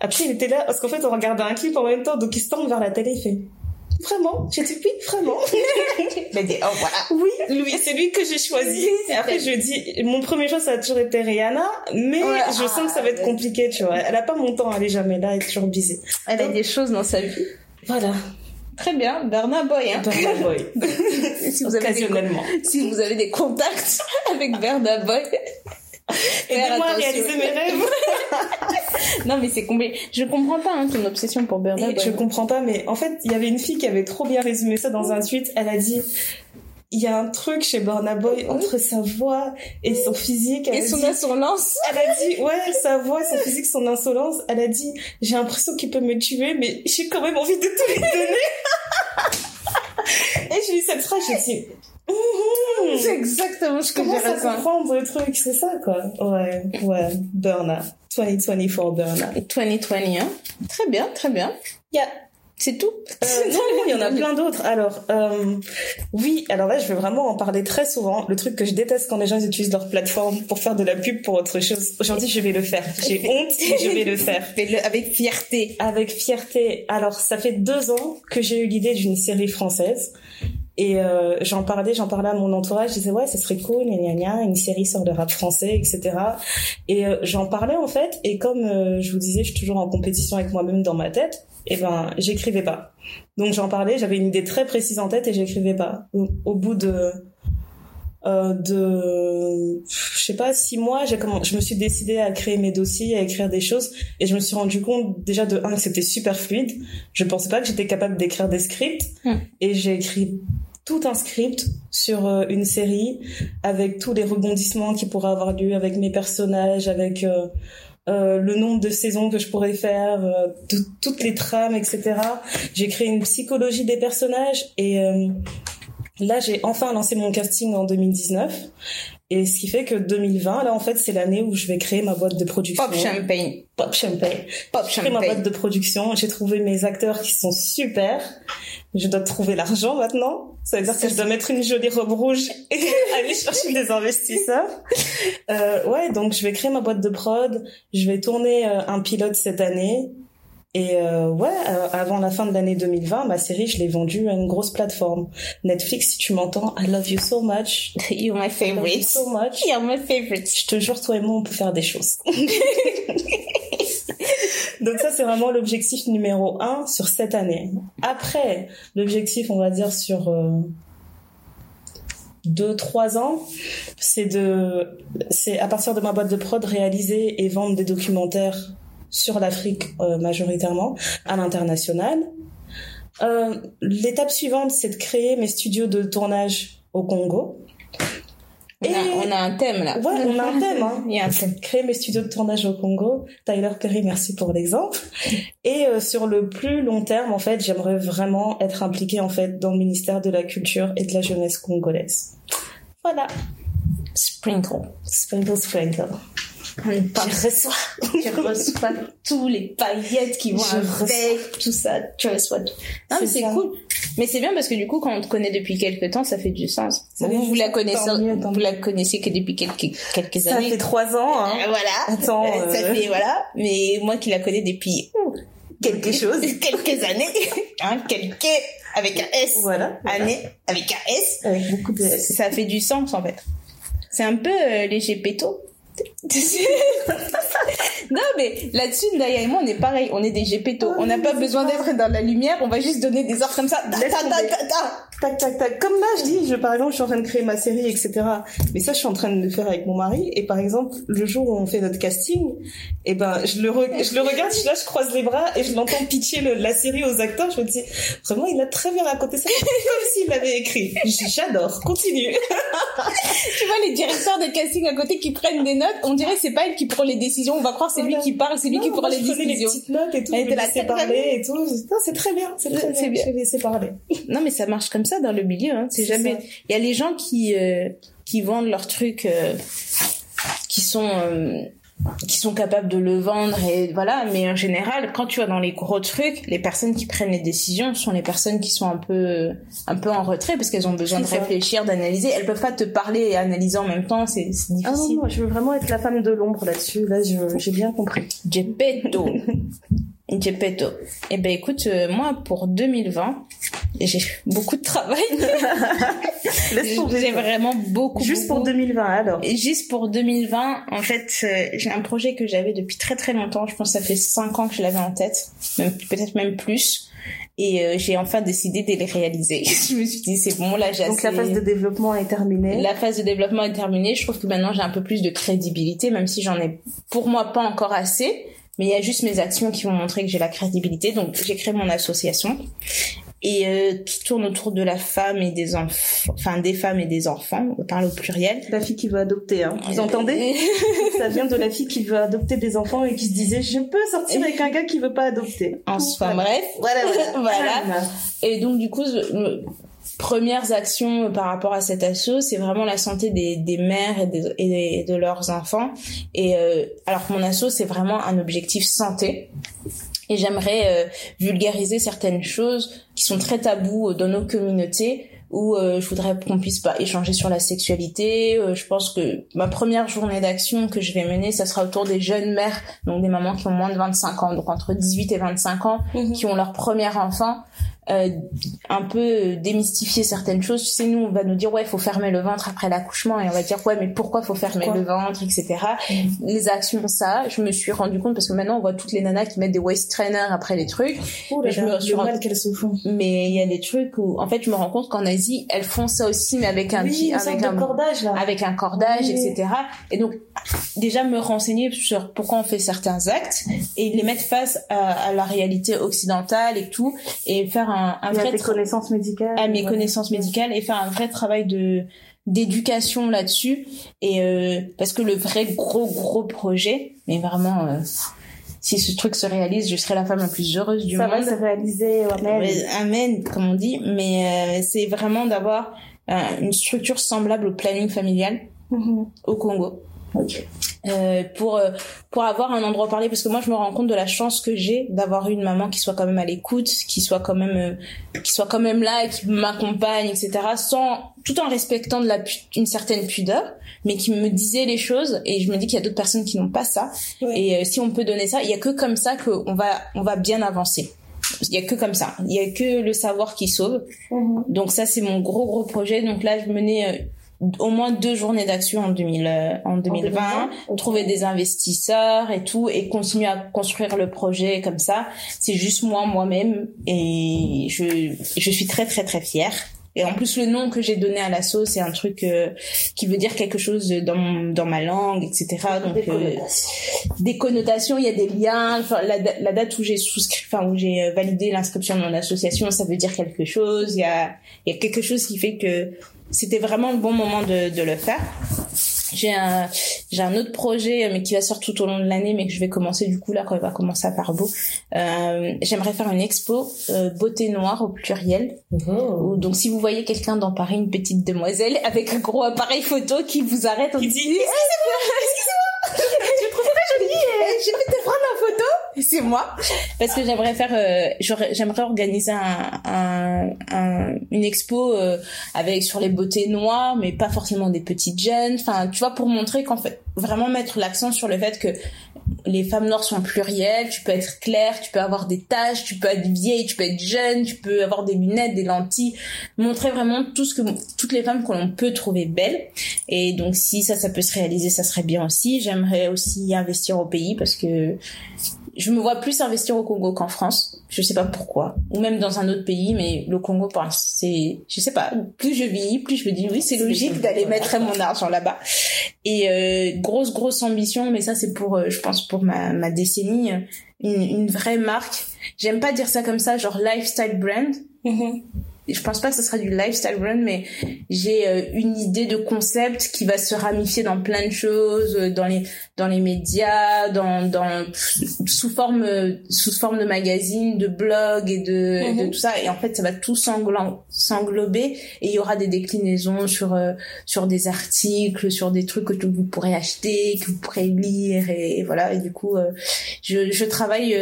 Après il était là parce qu'en fait on regardait un clip en même temps, donc il se tourne vers la télé, il fait vraiment, j'ai dit oui, vraiment. Mais voilà. Oui, lui, c'est lui que j'ai choisi. Et après je dis mon premier choix ça a toujours été Rihanna, mais je sens que ça va être compliqué, tu vois. Elle a pas mon temps, elle est jamais là, elle est toujours busy. Elle a des choses dans sa vie. Voilà. Très bien, Burna Boy. Burna Boy. Si vous avez des contacts avec Burna Boy. Aidez-moi à réaliser mes rêves. Non mais c'est compliqué. Je comprends pas ton obsession pour Burna Boy. Je comprends pas, mais en fait il y avait une fille qui avait trop bien résumé ça dans un tweet. Elle a dit il y a un truc chez Burna Boy entre sa voix et son physique et son insolence. Elle a dit sa voix, son physique, son insolence. Elle a dit j'ai l'impression qu'il peut me tuer mais j'ai quand même envie de tout lui donner. Et je lui cette phrase, j'ai dit c'est exactement ce que j'ai ressenti. Comment ça comprendre le truc, c'est ça quoi. Ouais, Burna. 2024 Burna. 2020, hein. Très bien, très bien. Yeah. C'est tout. Non, il y en a plein d'autres. Alors, alors là, je vais vraiment en parler très souvent. Le truc que je déteste quand les gens utilisent leur plateforme pour faire de la pub pour autre chose. Aujourd'hui, je vais le faire. J'ai honte, mais je vais le faire. Fais-le avec fierté. Avec fierté. Alors, ça fait 2 ans que j'ai eu l'idée d'une série française. Et j'en parlais à mon entourage, je disais ça serait cool, une série sur le rap français, etc. Et j'en parlais en fait, et comme je vous disais, je suis toujours en compétition avec moi-même dans ma tête, et j'écrivais pas. Donc j'en parlais, j'avais une idée très précise en tête et j'écrivais pas. Donc, au bout de de, je sais pas, 6 mois, je me suis décidée à créer mes dossiers, à écrire des choses, et je me suis rendu compte déjà de 1 que c'était super fluide. Je pensais pas que j'étais capable d'écrire des scripts, et j'ai écrit tout un script sur une série avec tous les rebondissements qui pourraient avoir lieu, avec mes personnages, avec le nombre de saisons que je pourrais faire, toutes les trames, etc. J'ai créé une psychologie des personnages, et là j'ai enfin lancé mon casting en 2019, et ce qui fait que 2020, là en fait c'est l'année où je vais créer ma boîte de production. Pop champagne. Je crée ma boîte de production, j'ai trouvé mes acteurs qui sont super. Je dois trouver l'argent maintenant. Ça veut dire que je dois mettre une jolie robe rouge et aller chercher des investisseurs. Ouais, donc je vais créer ma boîte de prod. Je vais tourner un pilote cette année. Et ouais, avant la fin de l'année 2020, ma série, je l'ai vendue à une grosse plateforme. Netflix, si tu m'entends, I love you so much. You're my favorite. I love you so much. You're my favorite. Je te jure, toi et moi, on peut faire des choses. Donc ça, c'est vraiment l'objectif numéro 1 sur cette année. Après, l'objectif, on va dire, sur 2-3 ans, c'est à partir de ma boîte de prod, réaliser et vendre des documentaires sur l'Afrique majoritairement, à l'international. L'étape suivante, c'est de créer mes studios de tournage au Congo. On a un thème là. Ouais, on a un thème. Il y a un thème. Créer mes studios de tournage au Congo. Tyler Perry, merci pour l'exemple. Et sur le plus long terme, en fait, j'aimerais vraiment être impliquée en fait dans le ministère de la culture et de la jeunesse congolaise. Voilà. Sprinkle. Tu reçois tous les paillettes qui vont avec, tout ça, tu reçois tout. Non, mais c'est cool. Mais c'est bien parce que du coup, quand on te connaît depuis quelques temps, ça fait du sens. Vous la connaissez que depuis quelques années. Ça fait 3 ans, hein. Voilà. Attends. Ça fait, voilà. Mais moi qui la connais depuis quelques années. Hein, avec un S. Voilà. Année avec un S. Avec beaucoup de S. Ça fait du sens, en fait. C'est un peu les gépétos. Non, mais là-dessus, Naya et moi, on est pareil, on est des gépétos. On n'a pas besoin d'être dans la lumière, on va juste donner des ordres comme ça. Tac, tac, tac. Comme là, je dis, par exemple, je suis en train de créer ma série, etc. Mais ça, je suis en train de le faire avec mon mari. Et par exemple, le jour où on fait notre casting, et ben, je le regarde, là, je croise les bras et je l'entends pitcher la série aux acteurs. Je me dis, vraiment, il a très bien raconté ça, comme s'il l'avait écrit. J'adore, continue. Tu vois, les directeurs de casting à côté qui prennent des notes, on dirait c'est pas elle qui prend les décisions, on va croire c'est lui qui parle, c'est lui qui prend les décisions. Elle prenait les petites notes et tout, elle laissait parler et tout. Non, c'est très bien, c'est très bien. Je laissais parler. Non, mais ça marche comme ça dans le milieu, hein. C'est jamais. Il y a les gens qui vendent leurs trucs, qui sont capables de le vendre et voilà, mais en général, quand tu vas dans les gros trucs, les personnes qui prennent les décisions sont les personnes qui sont un peu en retrait parce qu'elles ont besoin de réfléchir, d'analyser. Elles peuvent pas te parler et analyser en même temps, c'est difficile. Ah non, je veux vraiment être la femme de l'ombre là-dessus. Là, j'ai bien compris. Gepetto. Eh ben, écoute, moi, pour 2020, j'ai beaucoup de travail. J'ai vraiment beaucoup. Juste pour 2020, alors. Et juste pour 2020, en fait, j'ai un projet que j'avais depuis très très longtemps. Je pense que ça fait 5 ans que je l'avais en tête. Peut-être même plus. Et j'ai enfin décidé de les réaliser. Je me suis dit, c'est bon, là, j'ai. Donc la phase de développement est terminée. Je trouve que maintenant, j'ai un peu plus de crédibilité, même si j'en ai, pour moi, pas encore assez. Mais il y a juste mes actions qui vont montrer que j'ai la crédibilité. Donc, j'ai créé mon association et qui tourne autour de la femme et des enfants, enfin des femmes et des enfants. On parle au pluriel. La fille qui veut adopter, hein. Vous entendez ? Ça vient de la fille qui veut adopter des enfants et qui se disait je peux sortir avec un gars qui veut pas adopter. Enfin bref, voilà. Et donc du coup, premières actions par rapport à cette asso, c'est vraiment la santé des mères et de leurs enfants. Et alors que mon asso, c'est vraiment un objectif santé. Et j'aimerais vulgariser certaines choses qui sont très tabous dans nos communautés, où je voudrais qu'on puisse pas échanger sur la sexualité. Je pense que ma première journée d'action que je vais mener, ça sera autour des jeunes mères, donc des mamans qui ont moins de 25 ans, donc entre 18 et 25 ans, qui ont leur premier enfant. un peu démystifier certaines choses. Tu sais, nous, on va nous dire, ouais, il faut fermer le ventre après l'accouchement, et on va dire, ouais, mais pourquoi faut fermer le ventre, etc. Les actions, ça, je me suis rendu compte, parce que maintenant, on voit toutes les nanas qui mettent des waist trainers après les trucs. Oh là là, le mal qu'elles se font. Mais il y a des trucs où, en fait, je me rends compte qu'en Asie, elles font ça aussi, mais avec un cordage, là. Avec un cordage, etc. Et donc, déjà, me renseigner sur pourquoi on fait certains actes, et les mettre face à la réalité occidentale et tout, et faire un vrai connaissances médicales, à mes connaissances médicales, et faire un vrai travail d'éducation là-dessus, et parce que le vrai gros projet, mais vraiment si ce truc se réalise, je serai la femme la plus heureuse du monde. Ça va se réaliser, amen, comme on dit. Mais c'est vraiment d'avoir une structure semblable au planning familial au Congo. Okay. Pour avoir un endroit à parler, parce que moi je me rends compte de la chance que j'ai d'avoir une maman qui soit quand même à l'écoute, qui soit quand même là, qui m'accompagne, etc., tout en respectant une certaine pudeur, mais qui me disait les choses. Et je me dis qu'il y a d'autres personnes qui n'ont pas ça, et si on peut donner ça, il y a que comme ça qu'on va bien avancer. Il y a que comme ça, il y a que le savoir qui sauve. Donc ça, c'est mon gros projet. Donc là, je menais au moins 2 journées d'action en 2020, trouver des investisseurs et tout, et continuer à construire le projet comme ça. C'est juste moi-même, et je suis très très très fière. Et en plus, le nom que j'ai donné à l'asso, c'est un truc qui veut dire quelque chose dans ma langue, etc. Donc des connotations, il y a des liens. Enfin, la date où j'ai souscrit, enfin où j'ai validé l'inscription de mon association, ça veut dire quelque chose. Il y a quelque chose qui fait que c'était vraiment le bon moment de le faire. J'ai un autre projet, mais qui va sortir tout au long de l'année, mais que je vais commencer du coup là, quand il va commencer à faire beau. J'aimerais faire une expo beauté noire au pluriel. Où, donc si vous voyez quelqu'un dans Paris, une petite demoiselle avec un gros appareil photo qui vous arrête, on dit excusez-moi, je trouve ça joli, j'ai fait te prendre la photo. C'est moi, parce que j'aimerais faire j'aimerais organiser une expo avec sur les beautés noires, mais pas forcément des petites jeunes, enfin tu vois, pour montrer qu'en fait, vraiment mettre l'accent sur le fait que les femmes noires sont plurielles. Tu peux être claire, tu peux avoir des taches, tu peux être vieille, tu peux être jeune, tu peux avoir des lunettes, des lentilles. Montrer vraiment toutes les femmes que l'on peut trouver belles. Et donc si ça peut se réaliser, ça serait bien aussi. J'aimerais aussi investir au pays, parce que je me vois plus investir au Congo qu'en France. Je sais pas pourquoi. Ou même dans un autre pays, mais le Congo, c'est, je sais pas, plus je vieillis, plus je me dis oui, c'est logique d'aller mettre mon argent là-bas. Et, grosse ambition, mais ça, c'est pour, je pense, pour ma décennie, une vraie marque. J'aime pas dire ça comme ça, genre lifestyle brand. Je pense pas que ce sera du lifestyle brand, mais j'ai une idée de concept qui va se ramifier dans plein de choses, dans les médias, sous forme de magazines, de blogs et de tout ça. Et en fait, ça va tout s'englober, et il y aura des déclinaisons sur des articles, sur des trucs que vous pourrez acheter, que vous pourrez lire, et voilà. Et du coup, je travaille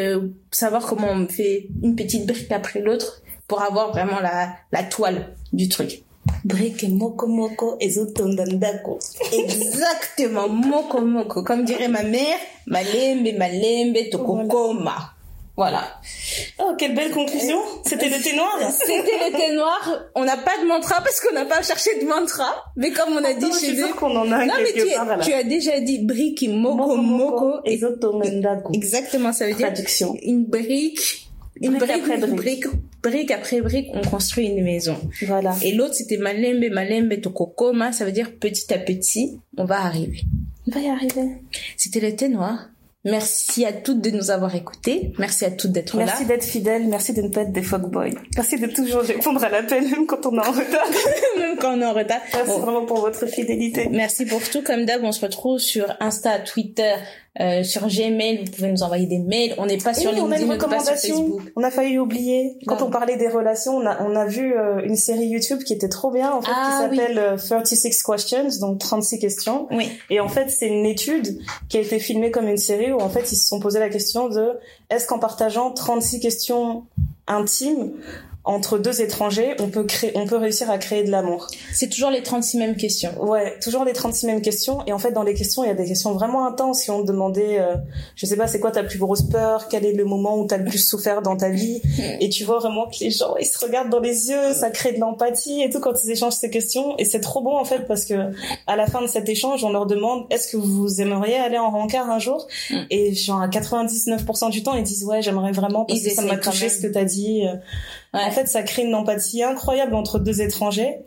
savoir comment on fait une petite brique après l'autre, pour avoir vraiment la toile du truc. Brique moko et zotondandako. Exactement, moko. Comme dirait ma mère, malembe, tokokoma. Voilà. Oh, quelle belle conclusion. C'était le thé noir. On n'a pas de mantra, parce qu'on n'a pas cherché de mantra. Mais comme on a dit chez eux. Je suis qu'on en a mais tu as déjà dit brique moko et zotondandako. Exactement, ça veut dire. Traduction. Brique après brique, on construit une maison. Voilà. Et l'autre, c'était malembe tokokoma, ça veut dire petit à petit, on va arriver. C'était le thé noir. Merci à toutes de nous avoir écoutés. Merci à toutes d'être là. Merci d'être fidèles. Merci de ne pas être des fuckboys. Merci de toujours répondre à l'appel, même quand on est en retard. Merci vraiment pour votre fidélité. Merci pour tout. Comme d'hab, on se retrouve sur Insta, Twitter, sur Gmail. Vous pouvez nous envoyer des mails. On n'est pas sur LinkedIn, on a une recommandation. Pas sur Facebook. On a failli oublier. Quand on parlait des relations, on a vu une série YouTube qui était trop bien, en fait, qui s'appelle 36 questions, donc 36 questions. Oui. Et en fait, c'est une étude qui a été filmée comme une série, où en fait ils se sont posé la question de est-ce qu'en partageant 36 questions intimes, entre deux étrangers, on peut réussir à créer de l'amour. C'est toujours les 36 mêmes questions. Ouais, toujours les 36 mêmes questions. Et en fait, dans les questions, il y a des questions vraiment intenses qui ont demandé, je sais pas, c'est quoi ta plus grosse peur? Quel est le moment où t'as le plus souffert dans ta vie? Et tu vois vraiment que les gens, ils se regardent dans les yeux, ça crée de l'empathie et tout quand ils échangent ces questions. Et c'est trop beau, en fait, parce que à la fin de cet échange, on leur demande, est-ce que vous aimeriez aller en rencard un jour? Et genre, à 99% du temps, ils disent, ouais, j'aimerais vraiment parce que ça m'a touché ce que t'as dit. Ouais. En fait, ça crée une empathie incroyable entre deux étrangers.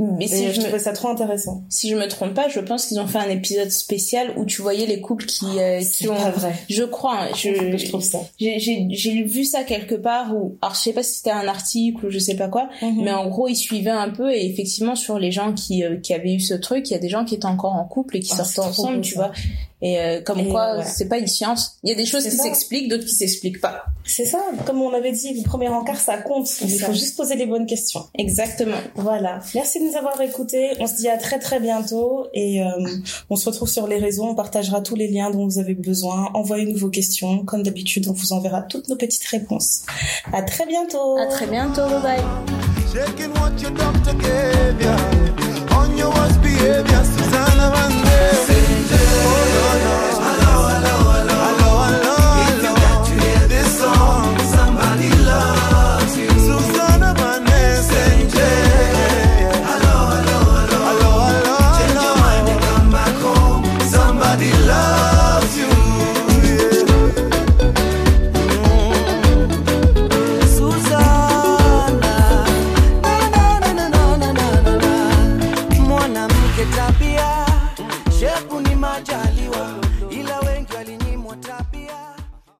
Mais je trouvais ça trop intéressant. Si je me trompe pas, je pense qu'ils ont fait un épisode spécial où tu voyais les couples qui ont. C'est pas vrai. Je crois. Je trouve ça. J'ai vu ça quelque part où, alors je sais pas si c'était un article ou je sais pas quoi, mais en gros ils suivaient un peu et effectivement sur les gens qui avaient eu ce truc, il y a des gens qui étaient encore en couple et qui sortaient ensemble, tu vois. Et comme quoi, c'est pas une science. Il y a des choses qui s'expliquent, d'autres qui s'expliquent pas. C'est ça. Comme on avait dit, le premier encart, ça compte. Il faut juste poser les bonnes questions. Exactement. Voilà. Merci de nous avoir écoutés. On se dit à très très bientôt et on se retrouve sur les réseaux. On partagera tous les liens dont vous avez besoin. Envoyez-nous vos questions. Comme d'habitude, on vous enverra toutes nos petites réponses. À très bientôt. À très bientôt. Bye bye. Jaliwa